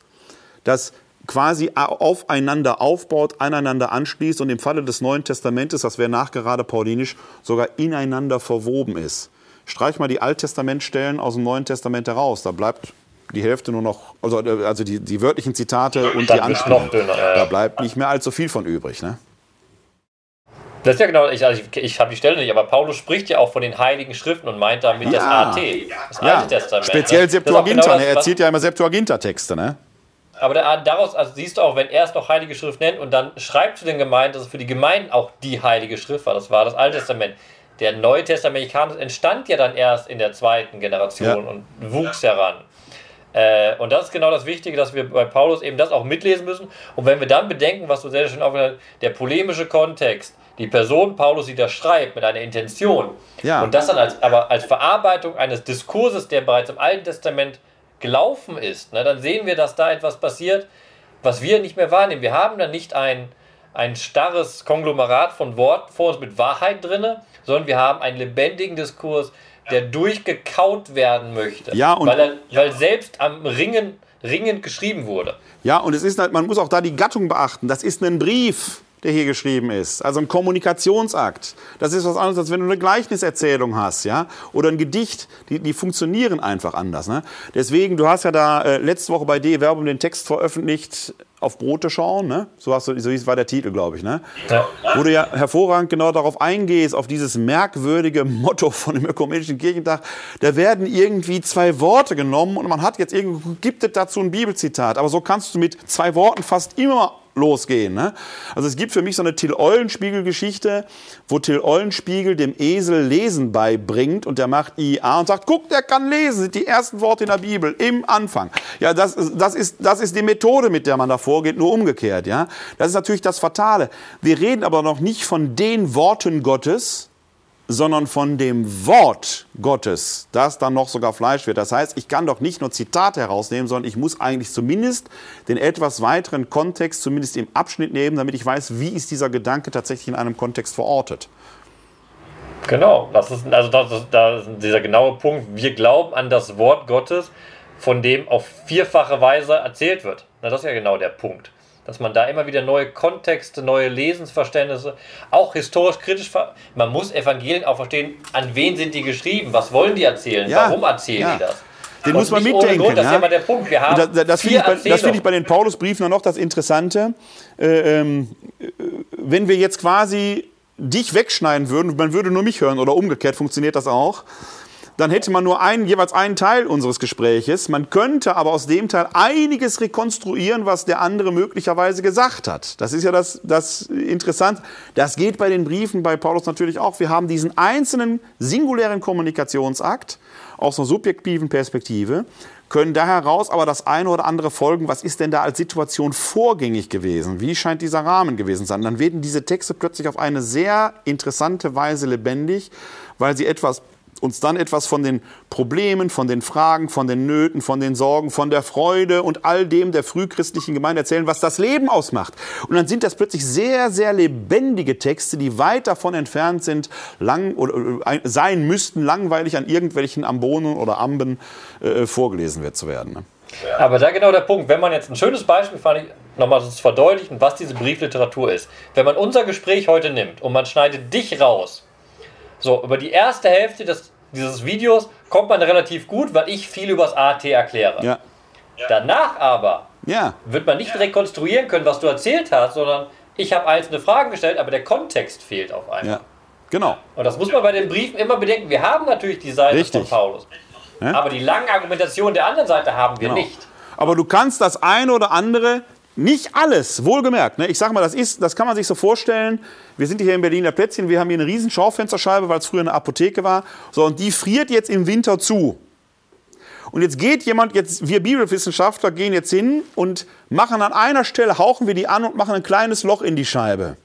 das quasi aufeinander aufbaut, aneinander anschließt und im Falle des Neuen Testamentes, das wäre nachgerade paulinisch, sogar ineinander verwoben ist. Streich mal die Alttestamentstellen aus dem Neuen Testament heraus, da bleibt die Hälfte nur noch, also, also die, die wörtlichen Zitate und das die Anspielungen, äh, da bleibt nicht mehr allzu viel von übrig, ne? Das ist ja genau, ich, also ich, ich habe die Stelle nicht, aber Paulus spricht ja auch von den Heiligen Schriften und meint damit ja. das A T, das ja. Alte Testament. Speziell Septuaginta, genau das, er erzählt ja immer Septuaginta-Texte, ne? Aber daraus also siehst du auch, wenn er es noch Heilige Schrift nennt und dann schreibt zu den Gemeinden, dass es für die Gemeinden auch die Heilige Schrift war. Das war das Alte Testament. Der Neutestamentikanismus entstand ja dann erst in der zweiten Generation ja. und wuchs heran. Äh, und das ist genau das Wichtige, dass wir bei Paulus eben das auch mitlesen müssen. Und wenn wir dann bedenken, was du sehr schön aufgehört hast, der polemische Kontext, die Person Paulus, die das schreibt, mit einer Intention. Ja. Und das dann als, aber als Verarbeitung eines Diskurses, der bereits im Alten Testament gelaufen ist, ne, dann sehen wir, dass da etwas passiert, was wir nicht mehr wahrnehmen. Wir haben dann nicht ein, ein starres Konglomerat von Worten vor uns mit Wahrheit drin, sondern wir haben einen lebendigen Diskurs, der durchgekaut werden möchte, ja, und weil, er, weil selbst am Ringen, ringend geschrieben wurde. Ja, und es ist halt, man muss auch da die Gattung beachten. Das ist ein Brief, der hier geschrieben ist. Also ein Kommunikationsakt. Das ist was anderes, als wenn du eine Gleichniserzählung hast, ja, oder ein Gedicht. Die, die funktionieren einfach anders, ne? Deswegen, du hast ja da äh, letzte Woche bei D E I VERBUM den Text veröffentlicht auf Brote schauen, ne? So, hast du, so war der Titel, glaube ich, ne? Ja. Wo du ja hervorragend genau darauf eingehst, auf dieses merkwürdige Motto von dem Ökumenischen Kirchentag, da werden irgendwie zwei Worte genommen und man hat jetzt irgendwie, gibt es dazu ein Bibelzitat, aber so kannst du mit zwei Worten fast immer losgehen, ne? Also es gibt für mich so eine Till-Eulenspiegel-Geschichte, wo Till Eulenspiegel dem Esel Lesen beibringt und der macht I A und sagt, guck, der kann lesen, sind die ersten Worte in der Bibel, im Anfang. Ja, das, das, ist, das ist die Methode, mit der man da vorgeht, nur umgekehrt, ja? Das ist natürlich das Fatale. Wir reden aber noch nicht von den Worten Gottes, sondern von dem Wort Gottes, das dann noch sogar Fleisch wird. Das heißt, ich kann doch nicht nur Zitate herausnehmen, sondern ich muss eigentlich zumindest den etwas weiteren Kontext, zumindest im Abschnitt nehmen, damit ich weiß, wie ist dieser Gedanke tatsächlich in einem Kontext verortet. Genau, das ist, also das ist, das ist dieser genaue Punkt. Wir glauben an das Wort Gottes, von dem auf vierfache Weise erzählt wird. Na, das ist ja genau der Punkt. Dass man da immer wieder neue Kontexte, neue Lesensverständnisse, auch historisch kritisch, ver- man muss Evangelien auch verstehen, an wen sind die geschrieben, was wollen die erzählen, ja, warum erzählen ja. die das? Den und muss man mitdenken. Grund, das ja. ist immer der Punkt. Wir haben das das finde ich, find ich bei den Paulusbriefen noch das Interessante. Äh, äh, wenn wir jetzt quasi dich wegschneiden würden, man würde nur mich hören oder umgekehrt, funktioniert das auch. Dann hätte man nur einen, jeweils einen Teil unseres Gespräches. Man könnte aber aus dem Teil einiges rekonstruieren, was der andere möglicherweise gesagt hat. Das ist ja das, das Interessante. Das geht bei den Briefen bei Paulus natürlich auch. Wir haben diesen einzelnen singulären Kommunikationsakt aus einer subjektiven Perspektive, können da heraus aber das eine oder andere folgen. Was ist denn da als Situation vorgängig gewesen? Wie scheint dieser Rahmen gewesen zu sein? Dann werden diese Texte plötzlich auf eine sehr interessante Weise lebendig, weil sie etwas uns dann etwas von den Problemen, von den Fragen, von den Nöten, von den Sorgen, von der Freude und all dem der frühchristlichen Gemeinde erzählen, was das Leben ausmacht. Und dann sind das plötzlich sehr, sehr lebendige Texte, die weit davon entfernt sind, lang oder äh, sein müssten, langweilig an irgendwelchen Ambonen oder Amben äh, vorgelesen wird zu werden. Ne? Aber da genau der Punkt, wenn man jetzt ein schönes Beispiel, fand ich, nochmal so zu verdeutlichen, was diese Briefliteratur ist. Wenn man unser Gespräch heute nimmt und man schneidet dich raus, so, über die erste Hälfte des, dieses Videos kommt man relativ gut, weil ich viel über das A T erkläre. Ja. Danach aber ja. wird man nicht rekonstruieren können, was du erzählt hast, sondern ich habe einzelne Fragen gestellt, aber der Kontext fehlt auf einmal. Ja. Genau. Und das muss man bei den Briefen immer bedenken. Wir haben natürlich die Seite Richtig. von Paulus, ja? aber die langen Argumentationen der anderen Seite haben wir genau. nicht. Aber du kannst das eine oder andere... Nicht alles, wohlgemerkt. Ne? Ich sag mal, das ist, das kann man sich so vorstellen. Wir sind hier in Berliner Plätzchen, wir haben hier eine riesen Schaufensterscheibe, weil es früher eine Apotheke war. So, und die friert jetzt im Winter zu. Und jetzt geht jemand, jetzt wir Bibelwissenschaftler gehen jetzt hin und machen an einer Stelle, hauchen wir die an und machen ein kleines Loch in die Scheibe.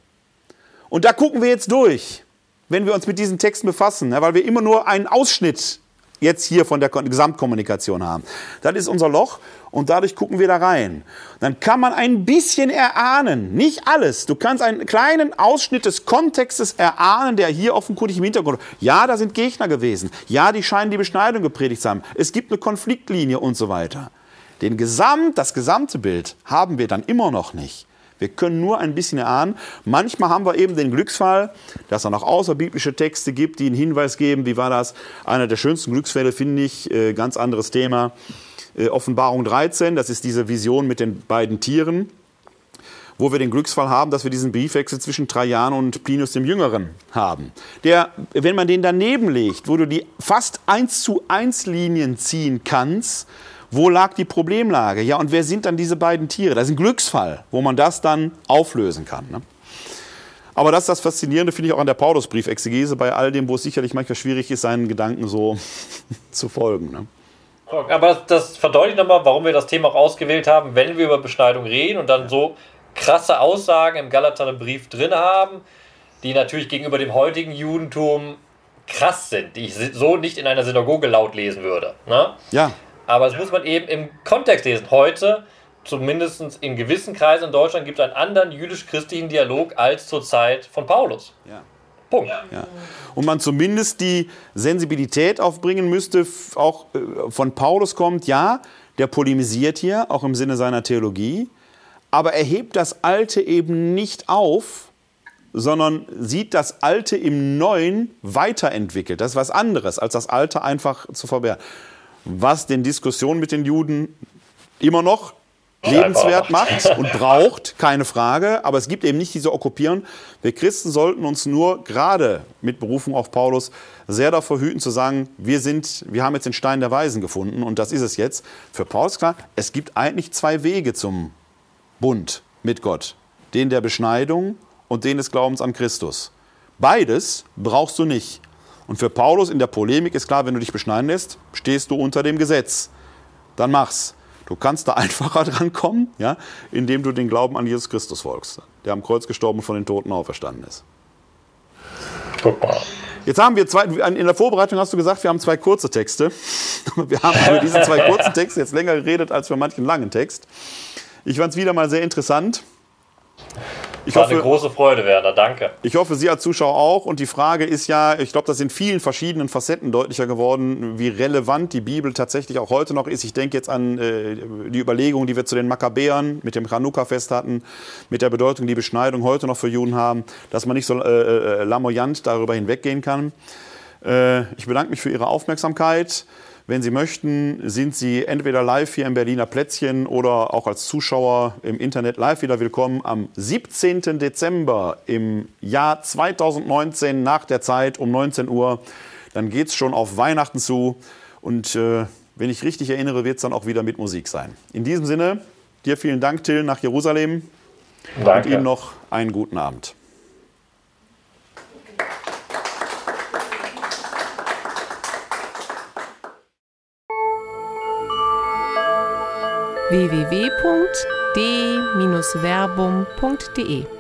Und da gucken wir jetzt durch, wenn wir uns mit diesen Texten befassen, ne? Weil wir immer nur einen Ausschnitt jetzt hier von der Gesamtkommunikation haben. Das ist unser Loch und dadurch gucken wir da rein. Dann kann man ein bisschen erahnen, nicht alles. Du kannst einen kleinen Ausschnitt des Kontextes erahnen, der hier offenkundig im Hintergrund ist. Ja, da sind Gegner gewesen. Ja, die scheinen die Beschneidung gepredigt zu haben. Es gibt eine Konfliktlinie und so weiter. Den Gesamt, das gesamte Bild haben wir dann immer noch nicht. Wir können nur ein bisschen erahnen. Manchmal haben wir eben den Glücksfall, dass es noch außerbiblische Texte gibt, die einen Hinweis geben. Wie war das? Einer der schönsten Glücksfälle, finde ich, äh, ganz anderes Thema, äh, Offenbarung dreizehn. Das ist diese Vision mit den beiden Tieren, wo wir den Glücksfall haben, dass wir diesen Briefwechsel zwischen Trajan und Plinius dem Jüngeren haben. Der, wenn man den daneben legt, wo du die fast eins zu eins Linien ziehen kannst, wo lag die Problemlage? Ja, und wer sind dann diese beiden Tiere? Das ist ein Glücksfall, wo man das dann auflösen kann. Ne? Aber das ist das Faszinierende, finde ich, auch an der Paulusbrief-Exegese, bei all dem, wo es sicherlich manchmal schwierig ist, seinen Gedanken so zu folgen. Ne? Aber das, das verdeutlicht nochmal, warum wir das Thema auch ausgewählt haben, wenn wir über Beschneidung reden und dann so krasse Aussagen im Galaterbrief drin haben, die natürlich gegenüber dem heutigen Judentum krass sind, die ich so nicht in einer Synagoge laut lesen würde. Ne? Ja. Aber das muss man eben im Kontext lesen. Heute, zumindest in gewissen Kreisen in Deutschland, gibt es einen anderen jüdisch-christlichen Dialog als zur Zeit von Paulus. Ja. Punkt. Ja. Und man zumindest die Sensibilität aufbringen müsste, auch von Paulus kommt, ja, der polemisiert hier, auch im Sinne seiner Theologie, aber er hebt das Alte eben nicht auf, sondern sieht das Alte im Neuen weiterentwickelt. Das ist was anderes, als das Alte einfach zu verbergen. Was den Diskussionen mit den Juden immer noch lebenswert macht und braucht, keine Frage. Aber es gibt eben nicht diese Okkupieren. Wir Christen sollten uns nur gerade mit Berufung auf Paulus sehr davor hüten zu sagen, wir sind, wir haben jetzt den Stein der Weisen gefunden und das ist es jetzt. Für Paulus klar, es gibt eigentlich zwei Wege zum Bund mit Gott. Den der Beschneidung und den des Glaubens an Christus. Beides brauchst du nicht. Und für Paulus in der Polemik ist klar, wenn du dich beschneiden lässt, stehst du unter dem Gesetz. Dann mach's. Du kannst da einfacher dran kommen, ja, indem du den Glauben an Jesus Christus folgst, der am Kreuz gestorben und von den Toten auferstanden ist. Jetzt haben wir zwei, in der Vorbereitung hast du gesagt, wir haben zwei kurze Texte. Wir haben über diese zwei kurzen Texte jetzt länger geredet als für manchen langen Text. Ich fand es wieder mal sehr interessant. Ich war hoffe, eine große Freude, Werner, danke. Ich hoffe, Sie als Zuschauer auch. Und die Frage ist ja, ich glaube, das ist in vielen verschiedenen Facetten deutlicher geworden, wie relevant die Bibel tatsächlich auch heute noch ist. Ich denke jetzt an äh, die Überlegungen, die wir zu den Makkabäern mit dem Chanukka-Fest hatten, mit der Bedeutung, die Beschneidung heute noch für Juden haben, dass man nicht so äh, äh, lamoyant darüber hinweggehen kann. Äh, ich bedanke mich für Ihre Aufmerksamkeit. Wenn Sie möchten, sind Sie entweder live hier im Berliner Plätzchen oder auch als Zuschauer im Internet live wieder willkommen am siebzehnten Dezember im Jahr zweitausendneunzehn nach der Zeit um neunzehn Uhr. Dann geht es schon auf Weihnachten zu und äh, wenn ich richtig erinnere, wird es dann auch wieder mit Musik sein. In diesem Sinne, dir vielen Dank, Till, nach Jerusalem. Danke. Und Ihnen noch einen guten Abend. w w w punkt d dash verbum punkt d e